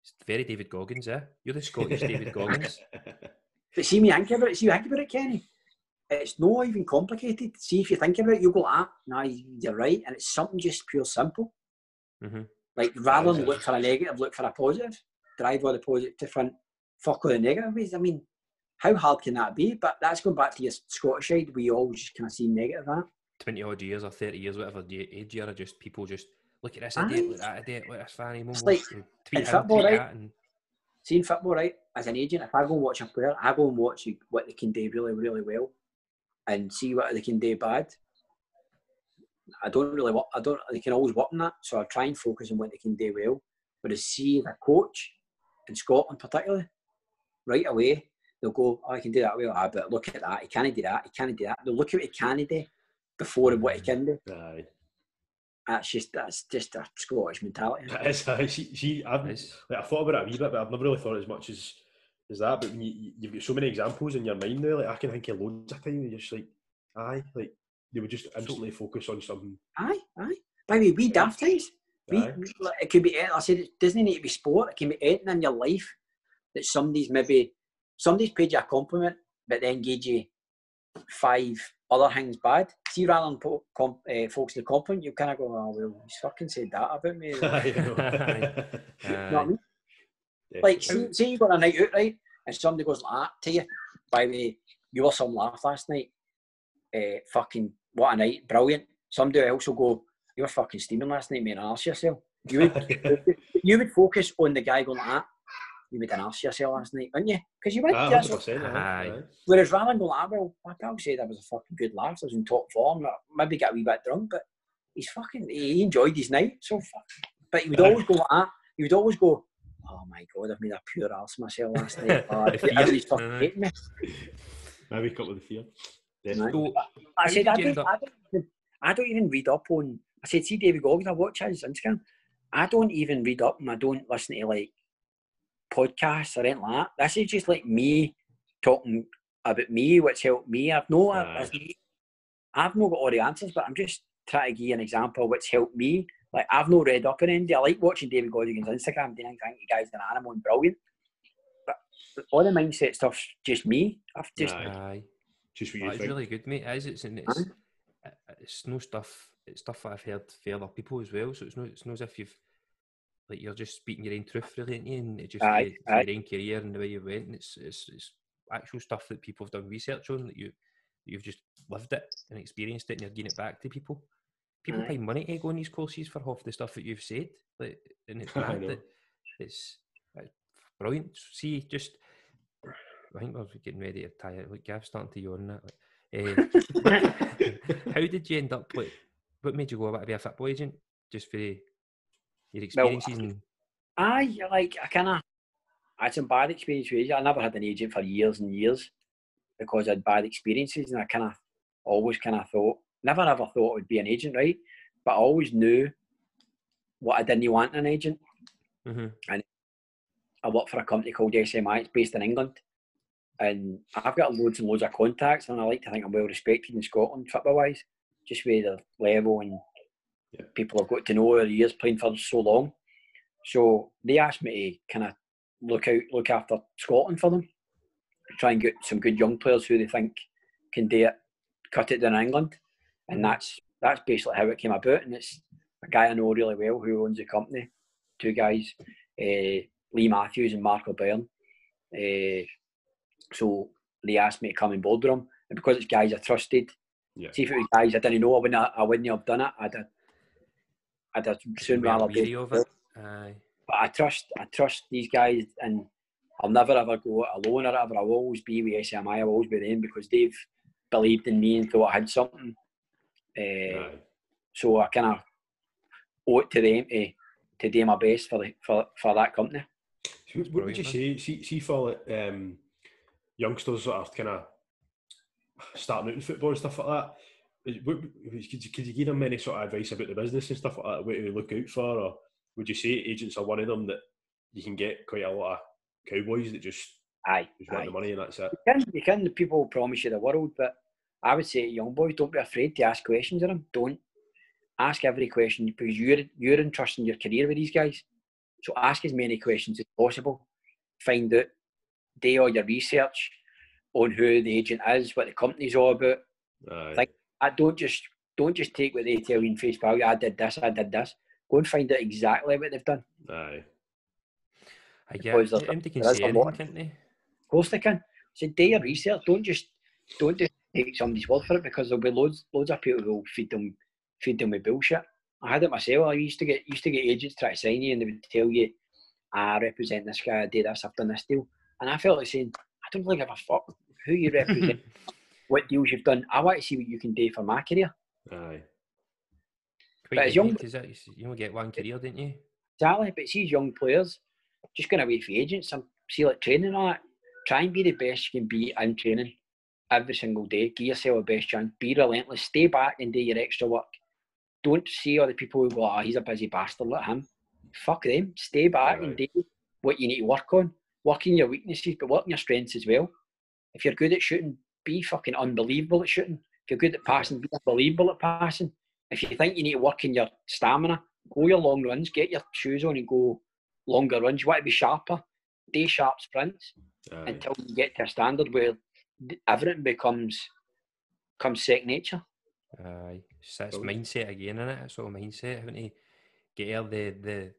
it's very David Goggins, eh? You're the Scottish David Goggins. But see you think about it, Kenny, it's not even complicated. See, if you think about it, you go like that, nah, you're right, and it's something just pure simple. Mm-hmm. Like, rather than look for a negative, look for a positive, drive all the positive to front, fuck all the negative ways. I mean, how hard can that be? But that's going back to your Scottish side, we all just kind of see negative at. 20 odd years or 30 years, whatever age you are, just people just look at this a date, look at that a date, look at this fanny moment. It's like, in football, right? Seeing football, right? As an agent, if I go and watch a player, I go and watch what they can do really, really well and see what they can do bad. They can always work on that. So I try and focus on what they can do well. But as seeing a coach, in Scotland particularly, right away, they'll go, I can do that well, but look at that, he can't do that, he can't do that. They'll look at what he can do before and what he can do. Aye. That's just a Scottish mentality. I thought about it a wee bit, but I've never really thought as much as that. But when you've got so many examples in your mind now, like I can think of loads of times. You're just like, like they would just absolutely focus on something. Aye. By the way, we daft things. It could be. I said it doesn't need to be sport. It can be anything in your life that somebody's paid you a compliment, but then gave you 5 other things bad. See, rather than folks in the compliment, you kind of go, oh, well, he's fucking said that about me. You know what I mean? Yeah. Like, say you go on a night out, right, and somebody goes like that to you, by the way, you were some laugh last night, fucking, what a night, brilliant. Somebody else will go, you were fucking steaming last night, mate, and arse yourself. You would focus on the guy going like that. You made an arse yourself last night, wouldn't you? Because you went to. Whereas rather than going like, well, my pal said I was a fucking good laugh, I was in top form, maybe got a wee bit drunk, but he enjoyed his night, so fuck. But he would always go like that. He would always go, oh my God, I've made a pure arse myself last night. Everybody's fucking hating me. I wake up with the fear. I don't even read up on, I said, see David Goggins, I watch his Instagram. I don't even read up and I don't listen to like podcasts or anything like that. This is just like me talking about me, what's helped me. I've not got all the answers, but I'm just trying to give you an example of what's helped me. Like, I've not read up on anything. I like watching David Goggins' Instagram. I think you guys are an animal and brilliant. But all the mindset stuff's just me. I've just... Aye. Just what you think. It's really good, mate. It is. It's no stuff... It's stuff that I've heard for other people as well, so it's not as if you've... Like, you're just speaking your own truth, really, ain't you? And it's just your own career and the way you went. And it's actual stuff that people have done research on, that you've just lived it and experienced it, and you're giving it back to people. People pay money to go on these courses for half the stuff that you've said. Like, and it's bad. It's brilliant. See, just... I think we're getting ready to tie it. Like, Gav's starting to yawn that. How did you end up... Like, what made you go about to be a football agent? Just for... your experiences? Well, it's a bad experience. I never had an agent for years and years. because I had bad experiences, and I kind of always kind of thought, never ever thought I would be an agent, right? But I always knew what I didn't want in an agent. Mm-hmm. And I worked for a company called SMI, it's based in England. And I've got loads and loads of contacts, and I like to think I'm well respected in Scotland football-wise, just with the level and people I've got to know over the years playing for so long. So they asked me to kind of look after Scotland for them, try and get some good young players who they think can do it, cut it down in England. And that's basically how it came about. And it's a guy I know really well who owns the company, two guys, Lee Matthews and Mark O'Byrne. So they asked me to come and board with them. And because it's guys I trusted, see if it was guys I didn't know, I wouldn't have done it. I'd soon rather be over. But I trust these guys, and I'll never ever go alone or whatever. I'll always be with SMI, I'll always be with them because they've believed in me and thought I had something. So I kind of owe it to them to do my best for that company. So what would you say, see for youngsters that are kind of starting out in football and stuff like that, could you give them any sort of advice about the business and stuff like that, what to look out for? Or would you say agents are one of them that you can get quite a lot of cowboys that just want the money and that's it? You can, people promise you the world, but I would say to young boys, don't be afraid to ask questions of them. Don't ask every question because you're entrusting your career with these guys. So ask as many questions as possible. Find out, do all your research on who the agent is, what the company's all about. Like, don't just take what they tell you in face value. I did this. Go and find out exactly what they've done. Because they can say anything, can't they? Of course they can. So do your research. Don't just take somebody's word for it, because there'll be loads of people who'll feed them with bullshit. I had it myself. I used to get agents try to sign you, and they would tell you, "I represent this guy. I did this. I've done this deal." And I felt like saying, "I don't really give a fuck who you represent, what deals you've done. I want to see what you can do for my career." Aye. But as young, you only get one career, didn't you? Exactly. But see, young players just going away for agents. See, like training and all that. Try and be the best you can be in training every single day. Give yourself a best chance. Be relentless. Stay back and do your extra work. Don't see other people who go, he's a busy bastard, let him. Fuck them. Stay back and do what you need to work on. Work on your weaknesses, but work on your strengths as well. If you're good at shooting, be fucking unbelievable at shooting. If you're good at passing, be unbelievable at passing. If you think you need to work on your stamina, go your long runs, get your shoes on and go longer runs. You want to be sharper. Do sharp sprints until you get to a standard where everything becomes second nature. Aye, so that's mindset again, isn't it? It's all mindset, haven't you? Get out that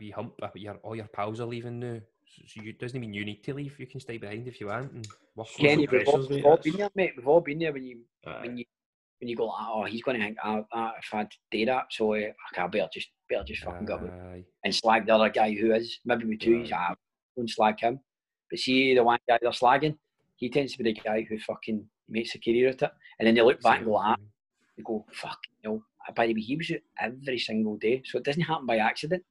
wee hump, but all your pals are leaving now. So it doesn't mean you need to leave. You can stay behind if you want and work. Kenny, we've all been there, mate. We've all been there when you go, he's going to think, if I do that, so I better just fucking go and slag the other guy who is maybe with two. I won't slag him, but see the one guy they're slagging, he tends to be the guy who fucking makes a career at it, and then they look back and go, they go, fuck, by the way, he was every single day, so it doesn't happen by accident.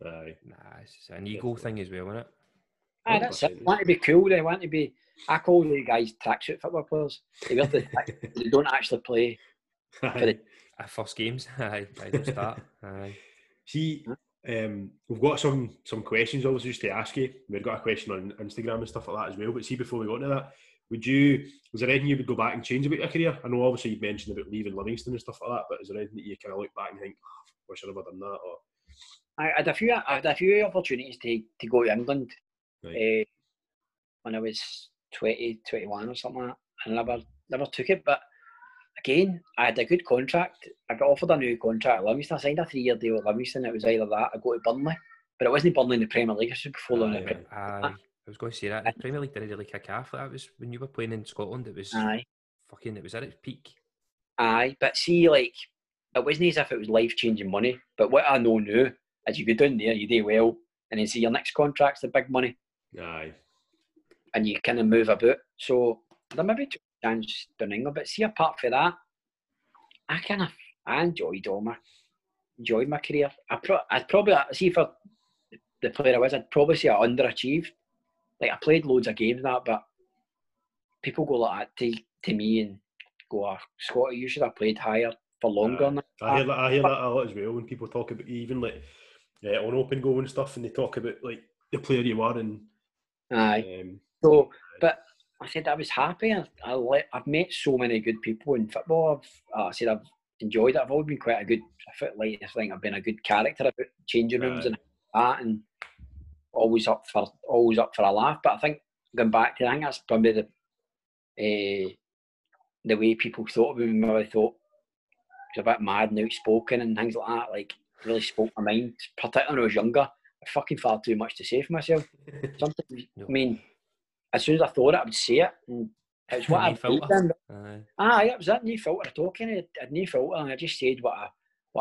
It's an ego thing as well, isn't it? That's it. They want to be cool, they want to be. I call the guys tracksuit football players. They don't actually play for the first games. I don't start. See, we've got some questions obviously just to ask you. We've got a question on Instagram and stuff like that as well. But see, before we go into that, was there anything you would go back and change about your career? I know obviously you mentioned about leaving Livingston and stuff like that, but is there anything that you kind of look back and think, wish I'd never done that? Or I had a few opportunities to go to England when I was 20, 21 or something like that. I never took it, but again, I had a good contract. I got offered a new contract at Livingston. I signed a 3-year deal at Livingston. It was either that, I go to Burnley, but it wasn't Burnley in the Premier League. It was before the Premier League. I was going to say that. The Premier League didn't really kick off. That was when you were playing in Scotland. It was fucking, it was at its peak. But see, like, it wasn't as if it was life-changing money, but what I know now is you go down there, you do well, and then see your next contract's the big money. And you kind of move about. So there may be two chances down England, but see, apart from that, I enjoyed enjoyed my career. I'd probably see, for the player I was, I'd probably say I underachieved. Like, I played loads of games and that, but people go like that to me and go, oh, Scotty, you should have played higher for longer. I hear that a lot as well when people talk about even like on open goal and stuff, and they talk about like the player you are and. So, but I said I was happy. I've met so many good people in football. I said I've enjoyed it. I've always been quite a good, I think I've been a good character about changing rooms and that, and always up for a laugh. But I think going back to, I think that's probably the way people thought of me. Maybe they thought I was a bit mad and outspoken and things like that. Like, really spoke my mind, particularly when I was younger. I fucking far too much to say for myself. Sometimes, no. I mean, as soon as I thought it, I would say it. And it was what I felt. That was that. No filter talking. I had no filter, and I just said what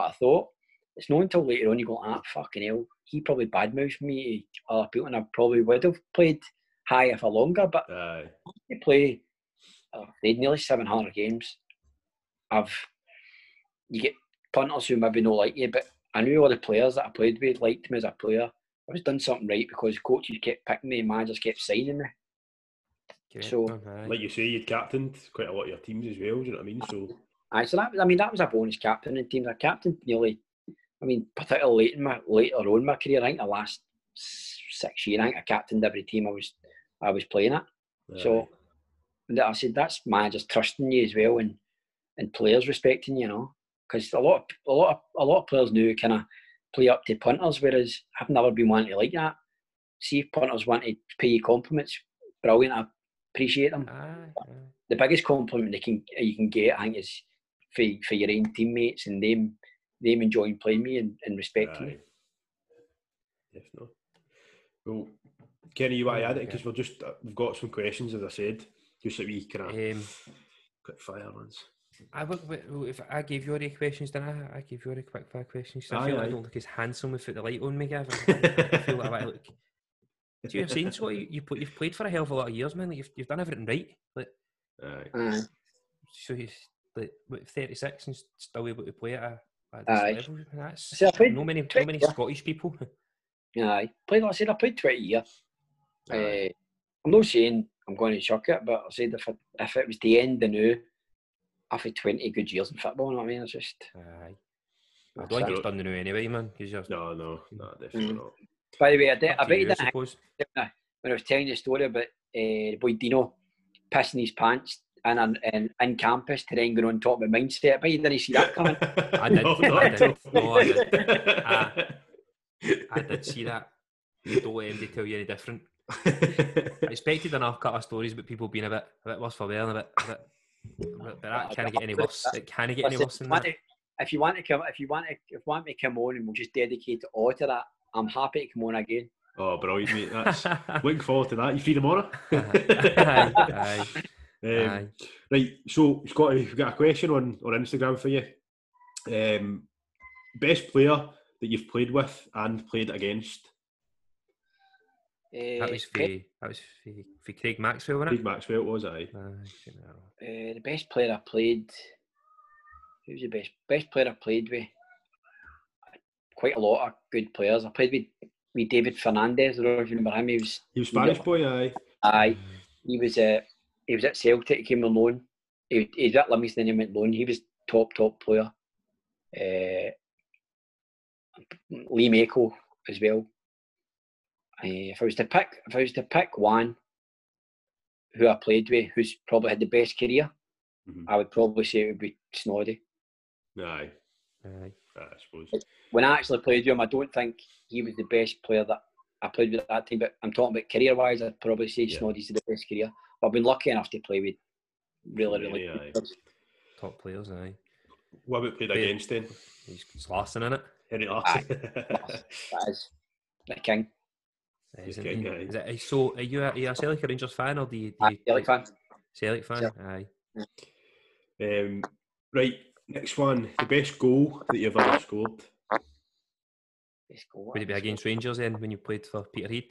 I thought. It's not until later on you go, ah, fucking hell, he probably badmouthed me to other people, and I probably would have played higher for longer. But you play, I've played nearly 700 games. You get punters who maybe don't like you, but I knew all the players that I played with liked me as a player. I was doing something right because coaches kept picking me and managers kept signing me. Okay. So, like you say, you'd captained quite a lot of your teams as well, do you know what I mean? That was a bonus captaining teams. I captained nearly, particularly later on in my career, I think the last 6 years, I think I captained every team I was playing at. Right. So, I said, that's managers trusting you as well and players respecting you, you know. Because a lot of players now kind of play up to punters, whereas I've never been one to like that. See if punters want to pay you compliments, brilliant, I appreciate them. The biggest compliment you can get, I think, is for your own teammates and them enjoying playing me and respecting me. Yes, no. Well, Kenny, you want to add it? Because we've got some questions, as I said, just like we kind of quick fire ones. I gave you already questions, didn't I? I gave you already quick fire questions. I feel like I don't look as handsome without the light on me, Gavin. I feel like I look. Do you know what I'm saying? So you've played for a hell of a lot of years, man. You've done everything right. Like, so you're like 36 and still able to play at this level. That's not many Scottish people. I played 20 years. I'm not saying I'm going to chuck it, but I said if it was the end, I knew. I've had 20 good years in football, you know what I mean? It's just... I don't think it's done the new anyway, man. No, definitely not. By the way, when I was telling you the story about the boy Dino pissing his pants and in campus to then go on top of mindset, but you didn't see that coming. I did see that. You don't let MD tell you any different. I expected enough cut of stories about people being a bit worse for wear and a bit but that can't get any worse. It can't get any worse than that. If you want to come on, and we'll just dedicate it all to that. I'm happy to come on again. Oh, brilliant, mate! That's looking forward to that. You free tomorrow? Aye. Right. So, Scotty, we've got a question on Instagram for you. Best player that you've played with and played against. That was for Craig Maxwell, wasn't it? Craig Maxwell was, aye. The best player I played. Who was the best player I played with? Quite a lot of good players. I played with David Fernandez. I don't know if you remember him. He was Spanish boy, aye. Aye. He was at Celtic. He came on loan. He was at Livingston. He went loan. He was top player. Lee Mako as well. If I was to pick one who I played with, who's probably had the best career, I would probably say it would be Snoddy. Aye. I suppose. When I actually played with him, I don't think he was the best player that I played with at that time. But I'm talking about career-wise, I'd probably say Snoddy's the best career. But I've been lucky enough to play with really good players. Top players, aye. What about played against then? He's Larsson, isn't it? Henry Larsson. That is the king. So, are you a Celtic Rangers fan or do you Celtic fan? Celtic fan, aye. Right, next one. The best goal that you've ever scored. Would it be against Rangers then when you played for Peterhead?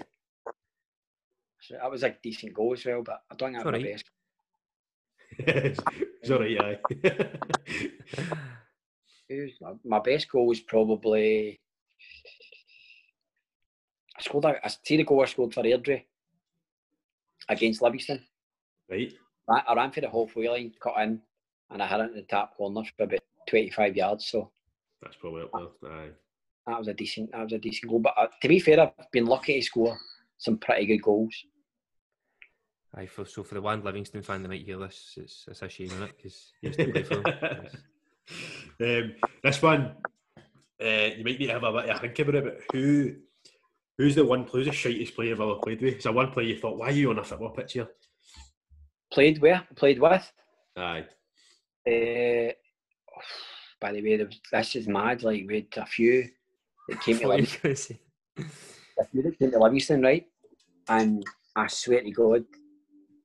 So that was a decent goal as well, but I don't have my best. It's alright, aye. My best goal was probably. I see the goal I scored for Airdrie against Livingston. Right. I ran for the whole wheelie, cut in, and I had it in the tap corner for about 25 yards. So that's probably up there. Aye. That was a decent goal. But to be fair, I've been lucky to score some pretty good goals. Aye, for the one Livingston fan that might hear this, it's a shame, isn't it? Because he used to play for them. This one, you might need to have a bit of a think about it, but who's the one player, who's the shittest player I've ever played with? Is there one player you thought, why are you on a football pitch here? Played where? Played with? Aye. By the way, this is mad. Like, we had a few that came to Livingston. A few that came to Livingston, right? And I swear to God,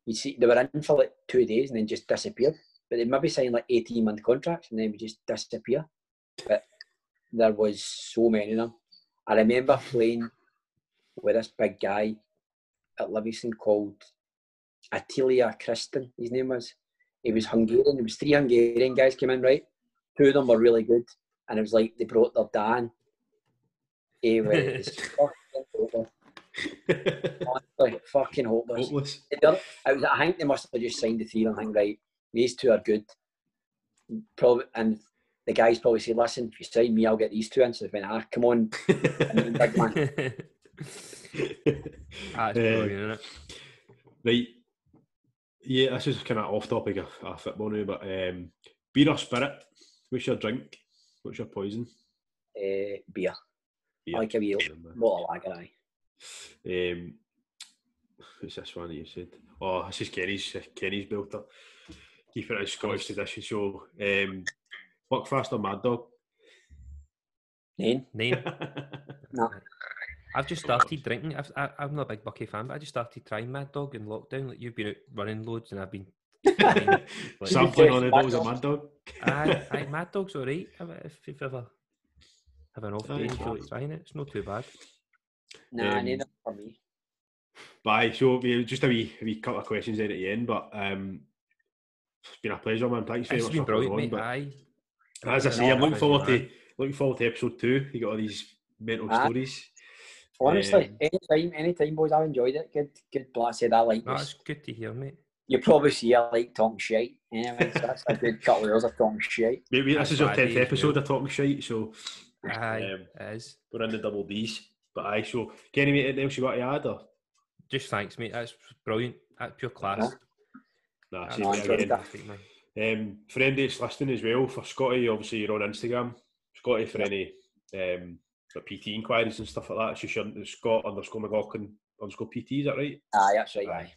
you see, they were in for like 2 days and then just disappeared. But they maybe signed like 18-month contracts and then we just disappear. But there was so many of them. I remember playing with this big guy at Livingston called Attilia Christen, his name was. He was Hungarian. There was 3 Hungarian guys came in, right? 2 of them were really good. And it was like they brought their Dan. He was honestly, fucking hopeless. I think they must have just signed the 3 and I think, right, these 2 are good. Probably, and the guys probably say, listen, if you sign me, I'll get these 2 in. So they went, come on. Big man. That's brilliant, isn't it? Right. Yeah, this is kind of off topic of football now, but beer or spirit? What's your drink? What's your poison? Beer. I like a wee bottle of lager, aye. What's this one that you said? Oh, this is Kenny's built up. Keep it in Scottish tradition. So, Buckfast or Mad Dog? Nine. No. I've just started drinking. I'm not a big Bucky fan, but I just started trying Mad Dog in lockdown. Like, you've been out running loads and I've been sampling on it. That was a Mad Dog. Aye, Mad Dog's alright. If you've ever have an off day and feel like trying it, it's not too bad. Nah, neither for me. Bye. So just a wee couple of questions then at the end, but it's been a pleasure, man. Thanks very much. It's been brilliant, mate. Aye. As I say, I'm looking forward to episode 2. You got all these mental stories. Honestly, anytime, boys, I've enjoyed it. Good blasted. I like this. That's good to hear, mate. You probably see I like talking shite. Anyway, so that's a good couple of hours of talking shite. Maybe this is your 10th episode of talking shite, so it is. We're in the double D's. But aye, so Kenny, mate, anything else you got to add? Or? Just thanks, mate. That's brilliant. That's pure class. Yeah. For anybody that's listening as well, for Scotty, obviously you're on Instagram. Scotty, for any... But PT inquiries and stuff like that, it's just your Scott_McLaughlin_PT, is that right? Aye, that's right.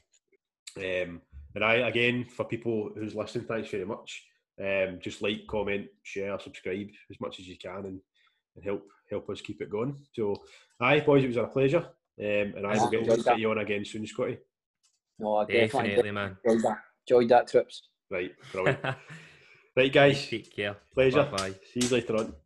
Aye. And I, again, for people who's listening, thanks very much. Just like, comment, share, subscribe as much as you can and help us keep it going. So, aye, boys, it was a pleasure. And I will get you on again soon, Scotty. No, I definitely, man. Enjoyed that, trips. Right, brilliant. Right, guys. Take care. Pleasure. Bye. See you later on. Bye.